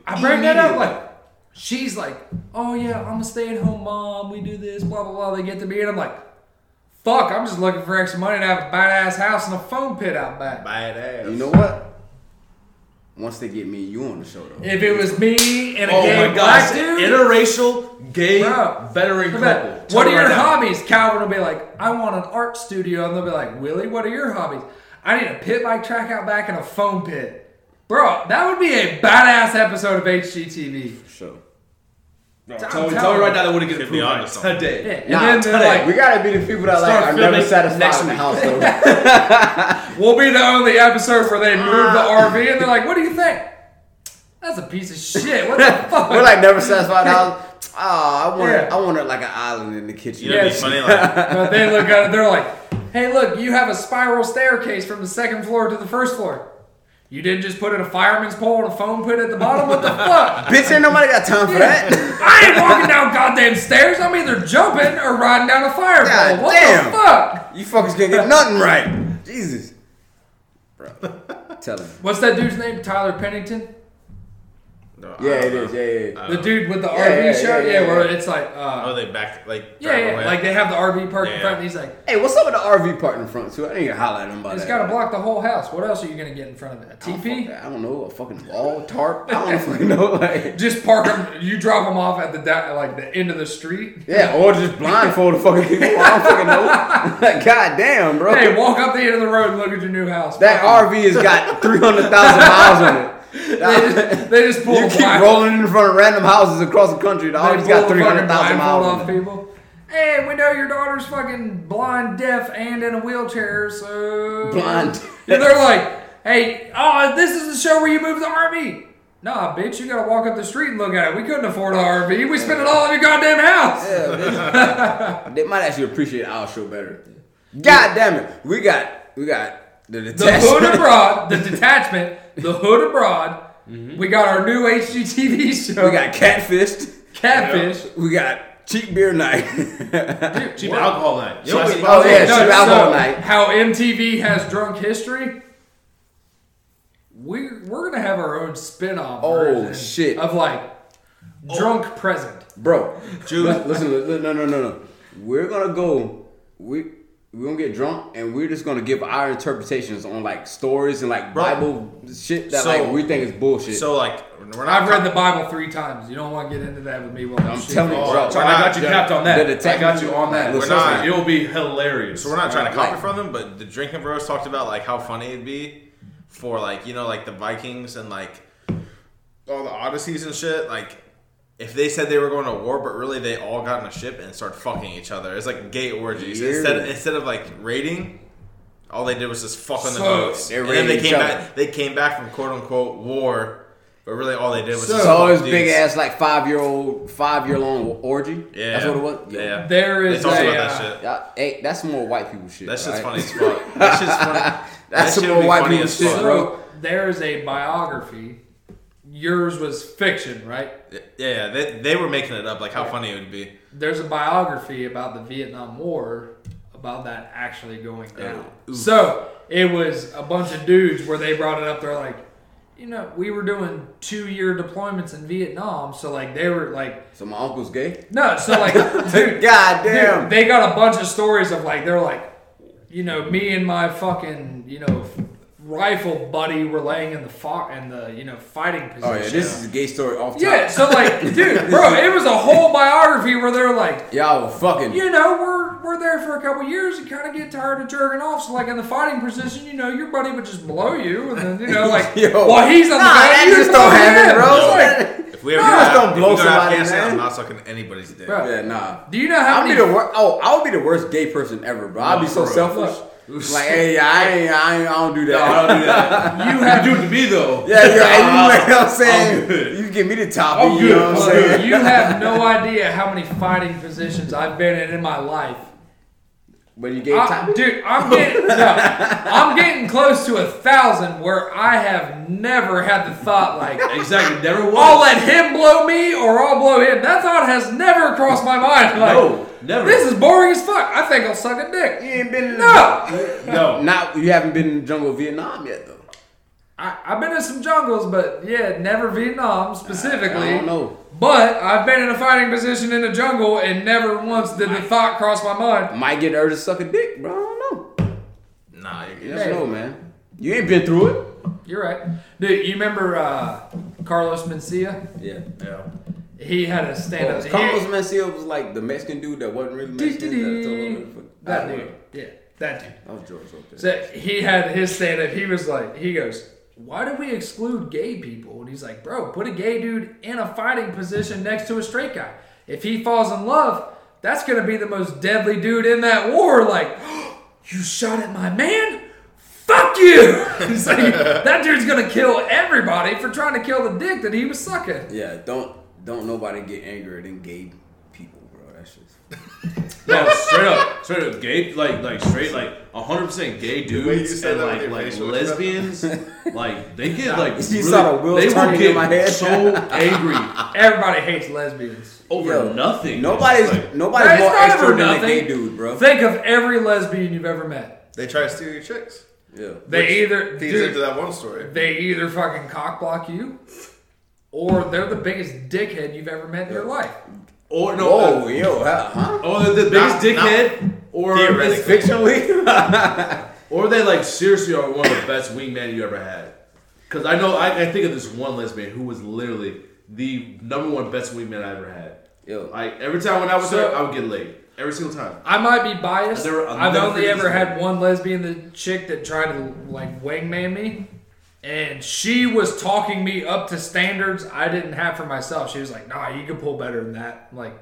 I bring that up like... she's like, oh yeah, I'm a stay-at-home mom, we do this, blah, blah, blah. They get to me, and I'm like, fuck, I'm just looking for extra money to have a badass house and a phone pit out back. Badass. You know what? Once they get me and you on the show, though. If it was me and a gay black dude. Interracial, gay, veteran couple. What are your hobbies? Calvin will be like, I want an art studio. And they'll be like, Willie, what are your hobbies? I need a pit bike track out back and a foam pit. Bro, that would be a badass episode of HGTV. For sure. No, tell me right now that wouldn't get approved today. Yeah. And then today. Like, we gotta be the people that like are never satisfied in the house though. We'll be the only episode where they move the RV and they're like, what do you think? That's a piece of shit. What the fuck? We're like never satisfied in the house. Oh, I wanted like an island in the kitchen. You know what's funny? But they look at it, they're like, hey look, you have a spiral staircase from the second floor to the first floor. You didn't just put in a fireman's pole and a phone pit at the bottom? What the fuck? Bitch, ain't nobody got time for that. I ain't walking down goddamn stairs. I'm either jumping or riding down a fire pole. What the fuck? You fuckers can't get nothing right. Jesus. Bro. Tell him. What's that dude's name? Tyler Pennington? No, yeah, it is. Yeah, yeah. The dude with the RV shirt? Yeah, where it's like... they back... Like, like they have the RV park in front and he's like... Hey, what's up with the RV park in front, too? I didn't even highlight him about that. It's got to block the whole house. What else are you going to get in front of it? A TP? I don't know. A fucking wall? Tarp? I don't fucking know. Like, just park them... You drop them off at the end of the street? Yeah, or just blindfold the fucking people. I don't fucking know. Like, goddamn, bro. Hey, walk up the end of the road and look at your new house. That RV has got 300,000 miles on it. They just pull. You keep rolling in front of random houses across the country. They always got 300,000 miles off people. Hey, we know your daughter's fucking blind, deaf, and in a wheelchair. So blind. And they're like, hey, this is the show where you move the RV. Nah, bitch, you gotta walk up the street and look at it. We couldn't afford an RV. We spent it all in your goddamn house. Yeah, they might actually appreciate our show better. God damn it, we got. The detachment, the hood abroad. Mm-hmm. We got our new HGTV show. We got catfish. We got cheap beer night, cheap alcohol night. Cheap alcohol night. How MTV has drunk history. We're gonna have our own spinoff. Oh shit! Of like drunk present, bro. Jude, listen, no. We're gonna go. We're going to get drunk, and we're just going to give our interpretations on, like, stories and, like, Bible shit that, we think is bullshit. So, like, I've read the Bible 3 times. You don't want to get into that with me. I'm telling you, bro. I got you on that. It'll be hilarious. So, we're not trying to copy from them, but the drinking bros talked about, like, how funny it'd be for, like, you know, like, the Vikings and, like, all the Odysseys and shit, like... If they said they were going to war, but really they all got on a ship and started fucking each other. It's like gay orgies. Instead of like raiding, all they did was just fuck on the boats. And then they came back from quote unquote war, but really all they did was just fuck dudes. So it was big ass like 5-year-long orgy? Yeah. That's what it was? Yeah. There is about that shit. Hey, that's some more white people shit. That shit's funny as fuck. That shit's funny. That's some more white people shit, bro. There is a biography. Yours was fiction, right? Yeah, they were making it up, like how funny it would be. There's a biography about the Vietnam War, about that actually going down. Yeah. So, it was a bunch of dudes where they brought it up, they're like, you know, we were doing 2-year deployments in Vietnam, so like they were like... So my uncle's gay? No, so like... dude, God damn! Dude, they got a bunch of stories of like, they're like, you know, me and my fucking, you know... rifle buddy were laying in the fighting position. Oh yeah, this is a gay story off top. Yeah, so like, dude, bro, it was a whole biography where they're like, y'all fucking, you know, we're there for a couple years and kind of get tired of jerking off. So like in the fighting position, you know, your buddy would just blow you, and then you know, like, while he's on the ground, you just don't have it, bro. No. Like, if we ever don't blow somebody, I'm not sucking anybody's dick. Bro. Yeah, nah. Do you know how many? I would be the worst gay person ever, bro. I'd be so selfish. Like, hey, I don't do that. No, I don't do that. You do it to me, though. Yeah, you know what I'm saying? You give me the top. You know what I'm saying? You have no idea how many fighting positions I've been in my life. But you gave top? Dude, I'm getting close to 1,000 where I have never had the thought, like, exactly, never was. I'll let him blow me or I'll blow him. That thought has never crossed my mind. Like, no. Never. This is boring as fuck. I think I'll suck a dick. You ain't been in the jungle. You haven't been in the jungle of Vietnam yet, though. I've been in some jungles, but yeah, never Vietnam specifically. I don't know. But I've been in a fighting position in the jungle and never once did the thought cross my mind. Might get urged to suck a dick, bro. I don't know. Nah, you don't know, man. You ain't been through it. You're right. Dude, you remember Carlos Mencia? Yeah. Yeah. He had a stand-up. Carlos Mencia was like the Mexican dude that wasn't really Mexican. That dude. Yeah, that dude. That was George up there. So he had his stand-up. He was like, he goes, why do we exclude gay people? And he's like, bro, put a gay dude in a fighting position next to a straight guy. If he falls in love, that's going to be the most deadly dude in that war. Like, oh, you shot at my man? Fuck you! He's like, that dude's going to kill everybody for trying to kill the dick that he was sucking. Yeah, don't nobody get angrier than gay people, bro. That's just... No, straight up, gay, like straight, like, 100% gay dudes and, like lesbians, like, they get, like, really, they will get so angry. Everybody hates lesbians. Over nothing. Nobody's more extra than a gay dude, bro. Think of every lesbian you've ever met. They try to steal your chicks. Yeah. Into that one story. They either fucking cockblock you, or they're the biggest dickhead you've ever met in your life. Or no, oh yo, huh? Or they're the biggest dickhead, or it's fictionally, or they like seriously are one of the best wingmen you ever had. Because I know I think of this one lesbian who was literally the #1 best wingman I ever had. Yo, like every time when I was there, I would get laid. Every single time. I might be biased. I've only ever had one lesbian, the chick that tried to like wingman me, and she was talking me up to standards I didn't have for myself. She was like, "Nah, you can pull better than that." I'm like,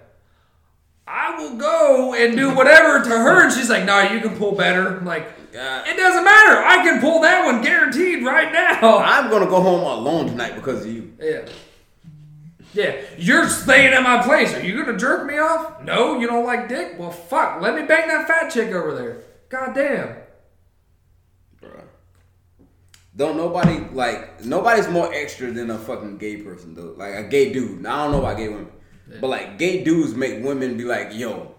I will go and do whatever to her, and she's like, "Nah, you can pull better." I'm like, it doesn't matter. I can pull that one guaranteed right now. I'm gonna go home alone tonight because of you. Yeah. Yeah, you're staying at my place. Are you going to jerk me off? No, you don't like dick? Well, fuck. Let me bang that fat chick over there. Goddamn. Bruh. Don't nobody, like, nobody's more extra than a fucking gay person, though. Like, a gay dude. Now, I don't know about gay women. Yeah. But, like, gay dudes make women be like, yo,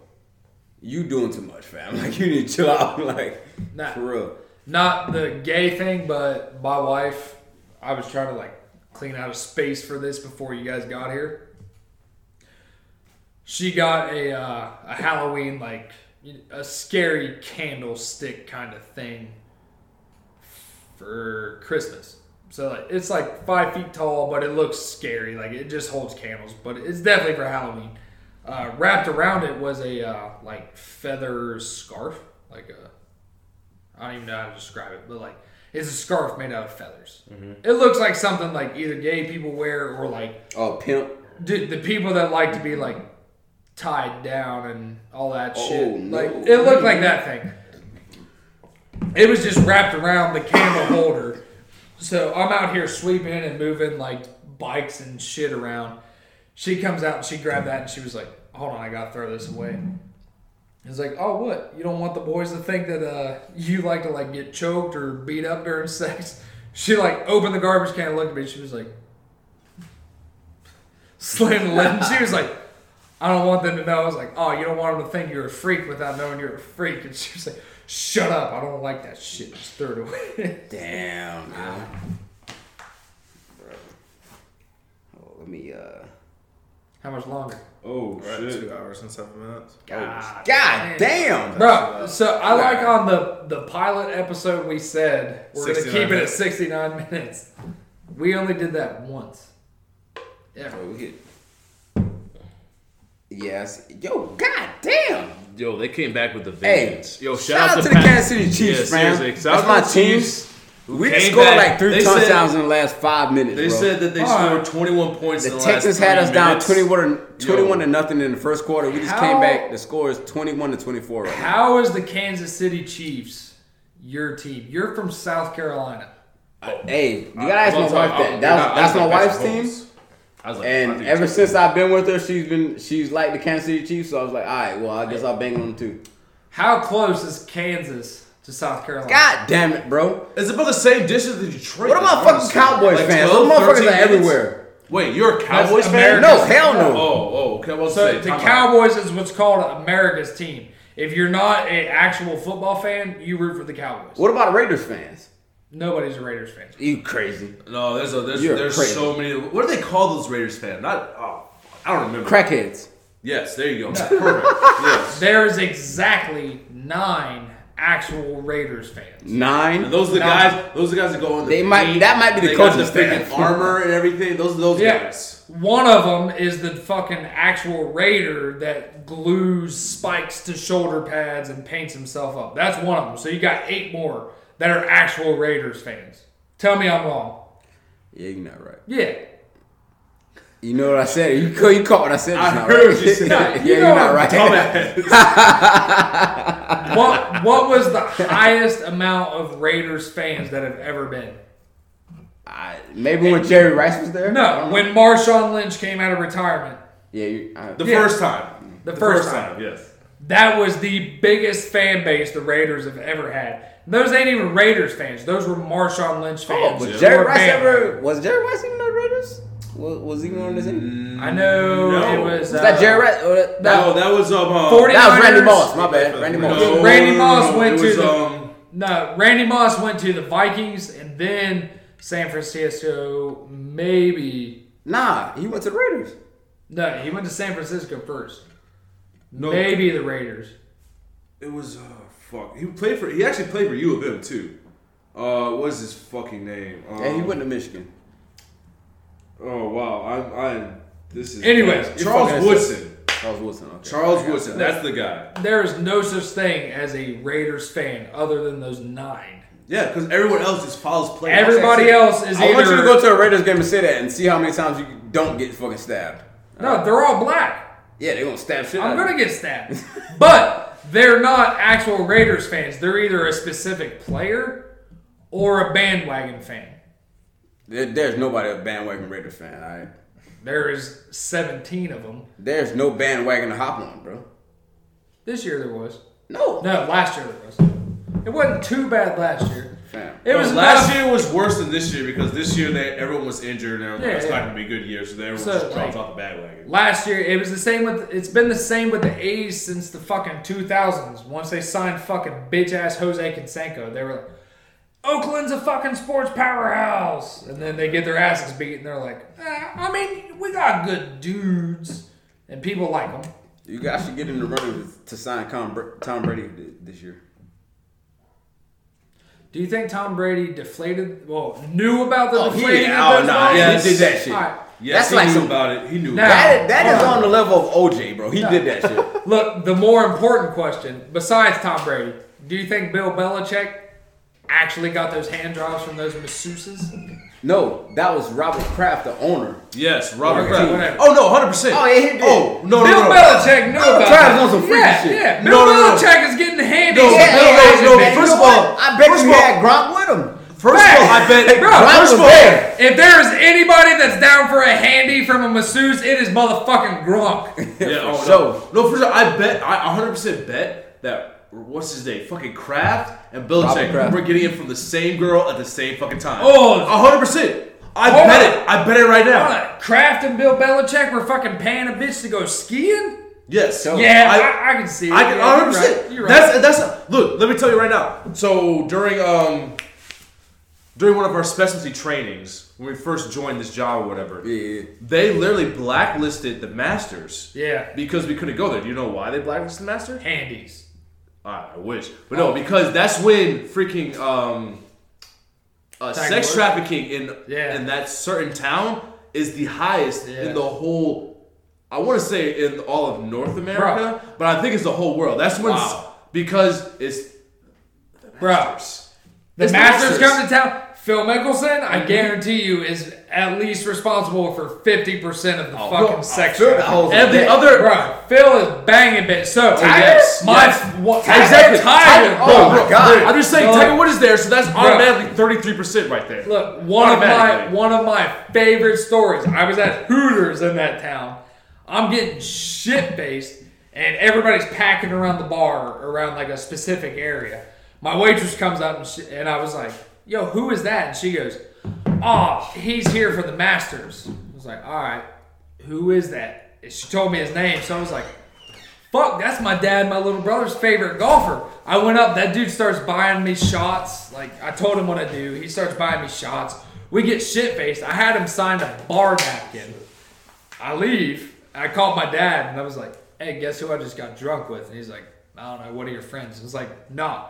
you doing too much, fam. Like, you need to chill out. Like, for real. Not the gay thing, but my wife, I was trying to, like, clean out of space for this before you guys got here. She got a Halloween, like, a scary candlestick kind of thing for Christmas. So, like, it's, like, 5 feet tall, but it looks scary. Like, it just holds candles, but it's definitely for Halloween. Wrapped around it was a, like, feather scarf. Like, I don't even know how to describe it, but, like, it's a scarf made out of feathers. Mm-hmm. It looks like something like either gay people wear or like... Oh, pimp. The people that like to be like tied down and all that shit. No. Like, it looked like that thing. It was just wrapped around the candle holder. So I'm out here sweeping and moving like bikes and shit around. She comes out and she grabbed that and she was like, hold on, I gotta throw this away. It's like, oh, what? You don't want the boys to think that you like to, like, get choked or beat up during sex? She, like, opened the garbage can and looked at me. She was like, slammed the lid. And she was like, I don't want them to know. I was like, oh, you don't want them to think you're a freak without knowing you're a freak. And she was like, shut up. I don't like that shit. Just throw it away. Damn, man. Bro. Oh, let me, How much longer? Oh, right, shit. 2 hours and 7 minutes. God damn. Bro, so I like on the pilot episode we said we're going to keep it at 69 minutes. We only did that once. Yeah. Oh, yes. Yo, god damn. Yo, they came back with the vengeance. Hey, yo, shout out to the Kansas City Chiefs, man. Seriously. That's my Chiefs. We scored like 3 touchdowns in the last 5 minutes. They said that they scored 21 points in the last 3 minutes. The Texans had us down 21 to nothing in the first quarter. We just came back. The score is 21 to 24 right now. How is the Kansas City Chiefs your team? You're from South Carolina. Hey, you gotta ask my wife that. That's my wife's team. And ever since I've been with her, she's like the Kansas City Chiefs. So I was like, all right, well, I guess I'll bang on them too. How close is Kansas to South Carolina? God damn it, bro. It's about the same distance as Detroit. What about fucking Cowboys fans? Those motherfuckers are everywhere. Wait, you're a Cowboys fan? No, hell no. Oh, okay. Well, so the Cowboys is what's called America's team. If you're not an actual football fan, you root for the Cowboys. What about Raiders fans? Nobody's a Raiders fan. You crazy. No, there's crazy. So many. What do they call those Raiders fans? I don't remember. Crackheads. Yes, there you go. Perfect. Yes. There's exactly 9 actual Raiders fans. 9? And those are the guys. Those are the guys that go on the that might be the coach's freaking armor and everything. Those guys. One of them is the fucking actual Raider that glues spikes to shoulder pads and paints himself up. That's one of them. So you got 8 more that are actual Raiders fans. Tell me I'm wrong. Yeah, you're not right. Yeah. You know what I said? You caught what I said. I heard what you said. Yeah, you're not right. What was the highest amount of Raiders fans that have ever been? Maybe when Jerry Rice was there? No, when Marshawn Lynch came out of retirement. Yeah. First time. The first time, yes. That was the biggest fan base the Raiders have ever had. Those ain't even Raiders fans. Those were Marshawn Lynch fans. Oh, was Jerry Rice even on Raiders? Was he on this team? I know. No. It was that Jerry Rice? No, that was... that was Randy Moss. My bad. Randy Moss. No, Randy Moss went to the... No, Randy Moss went to the Vikings and then San Francisco maybe... Nah, he went to the Raiders. No, he went to San Francisco first. No. Maybe the Raiders. It was... Fuck. He actually played for U of M too. What is his fucking name? Yeah, he went to Michigan. Oh wow, Anyways, Charles Woodson. Okay. Charles Woodson. That's the guy. There is no such thing as a Raiders fan other than those 9. Yeah, because everyone else just follows players. Everybody else is. I want you to go to a Raiders game and say that and see how many times you don't get fucking stabbed. No, they're all black. Yeah, they're gonna stab shit. I'm gonna get stabbed, but. They're not actual Raiders fans. They're either a specific player or a bandwagon fan. There's nobody a bandwagon Raiders fan, all right? There is 17 of them. There's no bandwagon to hop on, bro. This year there was. No, last year there was. It wasn't too bad last year. Damn. Year was worse than this year because this year everyone was injured and it's not going to be a good year, so everyone just dropped off the bandwagon. Last year it was the same with. It's been the same with the A's since the fucking 2000s. Once they signed fucking bitch ass Jose Canseco, they were like, "Oakland's a fucking sports powerhouse," and then they get their asses beat and they're like, "I mean, we got good dudes and people like them." You guys should get in the running to sign Tom Brady this year. Do you think Tom Brady knew about the deflating? He did that shit. Right. Yes, he knew about it. He knew about it. That is on the level of OJ, bro. He did that shit. Look, the more important question, besides Tom Brady, do you think Bill Belichick actually got those hand jobs from those masseuses? No, that was Robert Kraft, the owner. Yes, Robert Kraft. Oh, no, 100%. Oh, yeah, he did. Oh, no, Bill Belichick knew about Kraft on some freaky shit. Yeah, Bill Belichick is getting handy. No, first of all, I bet you had Gronk with him. First of all, if there is anybody that's down for a handy from a masseuse, it is motherfucking Gronk. Yeah, first of all, I 100% bet that. What's his name? Fucking Kraft and Belichick. We're getting it from the same girl at the same fucking time. Oh, 100%. I bet it right now. Kraft and Bill Belichick were fucking paying a bitch to go skiing? Yes. So yeah, I can see it. I can 100%. You're right. Look, let me tell you right now. So during one of our specialty trainings, when we first joined this job or whatever, they literally blacklisted the Masters. Yeah. Because we couldn't go there. Do you know why they blacklisted the Masters? Handies. I wish. But no, because that's when freaking sex trafficking in that certain town is the highest in the whole, I want to say in all of North America, but I think it's the whole world. That's when because it's the Masters. The Masters come to town. Phil Mickelson, I guarantee you, is at least responsible for 50% of the fucking sex trafficking. And the other, Phil is banging bitch. So Tiger. Oh my god! I'm just saying, Tiger Woods is there, so that's automatically 33% right there. Look, one of my favorite stories. I was at Hooters in that town. I'm getting shit faced, and everybody's packing around the bar, around like a specific area. My waitress comes up and I was like, "Yo, who is that?" And she goes, "He's here for the Masters." I was like, "All right, who is that?" And she told me his name, so I was like, fuck, that's my dad, my little brother's favorite golfer. I went up, that dude starts buying me shots. Like, I told him what I do. He starts buying me shots. We get shit-faced. I had him sign a bar napkin. I leave. I called my dad, and I was like, hey, guess who I just got drunk with? And he's like, I don't know, one of your friends. I was like, nah.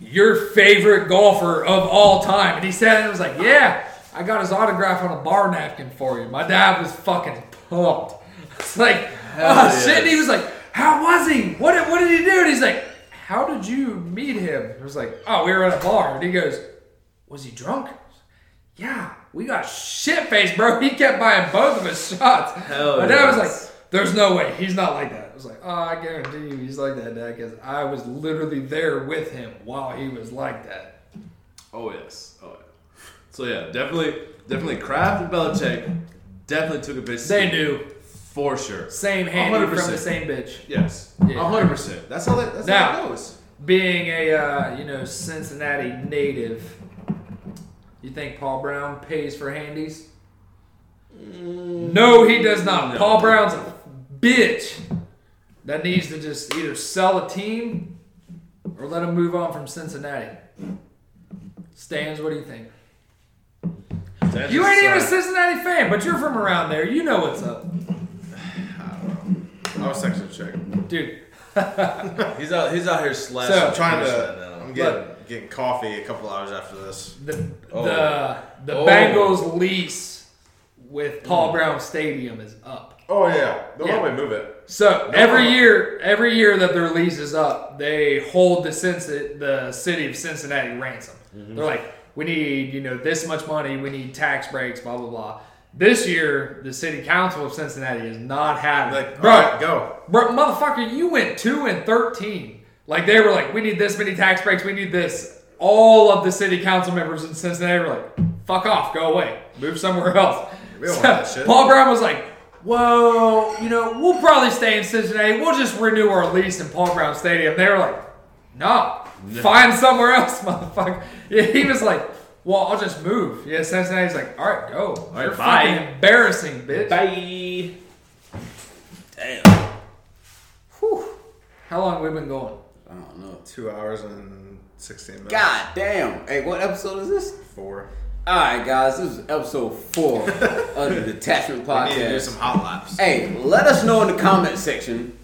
Your favorite golfer of all time. And he said, and I was like, yeah. I got his autograph on a bar napkin for you. My dad was fucking pumped. It's like, oh, shit. And he was like, how was he? What did he do? And he's like, how did you meet him? And I was like, oh, we were at a bar. And he goes, was he drunk? Yeah, we got shit-faced, bro. He kept buying both of his shots. Hell my dad was like, there's no way. He's not like that. I was like, oh, I guarantee you he's like that, Dad, because I was literally there with him while he was like that. Oh, yes. Oh, yeah. So, yeah, definitely Kraft and Belichick definitely took a bitch. They knew. For sure. Same hand from the same bitch. Yes. Yeah. 100%. That's how that goes. Being a, Cincinnati native, you think Paul Brown pays for handies? No, he does not. No. Paul Brown's a bitch that needs to just either sell a team or let him move on from Cincinnati. Stans, what do you think? That you ain't even a Cincinnati fan, but you're from around there. You know what's up. I don't know. I was actually checking. Dude. He's out here slashing. So, I'm getting coffee a couple hours after this. The Bengals lease with Paul Brown Stadium is up. Oh, yeah. They'll probably move it. So every year that their lease is up, they hold the city of Cincinnati ransom. Mm-hmm. They're like, we need, this much money. We need tax breaks, blah, blah, blah. This year, the city council of Cincinnati is not having it. Like, bro, right, go. Bro, motherfucker, you went 2-13. Like, they were like, we need this many tax breaks. We need this. All of the city council members in Cincinnati were like, fuck off. Go away. Move somewhere else. We don't want that shit. Paul Brown was like, whoa, we'll probably stay in Cincinnati. We'll just renew our lease in Paul Brown Stadium. They were like, no. Find somewhere else, motherfucker. Yeah, he was like, well, I'll just move. Yeah, Cincinnati's like, all right, go. All right, bye. Fucking embarrassing, bitch. Bye. Damn. Whew. How long have we been going? I don't know. 2 hours and 16 minutes. God damn. Hey, what episode is this? 4. All right, guys. This is episode 4 of the Detachment Podcast. We need to do some hot laps. Hey, let us know in the comment section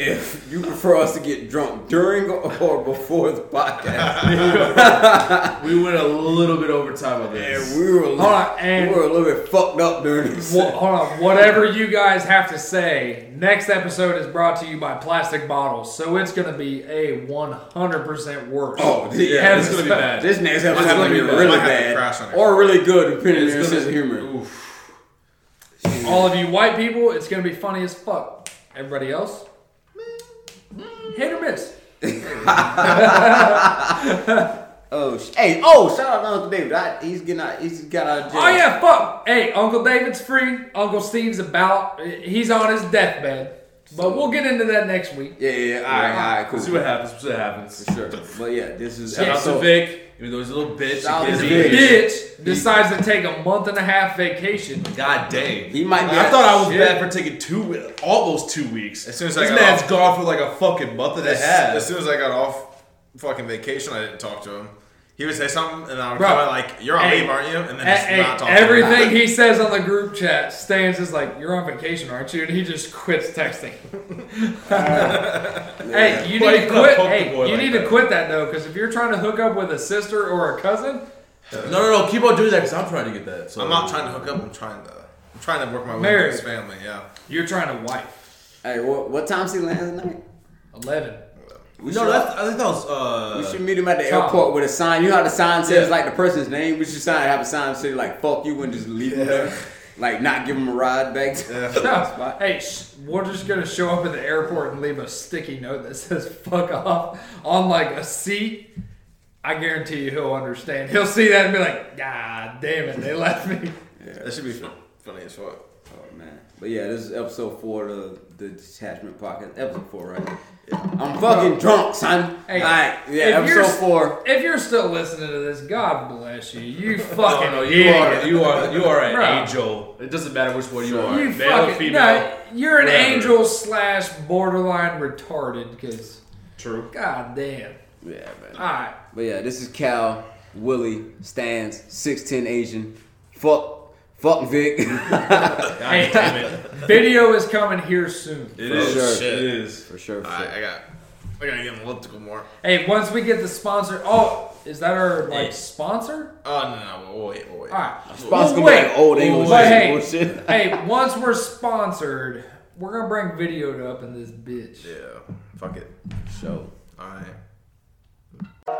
if you prefer us to get drunk during or before the podcast. We went a little bit overtime on this. And we were a little bit fucked up during this. Hold on. Whatever you guys have to say, next episode is brought to you by Plastic Bottles. So it's going to be a 100% worse. Oh, yeah. This is going to be bad. This next episode is going to be really bad. Or really good, depending on your sense of humor. Oof. All of you white people, it's going to be funny as fuck. Everybody else? Hit or miss. Shout out to Uncle David. He's got out of jail. Oh yeah, fuck. Hey, Uncle David's free. Uncle Steve's about. He's on his deathbed. But we'll get into that next week. All right, cool. We'll see what happens. For sure. But yeah, this is shout out to Vic. Even though he's a little bitch, bitch decides to take a month and a half vacation. God dang, he might. I thought I was bad for taking almost 2 weeks. As soon as this man's gone for like a fucking month and a half. As soon as I got off fucking vacation, I didn't talk to him. He would say something, and I would probably like, "You're on leave, aren't you?" And then not talking. Everything he says on the group chat, Stans is like, "You're on vacation, aren't you?" And he just quits texting. You need to quit that though, because if you're trying to hook up with a sister or a cousin, no, keep on doing that because I'm trying to get that. So I'm not trying to hook up. I'm trying to work my way into his family. Yeah, you're trying to wife. Hey, what time's he landing tonight? 11. I think that was. We should meet him at the airport with a sign. You know how the sign says like the person's name. We should have a sign say like "fuck you" and just leave him there, like not give him a ride back. Hey, we're just gonna show up at the airport and leave a sticky note that says "fuck off" on like a seat. I guarantee you, he'll understand. He'll see that and be like, "God damn it, they left me." Yeah, that should be funny as fuck. Oh man. But yeah, this is episode 4 of the Detachment Podcast. Episode 4, right? I'm fucking drunk, son. Hey, all right, yeah, episode 4. If you're still listening to this, God bless you. You fucking you are an angel. It doesn't matter which one you are. You male fucking, or female. No, you're an angel / borderline retarded because... True. God damn. Yeah, man. All right. But yeah, this is Cal, Willie, Stans, 6'10 Asian. Fuck Vic. God damn it. Video is coming here soon. It is for sure. I gotta get an elliptical more. Hey, once we get the sponsor, is that our sponsor? No, we'll wait. All right, sponsor like old English bullshit. Hey, once we're sponsored, we're gonna bring video up in this bitch. Yeah, fuck it. So, all right.